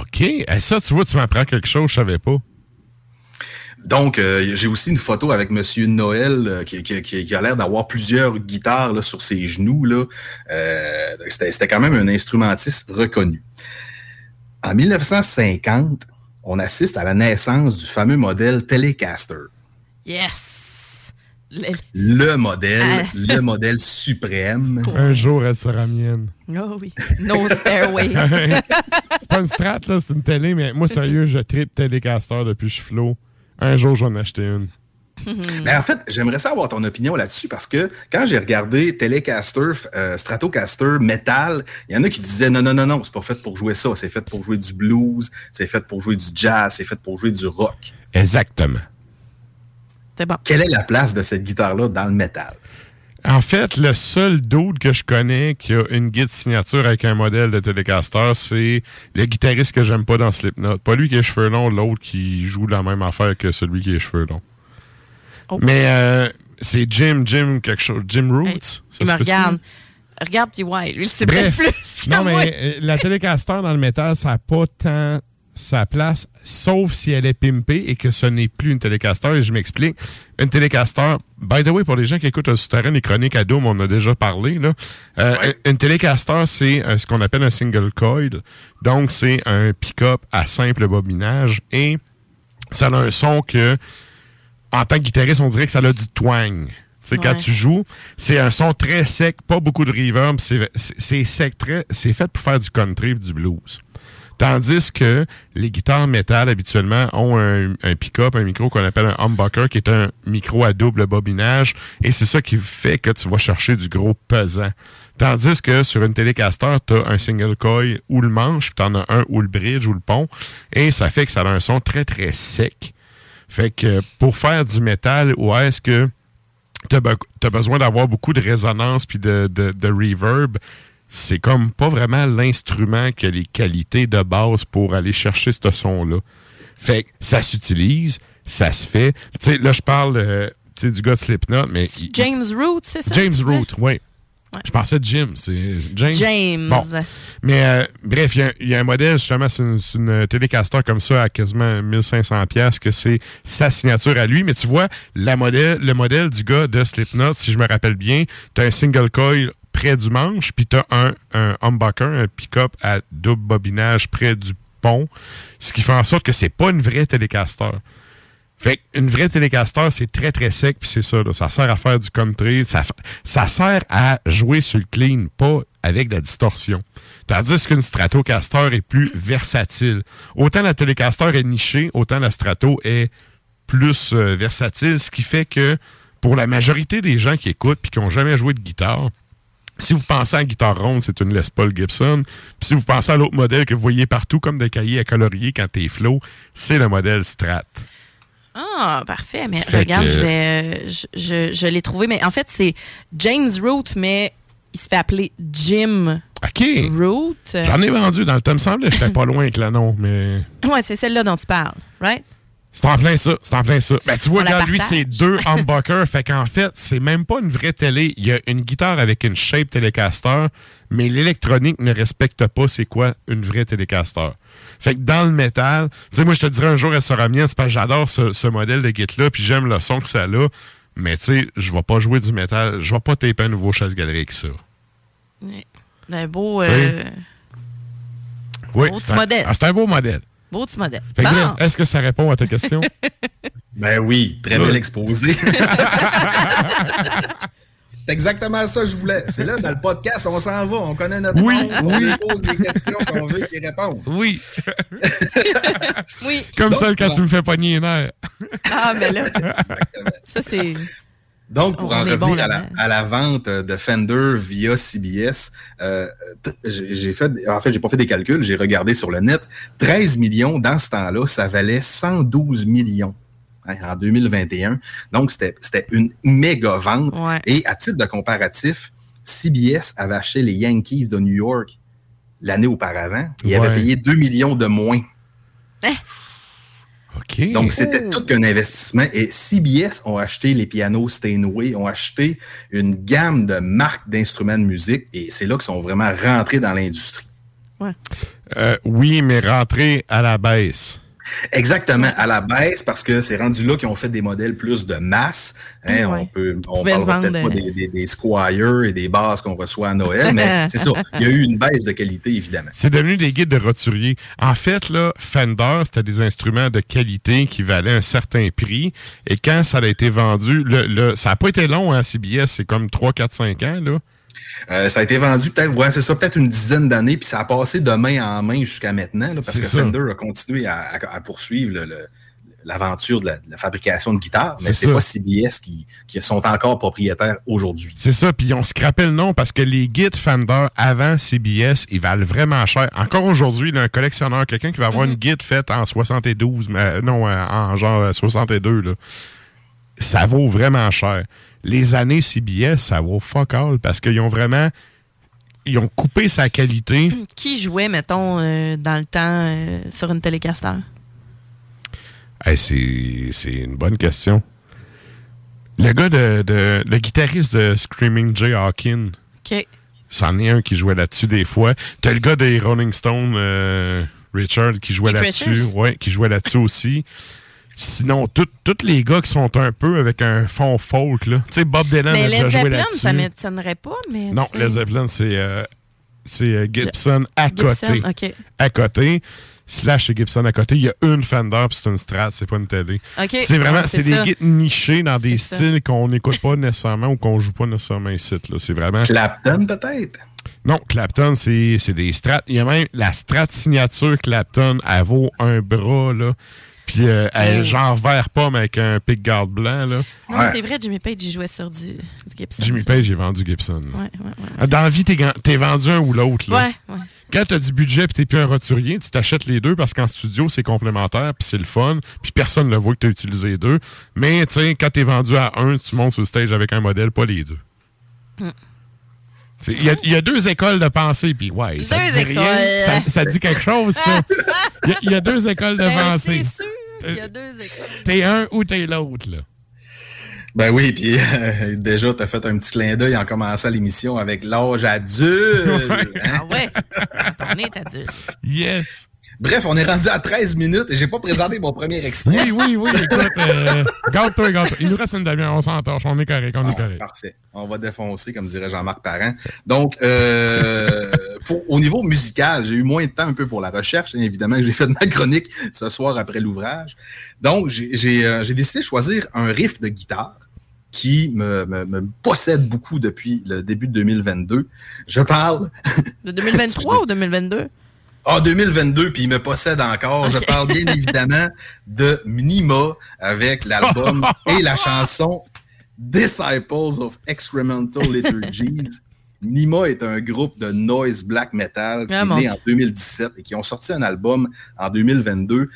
OK. Et ça, tu vois, tu m'apprends quelque chose, je ne savais pas. Donc, j'ai aussi une photo avec Monsieur Noël qui a l'air d'avoir plusieurs guitares là, sur ses genoux. Là. C'était quand même un instrumentiste reconnu. En 1950, on assiste à la naissance du fameux modèle Telecaster. Yes! Le modèle suprême. Un jour, elle sera mienne. Oh oui, no stairway. C'est pas une strat, là, c'est une télé, mais moi, sérieux, je tripe Telecaster depuis que je suis flot. Un jour, j'en ai acheté une. Mais en fait, j'aimerais ça avoir ton opinion là-dessus parce que quand j'ai regardé Telecaster, Stratocaster, Metal, il y en a qui disaient non, c'est pas fait pour jouer ça. C'est fait pour jouer du blues, c'est fait pour jouer du jazz, c'est fait pour jouer du rock. Exactement. C'est bon. Quelle est la place de cette guitare-là dans le métal? En fait, le seul dude que je connais qui a une guide signature avec un modèle de Telecaster, c'est le guitariste que j'aime pas dans Slipknot. Pas lui qui a les cheveux longs, l'autre qui joue la même affaire que celui qui a les cheveux longs. Oh. Mais c'est Jim quelque chose. Jim Roots. Hey, ça me regarde. Regarde, puis ouais, lui, il sait bien plus que moi. Non, mais la Telecaster dans le métal, ça n'a pas tant sa place, sauf si elle est pimpée et que ce n'est plus une Telecaster. Et je m'explique. Une Telecaster, by the way, pour les gens qui écoutent Le Souterrain, les chroniques à Doom, on a déjà parlé, là. Ouais. Une Telecaster, c'est ce qu'on appelle un single coil. Donc, c'est un pick-up à simple bobinage et ça a un son que, en tant que guitariste, on dirait que ça a du twang. Tu sais, ouais. Quand tu joues, c'est un son très sec, pas beaucoup de reverb, c'est sec, c'est fait pour faire du country et du blues. Tandis que les guitares métal, habituellement, ont un pick-up, un micro qu'on appelle un humbucker, qui est un micro à double bobinage. Et c'est ça qui fait que tu vas chercher du gros pesant. Tandis que sur une Telecaster, tu as un single coil ou le manche, puis tu en as un ou le bridge ou le pont. Et ça fait que ça a un son très, très sec. Fait que pour faire du métal, où est-ce que tu as besoin d'avoir beaucoup de résonance puis de reverb, c'est comme pas vraiment l'instrument qui a les qualités de base pour aller chercher ce son-là. Fait que ça s'utilise, ça se fait. Tu sais, là, je parle du gars de Slipknot, mais... James Root, c'est ça? James Root, oui. Ouais. Je pensais Jim, c'est James. James. Bon. Mais bref, il y a un modèle, justement, c'est une Telecaster comme ça à quasiment 1500$ que c'est sa signature à lui. Mais tu vois, le modèle du gars de Slipknot, si je me rappelle bien, t'as un single coil près du manche, puis t'as un humbucker, un pick-up à double bobinage près du pont, ce qui fait en sorte que c'est pas une vraie Telecaster. Fait qu'une vraie Telecaster, c'est très, très sec, puis c'est ça, là, ça sert à faire du country, ça sert à jouer sur le clean, pas avec de la distorsion. Tandis qu'une Stratocaster est plus versatile. Autant la Telecaster est nichée, autant la Strato est plus versatile, ce qui fait que pour la majorité des gens qui écoutent puis qui n'ont jamais joué de guitare, si vous pensez à la guitare ronde, c'est une Les Paul Gibson. Puis si vous pensez à l'autre modèle que vous voyez partout, comme des cahiers à colorier quand t'es flow, c'est le modèle Strat. Ah, parfait. Mais fait regarde, que... je l'ai trouvé. Mais en fait, c'est James Root, mais il se fait appeler Jim okay. Root. J'en ai vendu dans le temps, me semble. J'étais pas loin avec le nom, mais... Ouais, c'est celle-là dont tu parles, right? C'est en plein ça. Ben, tu vois, là, lui, c'est deux humbuckers. Fait qu'en fait, c'est même pas une vraie télé. Il y a une guitare avec une shape Telecaster, mais l'électronique ne respecte pas c'est quoi une vraie Telecaster. Fait que dans le métal, tu sais, moi, je te dirais un jour, elle sera mienne, c'est parce que j'adore ce modèle de guitare-là, puis j'aime le son que ça a. Mais tu sais, je vais pas jouer du métal. Je vais pas taper un nouveau chasse-galerie avec ça. Ouais. Un beau... Oui, beau petit modèle. Ah, c'est un beau modèle. Beau petit modèle. Bon. Là, est-ce que ça répond à ta question? Ben oui, très bien exposé. C'est exactement ça que je voulais. C'est là, dans le podcast, on s'en va, on connaît notre monde, on lui pose des questions qu'on veut qu'ils répondent. Oui. Oui. Comme ça, quand tu me fais pogner les nerfs. Ah, mais là, ça c'est... Donc, pour en revenir à la vente de Fender via CBS, j'ai pas fait des calculs, j'ai regardé sur le net. 13 millions, dans ce temps-là, ça valait 112 millions hein, en 2021. Donc, c'était une méga vente. Ouais. Et à titre de comparatif, CBS avait acheté les Yankees de New York l'année auparavant. Ils avaient payé 2 millions de moins. Hein? Okay. Donc, c'était tout qu'un investissement. Et CBS ont acheté les pianos Steinway, ont acheté une gamme de marques d'instruments de musique et c'est là qu'ils sont vraiment rentrés dans l'industrie. Ouais. Oui, mais rentrés à la baisse. Exactement, à la baisse, parce que c'est rendu là qu'ils ont fait des modèles plus de masse. Hein, on parlera peut-être pas des Squire et des basses qu'on reçoit à Noël, mais c'est ça, il y a eu une baisse de qualité, évidemment. C'est devenu des guides de roturiers. En fait, là, Fender, c'était des instruments de qualité qui valaient un certain prix, et quand ça a été vendu, ça n'a pas été long à CBS, c'est comme 3, 4, 5 ans, là. Ça a été vendu peut-être, peut-être une dizaine d'années, puis ça a passé de main en main jusqu'à maintenant, là, parce que Fender a continué à poursuivre l'aventure de la fabrication de guitares, mais c'est pas CBS qui sont encore propriétaires aujourd'hui. C'est ça, puis on se rappelle le nom, parce que les guides Fender avant CBS, ils valent vraiment cher. Encore aujourd'hui, là, un collectionneur, quelqu'un qui va avoir une guide faite en 72, en genre 62, là, ça vaut vraiment cher. Les années CBS, ça vaut fuck all parce qu'ils ont vraiment... Ils ont coupé sa qualité. Qui jouait, mettons, dans le temps sur une Telecaster? Hey, c'est une bonne question. Le gars le guitariste de Screaming Jay Hawkins. OK. C'en est un qui jouait là-dessus des fois. T'as le gars des Rolling Stones, Richard, qui jouait là-dessus. Ouais, qui jouait là-dessus aussi. Sinon, tous les gars qui sont un peu avec un fond folk, là. Tu sais, Bob Dylan a déjà joué là-dessus. Mais les Zeppelin, ça ne m'étonnerait pas, mais... Non, les Zeppelin, c'est Gibson à côté. OK. À côté. Slash Gibson à côté. Il y a une Fender, puis c'est une Strat, c'est pas une télé. Okay. C'est vraiment... c'est des guides nichés dans des styles qu'on n'écoute pas nécessairement ou qu'on joue pas nécessairement ici, là. C'est vraiment... Clapton, peut-être? Non, Clapton, c'est des Strats. Il y a même la Strat signature Clapton, elle vaut un bras, là. Puis genre vert pomme avec un pickguard blanc, là. Non, c'est vrai, Jimmy Page, il jouait sur du Gibson. Jimmy Page, j'ai vendu Gibson. Ouais. Dans la vie, t'es vendu un ou l'autre, là. Ouais. Quand t'as du budget pis t'es plus un roturier, tu t'achètes les deux parce qu'en studio, c'est complémentaire puis c'est le fun, puis personne ne voit que t'as utilisé les deux. Mais, tu sais, quand t'es vendu à un, tu montes sur le stage avec un modèle, pas les deux. Il y a deux écoles de pensée, puis ça dit écoles. Rien. Ça dit quelque chose, ça. Il y a deux écoles de pensée. C'est sûr. Il y a deux écoles. T'es un ou t'es l'autre, là. Ben oui, puis déjà, t'as fait un petit clin d'œil en commençant l'émission avec l'âge adulte. Hein? Ah ouais, on est adulte. Yes. Bref, on est rendu à 13 minutes et j'ai pas présenté mon premier extrait. Oui, écoute, garde-toi. Il nous reste une demi-heure, on s'entorche, on est correct. Parfait, on va défoncer, comme dirait Jean-Marc Parent. Donc, au niveau musical, j'ai eu moins de temps un peu pour la recherche, évidemment, j'ai fait de ma chronique ce soir après l'ouvrage. Donc, j'ai décidé de choisir un riff de guitare qui me possède beaucoup depuis le début de 2022. Je parle... De 2023 ou 2022? Ah, 2022, puis il me possède encore. Okay. Je parle bien évidemment de Nima avec l'album et la chanson Disciples of Excremental Liturgies. Nima est un groupe de noise black metal qui est né en 2017 et qui ont sorti un album en 2022.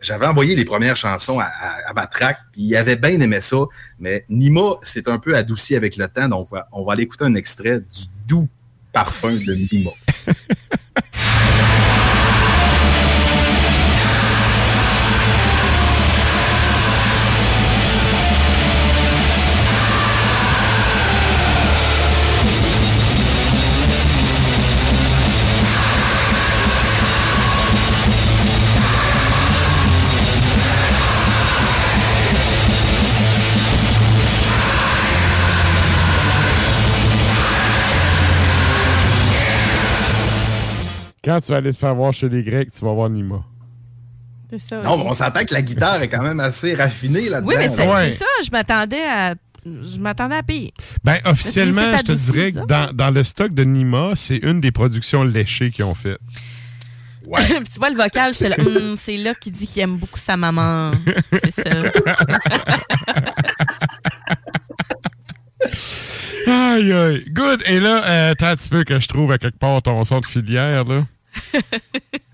J'avais envoyé les premières chansons à Batrac, puis il avait bien aimé ça, mais Nima s'est un peu adouci avec le temps, donc on va aller écouter un extrait du doux parfum de Nima. Quand tu vas aller te faire voir chez les Grecs, tu vas voir Nima. C'est ça. Non, mais on s'entend que la guitare est quand même assez raffinée là-dedans. Oui, mais c'est, ouais, c'est ça. Je m'attendais à pire. Ben, officiellement, je te dirais que dans le stock de Nima, c'est une des productions léchées qu'ils ont faites. Ouais. Tu vois le vocal, c'est là, c'est là qu'il dit qu'il aime beaucoup sa maman. C'est ça. Aïe, aïe. Good. Et là, attends un petit peu que je trouve à quelque part ton son de filière, là.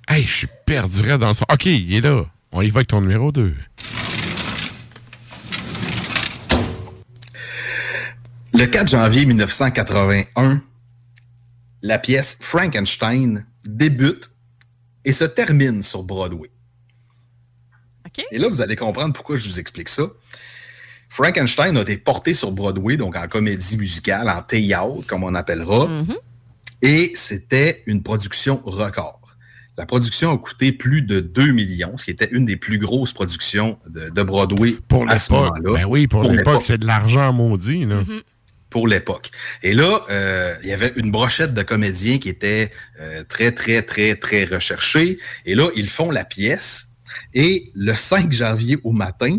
Hey, je suis perdu dans le son. OK, il est là. On y va avec ton numéro 2. Le 4 janvier 1981, la pièce Frankenstein débute et se termine sur Broadway. Okay. Et là, vous allez comprendre pourquoi je vous explique ça. Frankenstein a été porté sur Broadway, donc en comédie musicale, en théâtre, comme on appellera, mm-hmm, et c'était une production record. La production a coûté plus de 2 millions, ce qui était une des plus grosses productions de Broadway pour à l'époque. Ce moment-là. Ben oui, pour l'époque, c'est de l'argent maudit, là. Mm-hmm. Pour l'époque. Et là, il y avait une brochette de comédiens qui était très, très, très, très recherchée. Et là, ils font la pièce. Et le 5 janvier au matin,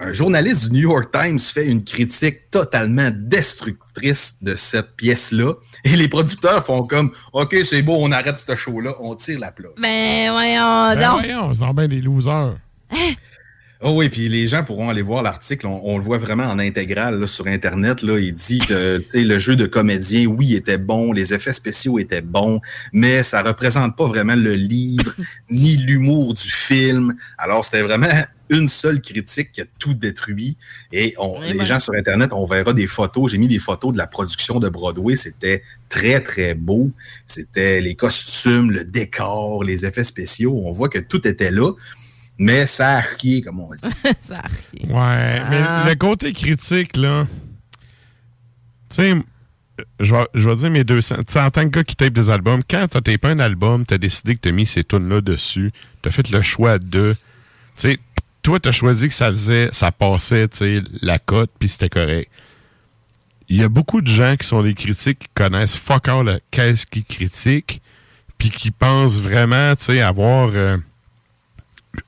un journaliste du New York Times fait une critique totalement destructrice de cette pièce-là. Et les producteurs font comme « OK, c'est beau, on arrête ce show-là, on tire la plug. » Mais voyons donc! Ben voyons, c'est bien des losers. Oh oui, puis les gens pourront aller voir l'article. On le voit vraiment en intégrale là, sur Internet. Là, il dit que le jeu de comédien, oui, était bon, les effets spéciaux étaient bons, mais ça représente pas vraiment le livre ni l'humour du film. Alors, c'était vraiment une seule critique qui a tout détruit. Et les gens sur Internet, on verra des photos. J'ai mis des photos de la production de Broadway. C'était très, très beau. C'était les costumes, le décor, les effets spéciaux. On voit que tout était là. Mais ça a rié, comme on dit. Ça a rié. Ouais, mais le côté critique, là... Tu sais, je vais dire mes 200... Tu sais, en tant que gars qui tape des albums, quand t'as tapé un album, t'as décidé que t'as mis ces tunes-là dessus, t'as fait le choix de... Tu sais, toi, t'as choisi que ça passait, tu sais, la cote, puis c'était correct. Il y a beaucoup de gens qui sont des critiques qui connaissent fuck all qu'est-ce qu'ils critiquent, puis qui pensent vraiment, tu sais, avoir...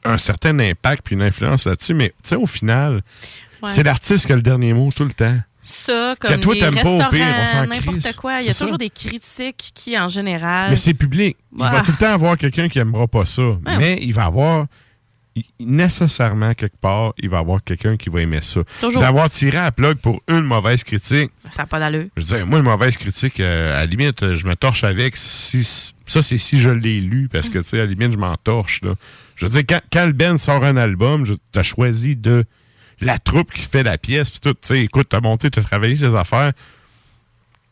un certain impact puis une influence là-dessus, mais tu sais, au final, c'est l'artiste qui a le dernier mot tout le temps. Ça, comme toi, les restaurants, pire, on s'en n'importe crisse. Quoi. Il y a toujours des critiques qui, en général... Mais c'est public. Il va tout le temps avoir quelqu'un qui n'aimera pas ça, mais il va avoir... Nécessairement, quelque part, il va y avoir quelqu'un qui va aimer ça. Toujours. D'avoir tiré à la plug pour une mauvaise critique. Ça n'a pas d'allure. Je veux dire, moi, une mauvaise critique, à la limite, je me torche avec. Ça, c'est si je l'ai lu, parce que, tu sais, à la limite, je m'en torche. Là. Je veux dire, quand le band sort un album, tu as choisi de la troupe qui fait la pièce, puis tout, tu sais, écoute, tu as monté, tu as travaillé tes affaires.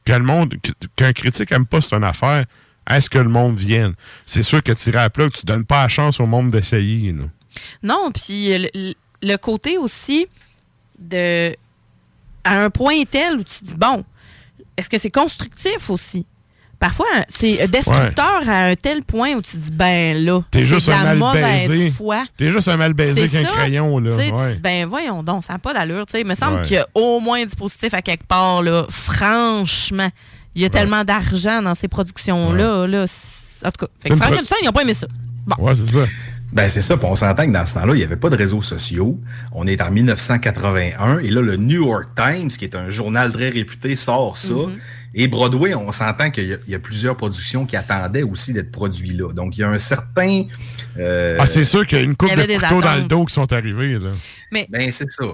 Que le monde, qu'un critique n'aime pas, c'est une affaire. Est-ce que le monde vienne? C'est sûr que tirer à la plug, tu donnes pas la chance au monde d'essayer, là. Non, puis le côté aussi de à un point tel où tu dis, bon, est-ce que c'est constructif aussi? Parfois, c'est destructeur à un tel point où tu dis, ben là, t'es juste un mal baisé. T'es juste un mal baisé qu'un crayon, là. Tu dis, ben voyons donc, ça n'a pas d'allure. Il me semble qu'il y a au moins du positif à quelque part, là. Franchement, il y a tellement d'argent dans ces productions-là. Là. En tout cas, Frankenstein, ils n'ont pas aimé ça. Bon. Ouais, c'est ça. Ben c'est ça, puis on s'entend que dans ce temps-là, il n'y avait pas de réseaux sociaux. On est en 1981, et là, le New York Times, qui est un journal très réputé, sort ça. Mm-hmm. Et Broadway, on s'entend qu'il y a plusieurs productions qui attendaient aussi d'être produits là. Donc, il y a un certain... c'est sûr qu'il y a une couple de couteaux dans le dos qui sont arrivés, là. Mais ben c'est ça.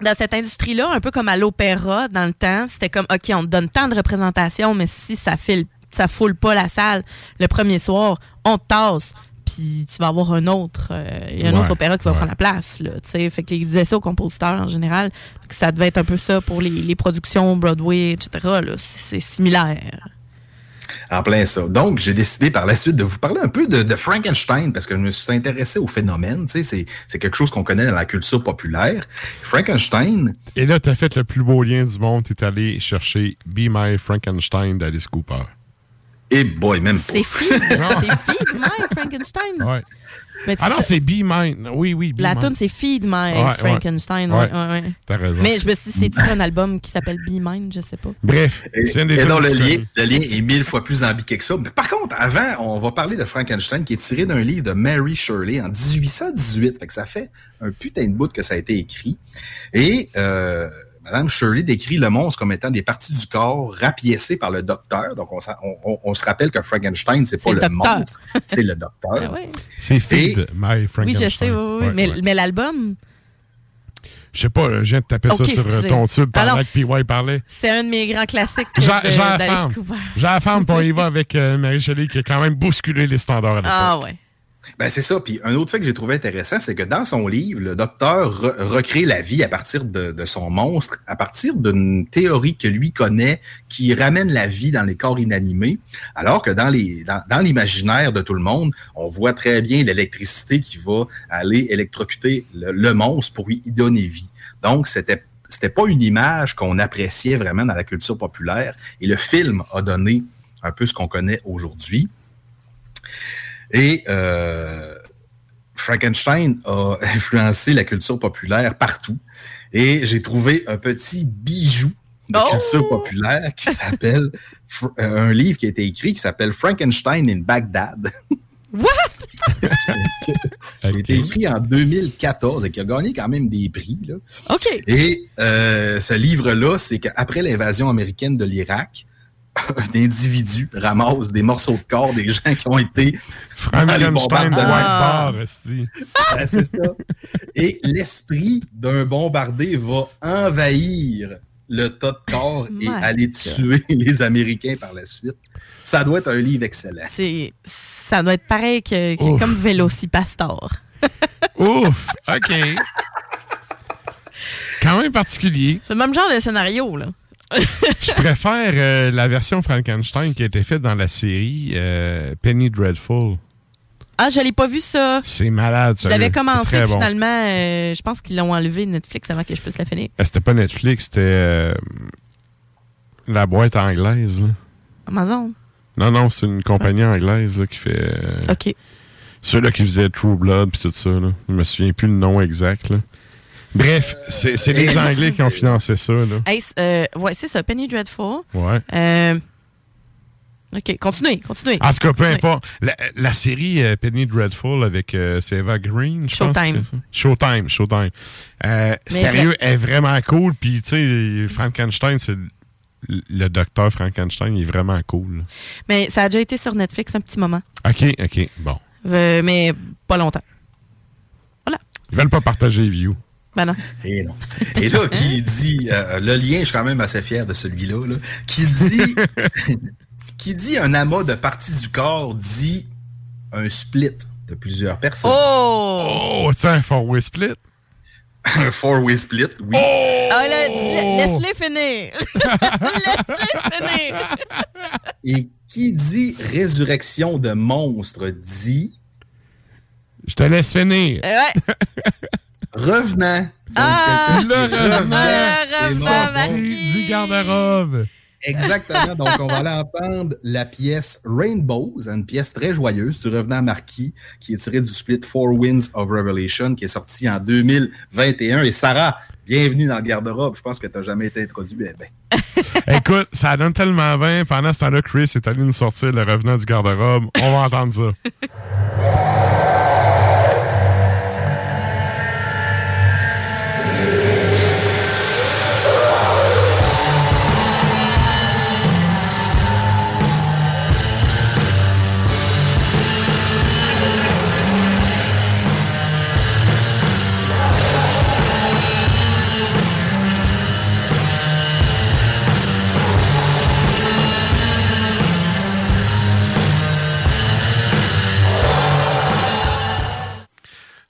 Dans cette industrie-là, un peu comme à l'opéra, dans le temps, c'était comme, OK, on te donne tant de représentations, mais si ça foule pas la salle le premier soir, on te tasse. Puis tu vas avoir un autre opéra qui va prendre la place. Là, fait que ils disaient ça aux compositeurs en général, que ça devait être un peu ça pour les productions Broadway, etc. Là, c'est similaire. En plein ça. Donc, j'ai décidé par la suite de vous parler un peu de Frankenstein, parce que je me suis intéressé au phénomène. C'est quelque chose qu'on connaît dans la culture populaire. Frankenstein... Et là, tu as fait le plus beau lien du monde. Tu es allé chercher Be My Frankenstein d'Alice Cooper. Eh boy, même pas. C'est fou. C'est Feed My Frankenstein. Ouais. Mais ah non, c'est Be Mine. Oui, oui. Be la tune, c'est Feed My Frankenstein. Ouais, ouais. T'as raison. Mais je me suis dit, c'est-tu un album qui s'appelle Be Mine? Je sais pas. Bref. C'est une des non, le lien est 1000 fois plus ambigu que ça. Mais par contre, avant, on va parler de Frankenstein qui est tiré d'un livre de Mary Shelley en 1818. Fait que ça fait un putain de bout que ça a été écrit. Et Madame Shirley décrit le monstre comme étant des parties du corps rapiécées par le docteur. Donc, on se rappelle que Frankenstein, c'est pas le monstre, c'est le docteur. Ouais. C'est Feed My Frankenstein. Oui, je sais, oui. Mais l'album... Je sais pas, je viens de taper ça sur ton tube pendant que P.Y. parlait. C'est un de mes grands classiques d'Alice Cooper. J'ai la femme pour y va avec Mary Shelley qui a quand même bousculé les standards à l'époque. Ah ouais. Ben c'est ça. Puis un autre fait que j'ai trouvé intéressant, c'est que dans son livre, le docteur recrée la vie à partir de son monstre, à partir d'une théorie que lui connaît, qui ramène la vie dans les corps inanimés, alors que dans l'imaginaire de tout le monde, on voit très bien l'électricité qui va aller électrocuter le monstre pour lui y donner vie. Donc, c'était pas une image qu'on appréciait vraiment dans la culture populaire. Et le film a donné un peu ce qu'on connaît aujourd'hui. Et Frankenstein a influencé la culture populaire partout. Et j'ai trouvé un petit bijou de culture populaire qui s'appelle... un livre qui a été écrit qui s'appelle « Frankenstein in Bagdad ». What? Il a été écrit en 2014 et qui a gagné quand même des prix. Là. OK. Et ce livre-là, c'est qu'après l'invasion américaine de l'Irak... un individu ramasse des morceaux de corps des gens qui ont été Frankenstein de White Bar, c'est ça. Et l'esprit d'un bombardé va envahir le tas de corps et aller tuer les Américains par la suite. Ça doit être un livre excellent. Ça doit être pareil que comme Vélocipastor. Ouf, OK. Quand même particulier. C'est le même genre de scénario, là. Je préfère la version Frankenstein qui a été faite dans la série Penny Dreadful. Ah, je l'ai pas vu ça. C'est malade, ça. Je l'avais commencé, puis finalement, je pense qu'ils l'ont enlevé Netflix avant que je puisse la finir. C'était pas Netflix, c'était la boîte anglaise. Là. Amazon? Non, c'est une compagnie anglaise là, qui fait... OK. Ceux-là qui faisaient True Blood, puis tout ça. Là. Je me souviens plus le nom exact, là. Bref, c'est les Anglais qui ont financé ça. Hey, oui, c'est ça, Penny Dreadful. Ouais. OK, continuez. En tout cas, peu importe. La série Penny Dreadful avec Eva Green, je pense. Showtime. Sérieux, elle est vraiment cool. Puis, tu sais, Frankenstein, le docteur Frankenstein, il est vraiment cool. Mais ça a déjà été sur Netflix un petit moment. OK, bon. Mais pas longtemps. Voilà. Ils veulent pas partager les views. Ben non. Et là, qui dit... le lien, je suis quand même assez fier de celui-là. Là, qui dit un amas de parties du corps dit un split de plusieurs personnes. Oh! C'est un four-way split? Un four-way split, oui. Laisse-les finir! Et qui dit résurrection de monstres dit... Je te laisse finir. Revenant. Le Revenant Marquis du garde-robe. Exactement. Donc, on va aller entendre la pièce Rainbows, une pièce très joyeuse du Revenant Marquis, qui est tirée du split Four Winds of Revelation, qui est sorti en 2021. Et Sarah, bienvenue dans le garde-robe. Je pense que tu n'as jamais été introduit. Ben. Écoute, ça donne tellement bien. Pendant ce temps-là, Chris est allé nous sortir le Revenant du garde-robe. On va entendre ça.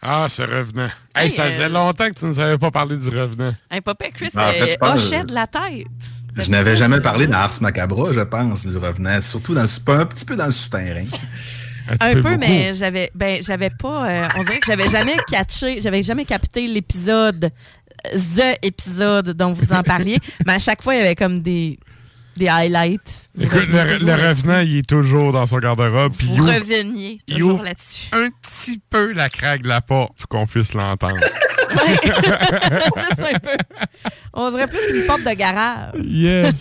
Ah, ce Revenant. Hey, ça faisait longtemps que tu ne nous avais pas parlé du Revenant. Hey, Papa Chris hochait de la tête. Je n'avais jamais parlé d'Ars Macabra, je pense, du Revenant. Surtout un petit peu dans le souterrain. Un peu, mais j'avais pas... on dirait que j'avais jamais catché, j'avais jamais capté l'épisode dont vous en parliez. Mais à chaque fois, il y avait comme des... des highlights. Écoute, le Revenant, il est toujours dans son garde-robe. Vous reveniez toujours là-dessus. Un petit peu la craque de la porte pour qu'on puisse l'entendre. Ouais. Juste un peu. On dirait plus une porte de garage. Yes.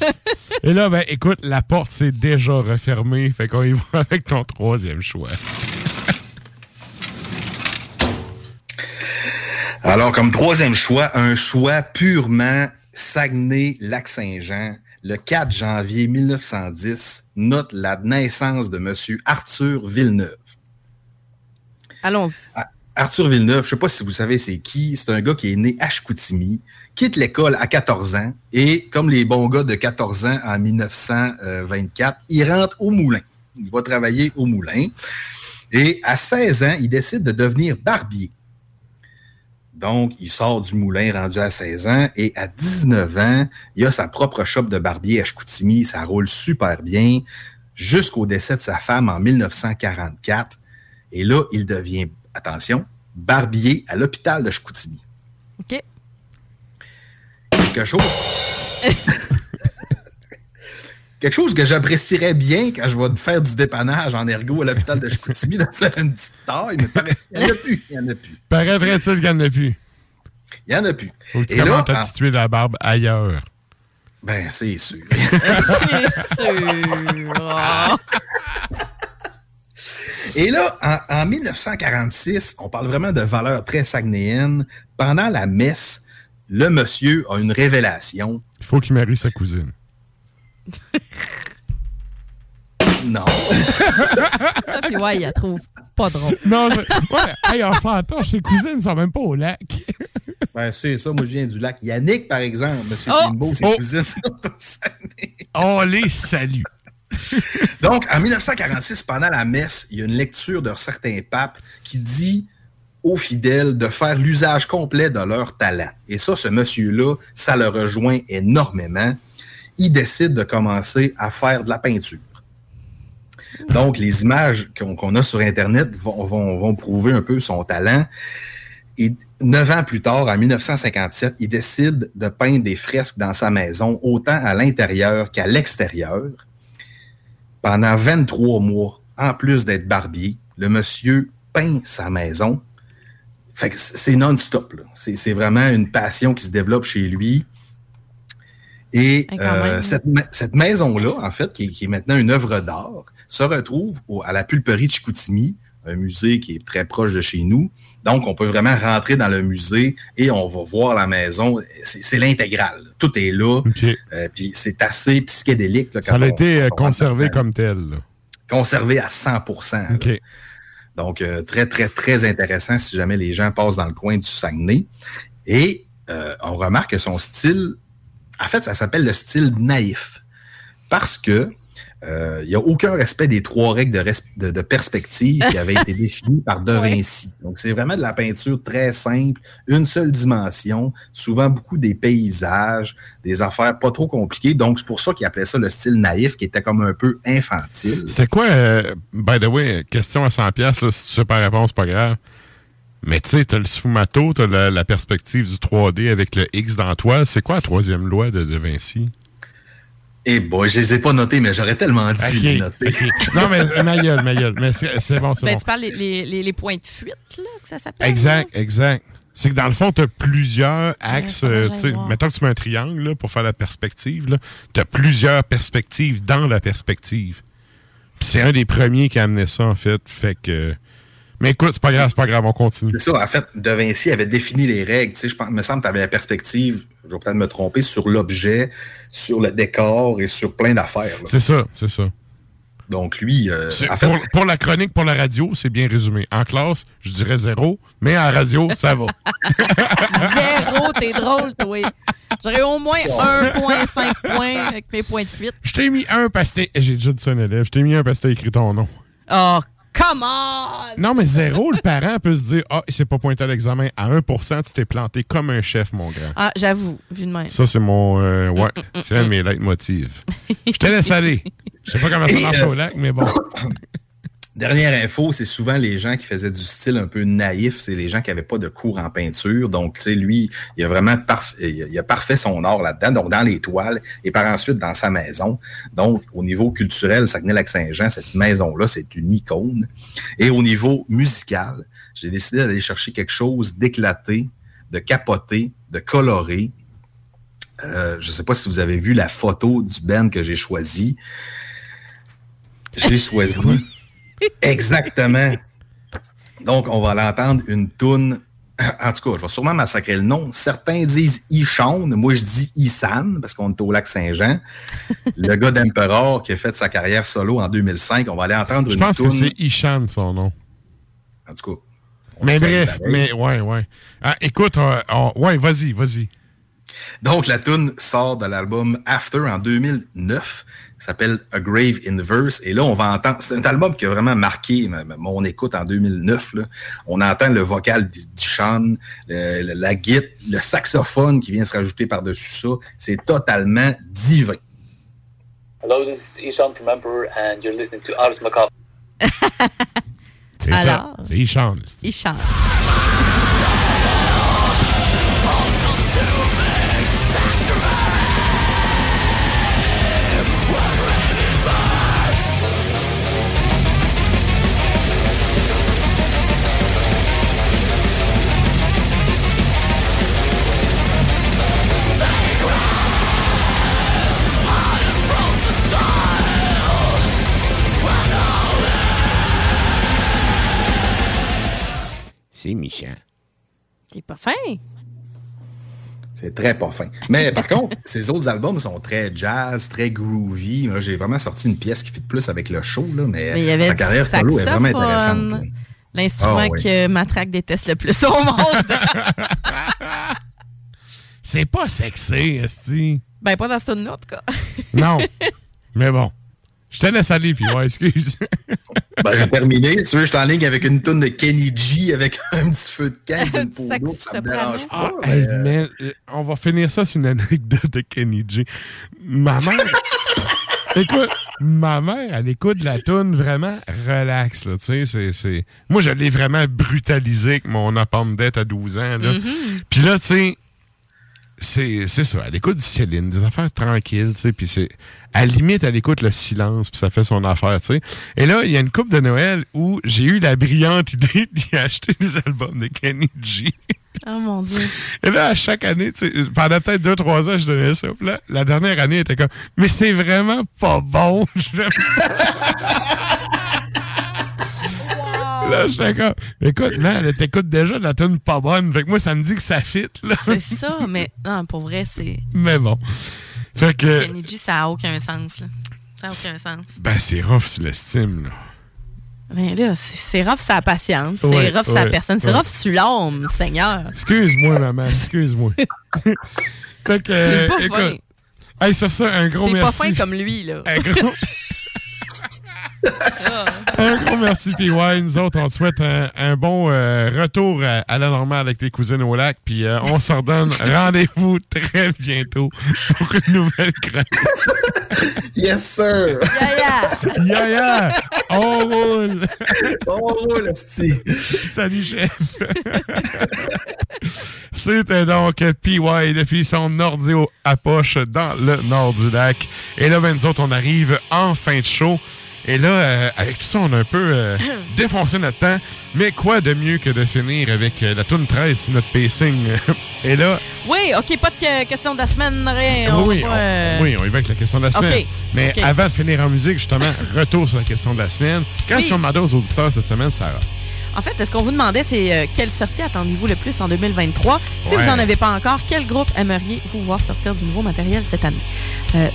Et là, ben écoute, la porte s'est déjà refermée. Fait qu'on y va avec ton troisième choix. Alors, comme troisième choix, un choix purement Saguenay-Lac-Saint-Jean. Le 4 janvier 1910, note la naissance de M. Arthur Villeneuve. Allons-y. Arthur Villeneuve, je ne sais pas si vous savez c'est qui, c'est un gars qui est né à Chicoutimi, quitte l'école à 14 ans et, comme les bons gars de 14 ans en 1924, il rentre au moulin. Il va travailler au moulin. Et à 16 ans, il décide de devenir barbier. Donc, il sort du moulin rendu à 16 ans et à 19 ans, il a sa propre shop de barbier à Chicoutimi. Ça roule super bien jusqu'au décès de sa femme en 1944. Et là, il devient, attention, barbier à l'hôpital de Chicoutimi. OK. Quelque chose que j'apprécierais bien quand je vais faire du dépannage en ergo à l'hôpital de Chicoutimi, de faire une petite taille, mais il n'y en a plus. Paraîtrait-il qu'il n'y en a plus? Il n'y en a plus. Faut que tu commences à tituer la barbe ailleurs. Ben, c'est sûr. C'est sûr. Et là, en 1946, on parle vraiment de valeurs très saguenéennes. Pendant la messe, le monsieur a une révélation. Il faut qu'il marie sa cousine. Non. Ça, puis ouais, il la trouve pas drôle. Non, ouais, hey, on s'entend, ses cousines sont même pas au lac. Ben, c'est ça, moi je viens du lac. Yannick, par exemple, monsieur Kimbo, ses cousines sont au On les salue. Donc, en 1946, pendant la messe, il y a une lecture de certains papes qui dit aux fidèles de faire l'usage complet de leur talent. Et ça, ce monsieur-là, ça le rejoint énormément. Il décide de commencer à faire de la peinture. Donc, les images qu'on a sur Internet vont prouver un peu son talent. Et 9 ans plus tard, en 1957, il décide de peindre des fresques dans sa maison, autant à l'intérieur qu'à l'extérieur. Pendant 23 mois, en plus d'être barbier, le monsieur peint sa maison. Fait que c'est non-stop, là. C'est vraiment une passion qui se développe chez lui. Et cette maison-là, en fait, qui est maintenant une œuvre d'art, se retrouve à la pulperie de Chicoutimi, un musée qui est très proche de chez nous. Donc, on peut vraiment rentrer dans le musée et on va voir la maison. C'est l'intégrale. Tout est là. Okay. Puis c'est assez psychédélique. Là, ça a été conservé comme tel. Là. Conservé à 100%. Okay. Donc, très, très, très intéressant si jamais les gens passent dans le coin du Saguenay. Et on remarque que son style... En fait, ça s'appelle le style naïf parce que il n'y a aucun respect des trois règles de perspective qui avaient été définies par De Vinci. Donc, c'est vraiment de la peinture très simple, une seule dimension, souvent beaucoup des paysages, des affaires pas trop compliquées. Donc, c'est pour ça qu'ils appelaient ça le style naïf qui était comme un peu infantile. C'est quoi, by the way, question à 100$, là, si tu sais pas réponse, c'est pas grave. Mais tu sais, t'as le sfumato, t'as la perspective du 3D avec le X dans toi. C'est quoi la troisième loi de Vinci? Eh bon, je les ai pas notées, mais j'aurais tellement dû les noter. Okay. Non, mais ma gueule. Mais c'est bon, c'est bon. Tu parles les points de fuite, là, que ça s'appelle? Exact. C'est que dans le fond, t'as plusieurs axes. Mettons que tu mets un triangle là, pour faire la perspective. Là, t'as plusieurs perspectives dans la perspective. Puis c'est un des premiers qui a amené ça, en fait. Fait que... Mais écoute, c'est pas grave, on continue. C'est ça, en fait, De Vinci avait défini les règles. Tu sais, je pense, me semble que tu avais la perspective, je vais peut-être me tromper, sur l'objet, sur le décor et sur plein d'affaires. Là. C'est ça. Donc lui... en fait, pour la chronique, pour la radio, c'est bien résumé. En classe, je dirais 0, mais en radio, ça va. 0, t'es drôle, toi. J'aurais au moins 1,5 points avec mes points de fuite. Je t'ai mis 1 parce que j'ai déjà dit ça à un élève. Je t'ai mis 1 parce que t'as écrit ton nom. Oh, come on! Non, mais 0, le parent peut se dire « Ah, il s'est pas pointé à l'examen. À 1%, tu t'es planté comme un chef, mon grand. » Ah, j'avoue, vu de même. Ça, c'est mon... c'est un de mes leitmotifs. Je te laisse aller. Je sais pas comment ça marche au lac, mais bon. Dernière info, c'est souvent les gens qui faisaient du style un peu naïf, c'est les gens qui n'avaient pas de cours en peinture. Donc, tu sais, lui, il a vraiment parfait son art là-dedans, donc dans les toiles, et par ensuite dans sa maison. Donc, au niveau culturel, Saguenay-Lac-Saint-Jean, cette maison-là, c'est une icône. Et au niveau musical, j'ai décidé d'aller chercher quelque chose d'éclaté, de capoté, de coloré. Je ne sais pas si vous avez vu la photo du band que j'ai choisi. J'ai choisi... Exactement. Donc, on va l'entendre une toune. En tout cas, je vais sûrement massacrer le nom. Certains disent Ishan, moi je dis Ishan, parce qu'on est au Lac-Saint-Jean. Le gars d'Emperor qui a fait sa carrière solo en 2005. On va aller entendre une toune. Je pense que c'est Ishan, son nom. En tout cas. Mais bref, mais ouais. Ah, écoute, vas-y. Donc, la toune sort de l'album After en 2009. Ça s'appelle A Grave Inverse. Et là, on va entendre... C'est un album qui a vraiment marqué mon écoute en 2009. Là. On entend le vocal d'Ishan, la guitare, le saxophone qui vient se rajouter par-dessus ça. C'est totalement divin. Hello, this is Ishan from Emperor and you're listening to Ars Macabra. C'est alors, ça. C'est Ishan. Ishan. C'est méchant. C'est pas fin. C'est très pas fin. Mais par contre, ces autres albums sont très jazz, très groovy. Moi, j'ai vraiment sorti une pièce qui fit plus avec le show, là, mais sa carrière solo est vraiment intéressante. Là. L'instrument que Matraque déteste le plus au monde. C'est pas sexy, esti. Ben, pas dans ce tune-là, en tout cas. Non, mais bon. Je te laisse aller, puis excuse. Ben, j'ai terminé. Tu veux, je suis en ligne avec une toune de Kenny G avec un petit feu de camp, une peau d'eau, ça me dérange pas. Mais on va finir ça sur une anecdote de Kenny G. Ma mère... Écoute, ma mère, elle écoute la toune vraiment relax, là, tu sais, c'est... Moi, je l'ai vraiment brutalisé avec mon appendette à 12 ans, là. Mm-hmm. Puis là, tu sais... C'est ça, elle écoute du Céline, des affaires tranquilles, tu sais, puis c'est... À la limite, elle écoute le silence, puis ça fait son affaire, tu sais. Et là, il y a une coupe de Noël où j'ai eu la brillante idée d'y acheter des albums de Kenny G. Oh mon Dieu. Et là, à chaque année, tu sais, pendant peut-être 2-3 ans, je donnais ça. Puis là, la dernière année, elle était comme, mais c'est vraiment pas bon. Là, j'étais comme, écoute, là, elle t'écoute déjà de la tune pas bonne. Fait que moi, ça me dit que ça fit, là. C'est ça, mais non, pour vrai, c'est... Mais bon. Fait que... Kenny G, ça n'a aucun sens, là. Ça n'a aucun sens. Ben, c'est rough, tu l'estimes, là. Ben là, c'est rough, sa patience. C'est rough, sa personne. C'est rough, tu l'âme, Seigneur. Excuse-moi, maman, excuse-moi. Fait que, t'es pas écoute... Hey, sur ça, un gros merci. T'es pas fin comme lui, là. Un gros... Un gros merci, PY. Nous autres, on te souhaite un bon retour à la normale avec tes cousines au lac. Puis on se redonne rendez-vous très bientôt pour une nouvelle chronique. Yes, sir! Yeah, yeah! Yeah, yeah! On roule! On roule, esti! Salut, chef! C'était donc PY depuis son ordio à poche dans le nord du lac. Et là, ben, nous autres, on arrive en fin de show. Et là, avec tout ça, on a un peu défoncé notre temps. Mais quoi de mieux que de finir avec la toune 13 sur notre pacing? Et là... Oui, OK, pas de question de la semaine, rien. Oui, on y va avec la question de la semaine. Okay. Mais avant de finir en musique, justement, retour sur la question de la semaine. Qu'est-ce qu'on demandait aux auditeurs cette semaine, Sarah? En fait, ce qu'on vous demandait, c'est quelle sortie attendez-vous le plus en 2023? Si vous n'en avez pas encore, quel groupe aimeriez vous voir sortir du nouveau matériel cette année?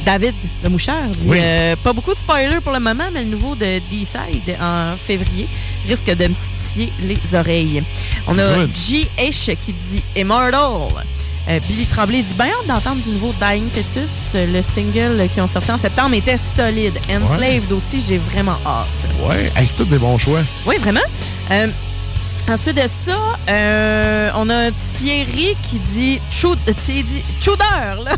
David Le Moucheur dit pas beaucoup de spoilers pour le moment, mais le nouveau de D-Side en février risque de me titiller les oreilles. On a G.H. qui dit Immortal. Billy Tremblay dit « Bien hâte d'entendre du nouveau Dying Fetus. Le single qu'ils ont sorti en septembre était solide. Enslaved aussi, j'ai vraiment hâte. » Ouais, c'est tous des bons choix. Oui, vraiment. Ensuite de ça, on a Thierry qui dit Chowder, là.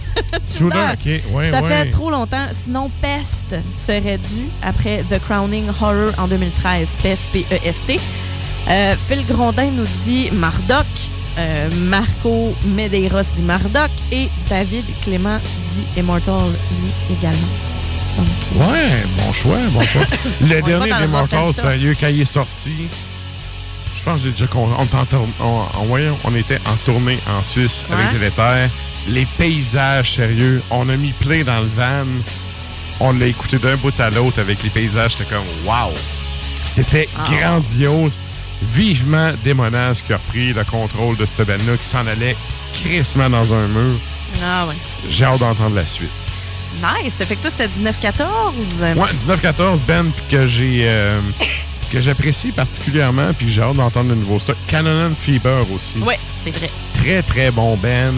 Chowder, OK. Ouais, ça fait trop longtemps. Sinon, Pest serait dû après The Crowning Horror en 2013. Pest, P-E-S-T. Phil Grondin nous dit Marduk. Marco Medeiros dit Marduk. Et David Clément dit Immortal, lui, également. Donc, ouais, bon choix, bon choix. Le dernier des Mortals, sérieux, quand il est sorti, je pense que déjà on était en tournée en Suisse avec Délétère. Les paysages, sérieux, on a mis plein dans le van. On l'a écouté d'un bout à l'autre avec les paysages. C'était comme wow! C'était grandiose. Vivement Démonas qui a repris le contrôle de cette bande-là qui s'en allait crissement dans un mur. Ah ouais. J'ai hâte d'entendre la suite. Nice! Ça fait que toi, c'était 1914. Ouais, 1914, Ben, que j'apprécie particulièrement, puis j'ai hâte d'entendre le nouveau stock. Canon Fever aussi. Oui, c'est vrai. Très, très bon Ben,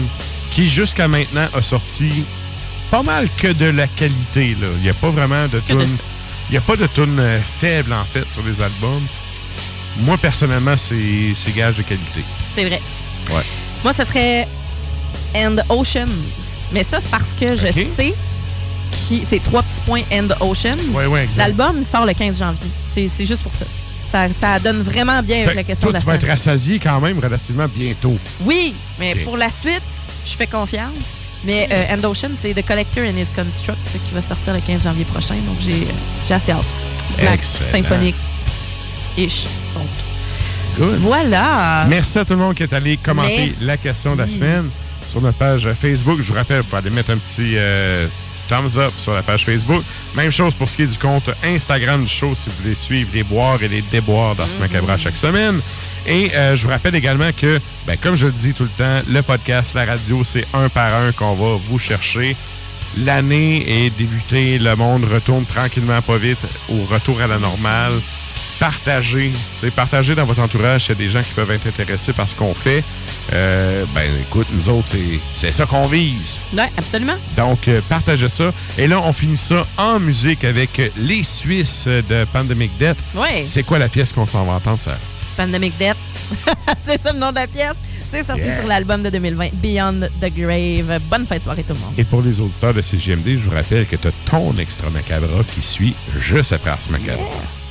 qui jusqu'à maintenant a sorti pas mal que de la qualité, là. Il n'y a pas vraiment de tunes. Il n'y a pas de tunes faibles, en fait, sur les albums. Moi, personnellement, c'est gage de qualité. C'est vrai. Ouais. Moi, ça serait And Oceans. Mais ça, c'est parce que je sais. C'est 3 petits points And Ocean. Ouais, ouais, l'album sort le 15 janvier. C'est juste pour ça. Ça donne vraiment bien avec la question de la semaine. Tu vas être rassasié quand même relativement bientôt. Oui, mais pour la suite, je fais confiance. Mais And Ocean, c'est The Collector and His Construct qui va sortir le 15 janvier prochain. Donc, j'ai assez hâte. Black symphonique-ish. Donc, good. Voilà. Merci à tout le monde qui est allé commenter la question de la semaine sur notre page Facebook. Je vous rappelle, vous allez mettre un petit... thumbs up sur la page Facebook. Même chose pour ce qui est du compte Instagram du show si vous voulez suivre les boires et les déboires d'Ars Macabra chaque semaine. Et je vous rappelle également que, comme je le dis tout le temps, le podcast, la radio, c'est un par un qu'on va vous chercher. L'année est débutée, le monde retourne tranquillement pas vite au retour à la normale. Partagez dans votre entourage s'il y a des gens qui peuvent être intéressés par ce qu'on fait. Écoute, nous autres, c'est ça qu'on vise. Oui, absolument. Donc, partagez ça. Et là, on finit ça en musique avec les Suisses de Pandemic Death. Oui. C'est quoi la pièce qu'on s'en va entendre, ça? Pandemic Death. C'est ça le nom de la pièce. C'est sorti sur l'album de 2020, Beyond the Grave. Bonne fin de soirée, tout le monde. Et pour les auditeurs de CJMD, je vous rappelle que tu as ton Extra Macabre qui suit juste après Ars Macabre. Yes.